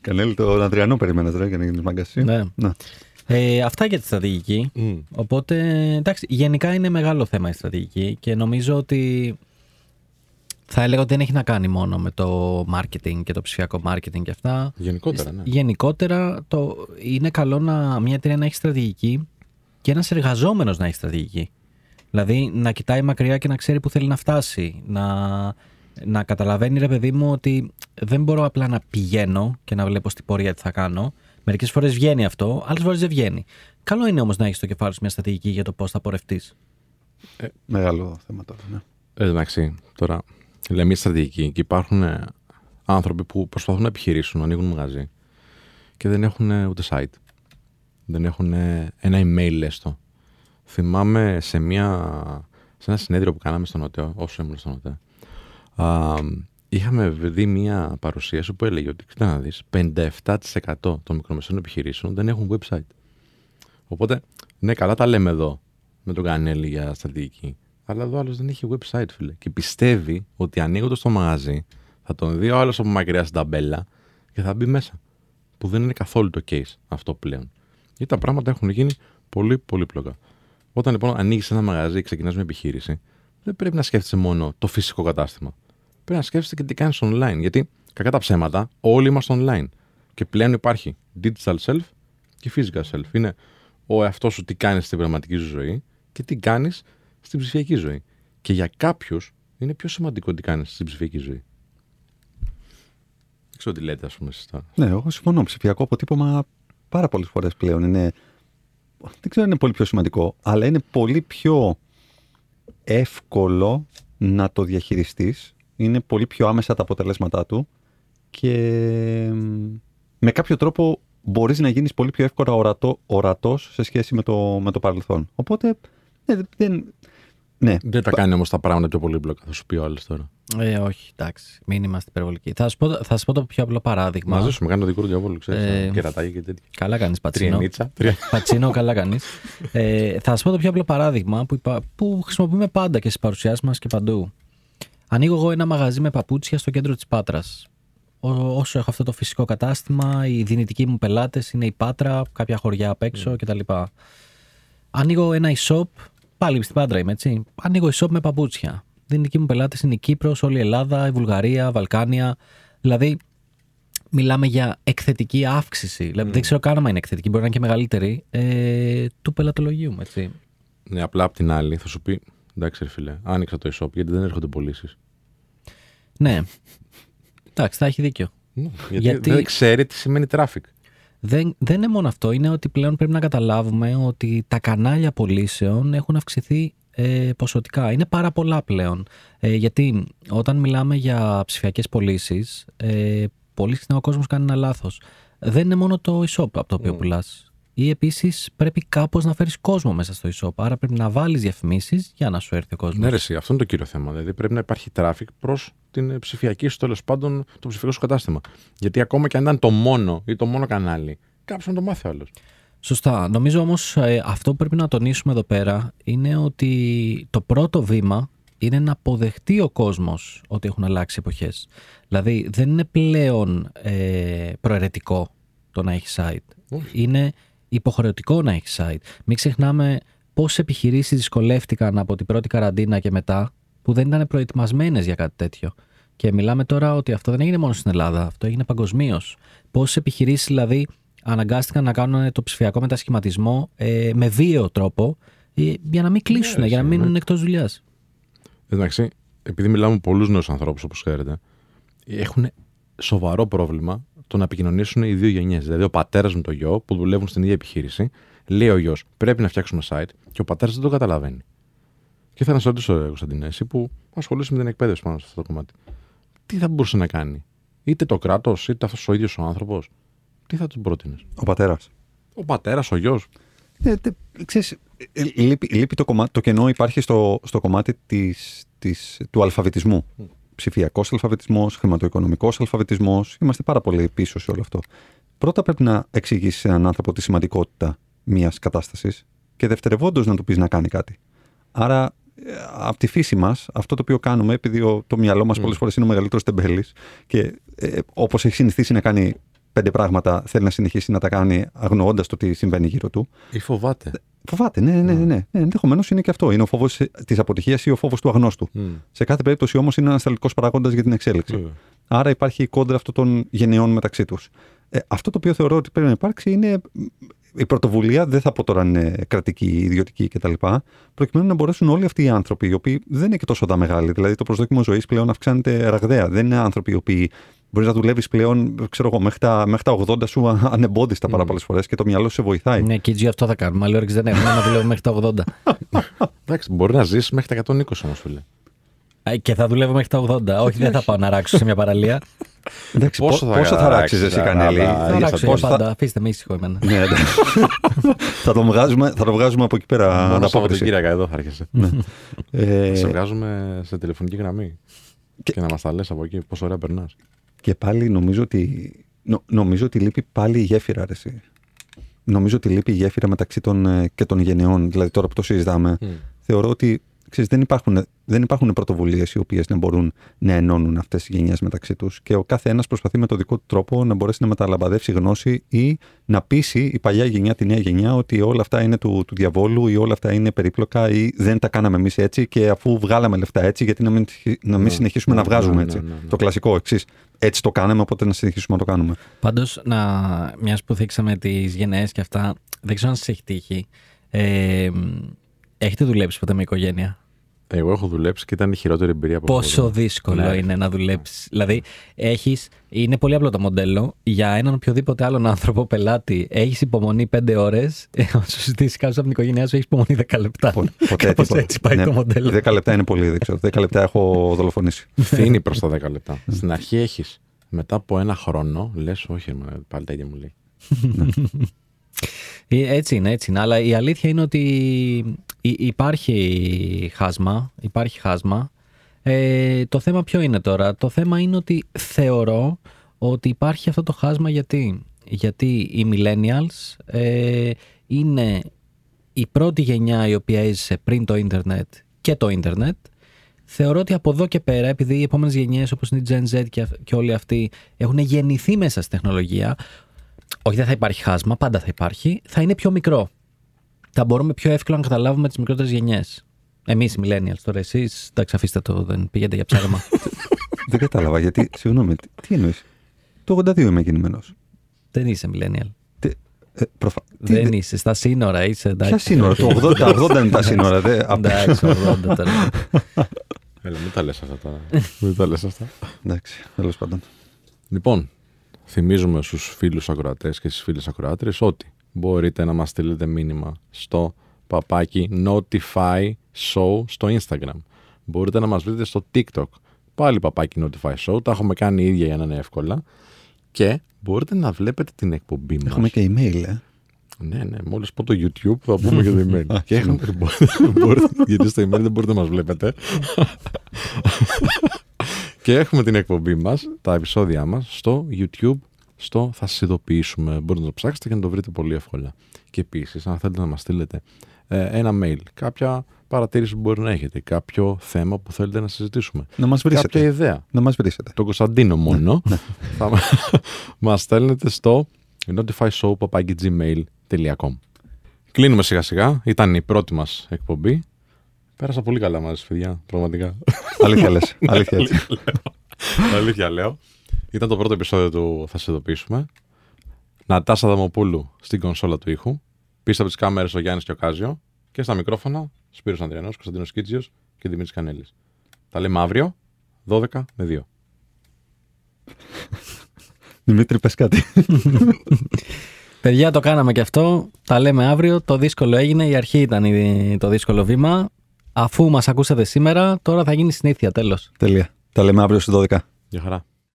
Κανέλη, τον Ανδριανό περιμένας για να γίνεις μάγκας. Αυτά για τη στρατηγική. Οπότε, εντάξει, γενικά είναι μεγάλο θέμα η στρατηγική και νομίζω ότι. Θα έλεγα ότι δεν έχει να κάνει μόνο με το marketing και το ψηφιακό marketing και αυτά. Γενικότερα, ναι. Γενικότερα, είναι καλό μια εταιρεία να έχει στρατηγική και ένας εργαζόμενος να έχει στρατηγική. Δηλαδή, να κοιτάει μακριά και να ξέρει που θέλει να φτάσει. Να καταλαβαίνει, ρε παιδί μου, ότι δεν μπορώ απλά να πηγαίνω και να βλέπω στην πορεία τι θα κάνω. Μερικές φορές βγαίνει αυτό, άλλες φορές δεν βγαίνει. Καλό είναι όμως να έχεις στο κεφάλι σου μια στρατηγική για το πώς θα πορευτείς. Μεγάλο θέμα τώρα, ναι. Εντάξει, τώρα. Λέμε μια στρατηγική και υπάρχουν άνθρωποι που προσπαθούν να επιχειρήσουν, να ανοίγουν μαγαζί και δεν έχουν ούτε site. Δεν έχουν ένα email έστω. Θυμάμαι σε ένα συνέδριο που κάναμε στον ΟΤΕ, όσο ήμουν στον ΟΤΕ, είχαμε δει μια παρουσίαση που έλεγε ότι, κοίτα να δεις, 57% των μικρομεσαίων επιχειρήσεων δεν έχουν website. Οπότε, ναι, καλά τα λέμε εδώ με τον Κανέλλη για στρατηγική. Αλλά εδώ άλλος δεν έχει website, φίλε. Και πιστεύει ότι ανοίγοντας το μαγαζί θα τον δει ο άλλος από μακριά στην ταμπέλα και θα μπει μέσα. Που δεν είναι καθόλου το case αυτό πλέον. Γιατί τα πράγματα έχουν γίνει πολύ πολύπλοκα. Όταν λοιπόν ανοίγεις ένα μαγαζί και ξεκινάς μια επιχείρηση, δεν πρέπει να σκέφτεσαι μόνο το φυσικό κατάστημα. Πρέπει να σκέφτεσαι και τι κάνεις online. Γιατί κακά τα ψέματα, όλοι είμαστε online. Και πλέον υπάρχει digital self και physical self. Είναι ο εαυτός σου τι κάνεις στην πραγματική σου ζωή και τι κάνεις στην ψηφιακή ζωή. Και για κάποιους είναι πιο σημαντικό τι κάνεις στην ψηφιακή ζωή. Δεν ξέρω τι λέτε, ας πούμε, συστά. Ναι, εγώ συμφωνώ. Ψηφιακό αποτύπωμα πάρα πολλές φορές πλέον είναι. Δεν ξέρω αν είναι πολύ πιο σημαντικό, αλλά είναι πολύ πιο εύκολο να το διαχειριστείς. Είναι πολύ πιο άμεσα τα αποτελέσματά του και με κάποιο τρόπο μπορείς να γίνεις πολύ πιο εύκολα ορατός σε σχέση με το παρελθόν. Οπότε. Ναι. Δεν τα κάνει όμως τα πράγματα πιο πολύπλοκα, θα σου πει ο άλλος τώρα. Όχι, εντάξει, μην είμαστε υπερβολικοί. Θα σου πω το πιο απλό παράδειγμα. Μαζί σου, με κάνω δικούρο διαβόλου, ξέρεις. Κερατάγια και τέτοια. Καλά κάνεις, Πατσίνο. Τριενίτσα. Πατσίνο, καλά κάνεις. Θα σου πω το πιο απλό παράδειγμα που χρησιμοποιούμε πάντα και στις παρουσιάσεις μας και παντού. Ανοίγω εγώ ένα μαγαζί με παπούτσια στο κέντρο της Πάτρας. Όσο έχω αυτό το φυσικό κατάστημα, οι δυνητικοί μου πελάτες είναι η Πάτρα, κάποια χωριά απ' έξω κτλ. Ανοίγω ένα e-shop, πάλι στην Πάτρα είμαι, έτσι. Ανοίγω e-shop με παπούτσια. Οι δυνητικοί μου πελάτες είναι η Κύπρος, όλη η Ελλάδα, η Βουλγαρία, Βαλκάνια. Δηλαδή, μιλάμε για εκθετική αύξηση. Δηλαδή, δεν ξέρω καν αν είναι εκθετική, μπορεί να είναι και μεγαλύτερη, του πελατολογίου, έτσι. Ναι, απλά απ' την άλλη θα σου πει, εντάξει, ρε φίλε, άνοιξα το e-shop γιατί δεν έρχονται πωλήσεις. Ναι. Εντάξει, θα έχει δίκιο. Γιατί δεν ξέρει τι σημαίνει traffic. Δεν είναι μόνο αυτό. Είναι ότι πλέον πρέπει να καταλάβουμε ότι τα κανάλια πωλήσεων έχουν αυξηθεί ποσοτικά. Είναι πάρα πολλά πλέον. Γιατί όταν μιλάμε για ψηφιακές πωλήσεις, πολύ συχνά ο κόσμος κάνει ένα λάθος. Δεν είναι μόνο το e-shop από το οποίο πουλάς. Ή επίσης πρέπει κάπως να φέρεις κόσμο μέσα στο e-shop. Άρα πρέπει να βάλεις διαφημίσεις για να σου έρθει ο κόσμος. Ναι, ρε, αυτό είναι το κύριο θέμα. Δηλαδή πρέπει να υπάρχει traffic προς την ψηφιακή σου, τέλος πάντων, το ψηφιακό σου κατάστημα. Γιατί ακόμα και αν ήταν το μόνο ή το μόνο κανάλι, κάποιος να το μάθει άλλος. Σωστά. Νομίζω όμως αυτό που πρέπει να τονίσουμε εδώ πέρα είναι ότι το πρώτο βήμα είναι να αποδεχτεί ο κόσμος ότι έχουν αλλάξει εποχές. Δηλαδή δεν είναι πλέον προαιρετικό το να έχει site. Είναι υποχρεωτικό να έχει site. Μην ξεχνάμε πόσες επιχειρήσεις δυσκολεύτηκαν από την πρώτη καραντίνα και μετά, που δεν ήταν προετοιμασμένες για κάτι τέτοιο. Και μιλάμε τώρα ότι αυτό δεν έγινε μόνο στην Ελλάδα, αυτό έγινε παγκοσμίως. Πόσες επιχειρήσεις δηλαδή αναγκάστηκαν να κάνουν το ψηφιακό μετασχηματισμό με βίαιο τρόπο για να μην κλείσουν, για να μείνουν εκτός δουλειάς. Εντάξει, επειδή μιλάμε με πολλούς νέους ανθρώπους, όπως ξέρετε, έχουν σοβαρό πρόβλημα το να επικοινωνήσουν οι δύο γενιές. Δηλαδή, ο πατέρας με το γιο που δουλεύουν στην ίδια επιχείρηση, λέει ο γιος πρέπει να φτιάξουμε site και ο πατέρας δεν το καταλαβαίνει. Και θα να σε ρωτήσω, Κωνσταντίνε, εσύ που ασχολείσαι με την εκπαίδευση πάνω σε αυτό το κομμάτι, τι θα μπορούσε να κάνει, είτε το κράτος, είτε αυτός ο ίδιος ο άνθρωπος, τι θα του πρότεινες? Ο πατέρας, ο γιος. Ξέρεις, λείπει το κομμάτι, το κενό υπάρχει στο κομμάτι του αλφαβητισμού. Ψηφιακός αλφαβητισμός, χρηματοοικονομικός αλφαβητισμός, είμαστε πάρα πολύ πίσω σε όλο αυτό. Πρώτα πρέπει να εξηγήσεις σε έναν άνθρωπο τη σημαντικότητα μιας κατάστασης και δευτερευόντως να του πεις να κάνει κάτι. Άρα, από τη φύση μας, αυτό το οποίο κάνουμε, επειδή το μυαλό μας πολλές φορές είναι ο μεγαλύτερος τεμπέλης και όπως έχει συνηθίσει να κάνει 5 πράγματα, θέλει να συνεχίσει να τα κάνει αγνοώντας το τι συμβαίνει γύρω του. Ή φοβάται. Φοβάται, ναι. Ενδεχομένως είναι και αυτό. Είναι ο φόβος της αποτυχίας ή ο φόβος του αγνώστου. Σε κάθε περίπτωση όμως είναι ένας θελικός παράγοντας για την εξέλιξη. Άρα υπάρχει η κόντρα αυτών των γενεών μεταξύ τους. Αυτό το οποίο θεωρώ ότι πρέπει να υπάρξει είναι η πρωτοβουλία, δεν θα πω τώρα είναι κρατική, ιδιωτική κτλ., προκειμένου να μπορέσουν όλοι αυτοί οι άνθρωποι, οι οποίοι δεν είναι και τόσο τα μεγάλοι. Δηλαδή το προσδόκιμο ζωής πλέον αυξάνεται ραγδαία. Δεν είναι άνθρωποι οι οποίοι. Μπορείς να δουλεύεις πλέον, ξέρω εγώ, μέχρι τα 80 σου ανεμπόδιστα πάρα πολλές φορές και το μυαλό σου σε βοηθάει. Ναι, Κίτζιο, αυτό θα κάνουμε. Άλλη όρεξη δεν έχουμε να δουλεύουμε μέχρι τα 80. Εντάξει, μπορεί να ζήσεις μέχρι τα 120 όμως, φίλε. Και θα δουλεύω μέχρι τα 80. Όχι, δεν θα πάω να ράξω σε μια παραλία. Εντάξει, πόσο θα ράξεις εσύ, Κανέλη? Θα ράξω εγώ πάντα. Αφήστε με ήσυχο εμένα. Θα το βγάζουμε από εκεί πέρα. Μόνο Σαββατοκύριακα εδώ θα έρχεσαι. Θα σε βγάζουμε σε τηλεφωνική γραμμή και να μας τα λες από εκεί πόσο ωραία περνάς. Και πάλι νομίζω ότι λείπει πάλι η γέφυρα, αρέσει. Νομίζω ότι λείπει η γέφυρα μεταξύ των γενεών, δηλαδή τώρα που το συζητάμε. Θεωρώ ότι ξέρεις, δεν υπάρχουν πρωτοβουλίες οι οποίες να μπορούν να ενώνουν αυτές τις γενιές μεταξύ τους και ο κάθε ένας προσπαθεί με το δικό του τρόπο να μπορέσει να μεταλαμπαδεύσει γνώση ή να πείσει η παλιά γενιά, τη νέα γενιά ότι όλα αυτά είναι του διαβόλου ή όλα αυτά είναι περίπλοκα ή δεν τα κάναμε εμείς έτσι και αφού βγάλαμε λεφτά έτσι, γιατί να μην συνεχίσουμε να βγάζουμε έτσι. Το κλασικό εξής. Έτσι το κάναμε, οπότε να συνεχίσουμε να το κάνουμε. Πάντως, μιας που θίξαμε τις γενναίες και αυτά, δεν ξέρω αν σας έχει τύχει. Έχετε δουλέψει ποτέ με οικογένεια? Εγώ έχω δουλέψει και ήταν η χειρότερη εμπειρία από πόσο χωρίς. Δύσκολο είναι να δουλέψεις. Δηλαδή, είναι πολύ απλό το μοντέλο. Για έναν οποιοδήποτε άλλον άνθρωπο, πελάτη, έχεις υπομονή 5 ώρες. Αν σου ζητήσει κάποιο από την οικογένειά σου, έχεις υπομονή 10 λεπτά. Κάπως έτσι πάει το μοντέλο. 10 λεπτά είναι πολύ, δεν ξέρω. 10 λεπτά έχω δολοφονήσει. Φθήνει προς τα 10 λεπτά. Στην αρχή έχεις. Μετά από ένα χρόνο, λες, όχι, πάλι τα ίδια μου λέει. Έτσι είναι, αλλά η αλήθεια είναι ότι υπάρχει χάσμα. Το θέμα ποιο είναι τώρα? Το θέμα είναι ότι θεωρώ ότι υπάρχει αυτό το χάσμα γιατί οι millennials είναι η πρώτη γενιά η οποία έζησε πριν το ίντερνετ και το ίντερνετ Θεωρώ ότι από εδώ και πέρα, επειδή οι επόμενες γενιές όπως είναι η Gen Z και όλοι αυτοί έχουν γεννηθεί μέσα στη τεχνολογία, όχι δεν θα υπάρχει χάσμα, πάντα θα υπάρχει, θα είναι πιο μικρό. Θα μπορούμε πιο εύκολα να καταλάβουμε τις μικρότερες γενιές. Εμείς οι millennials τώρα, εσείς, εντάξει αφήστε το, δεν πηγαίνετε για ψάραμα. Δεν κατάλαβα γιατί, συγγνώμη, τι εννοείς. Το 82 είμαι κινημένος. Δεν είσαι millennial. Δεν είσαι, στα σύνορα είσαι, εντάξει. Ποια σύνορα, το 80 είναι τα σύνορα. Εντάξει, 80 τώρα. Έλα, μην τα λες αυτά τώρα. Εντάξει, τέλος πάντων. Λοιπόν, θυμίζουμε στους φίλους ακροατές και στις φίλες ακροάτριες ότι μπορείτε να μας στείλετε μήνυμα στο παπάκι NotifyShow στο Instagram. Μπορείτε να μας βρείτε στο TikTok. Πάλι παπάκι NotifyShow, τα έχουμε κάνει ίδια για να είναι εύκολα. Και μπορείτε να βλέπετε την εκπομπή μας. Έχουμε και email, Ναι, μόλις πω το YouTube θα πούμε και το email. Και έχουμε... γιατί στο email δεν μπορείτε να μας βλέπετε. Και έχουμε την εκπομπή μας, τα επεισόδια μας, στο YouTube, στο θα σας ειδοποιήσουμε. Μπορείτε να το ψάξετε και να το βρείτε πολύ εύκολα. Και επίσης, αν θέλετε να μας στείλετε ένα mail, κάποια παρατήρηση που μπορεί να έχετε, κάποιο θέμα που θέλετε να συζητήσουμε, να μας βρίσετε. Κάποια ιδέα. Να μας βρίσετε. Το Κωνσταντίνο μόνο. Θα μας στέλνετε στο notifyshow@gmail.com. Κλείνουμε σιγά σιγά. Ήταν η πρώτη μας εκπομπή. Πέρασα πολύ καλά μαζί, παιδιά. Πραγματικά. Αλήθεια λες. Αλήθεια λέω. Ήταν το πρώτο επεισόδιο του Θα σε ειδοποιήσουμε. Νατάσα Δαμοπούλου στην κονσόλα του ήχου. Πίσω από τις κάμερες ο Γιάννης και ο Κάζιο. Και στα μικρόφωνα Σπύρος Ανδριανός, Κωνσταντίνος Κίτζιος και Δημήτρης Κανέλλης. Τα λέμε αύριο, 12 με 2. Δημήτρη, πες κάτι. Παιδιά, το κάναμε και αυτό. Τα λέμε αύριο. Το δύσκολο έγινε. Η αρχή ήταν το δύσκολο βήμα. Αφού μας ακούσατε σήμερα, τώρα θα γίνει συνήθεια. Τέλος. Τέλεια. Τα λέμε αύριο στις 12. Γεια χαρά.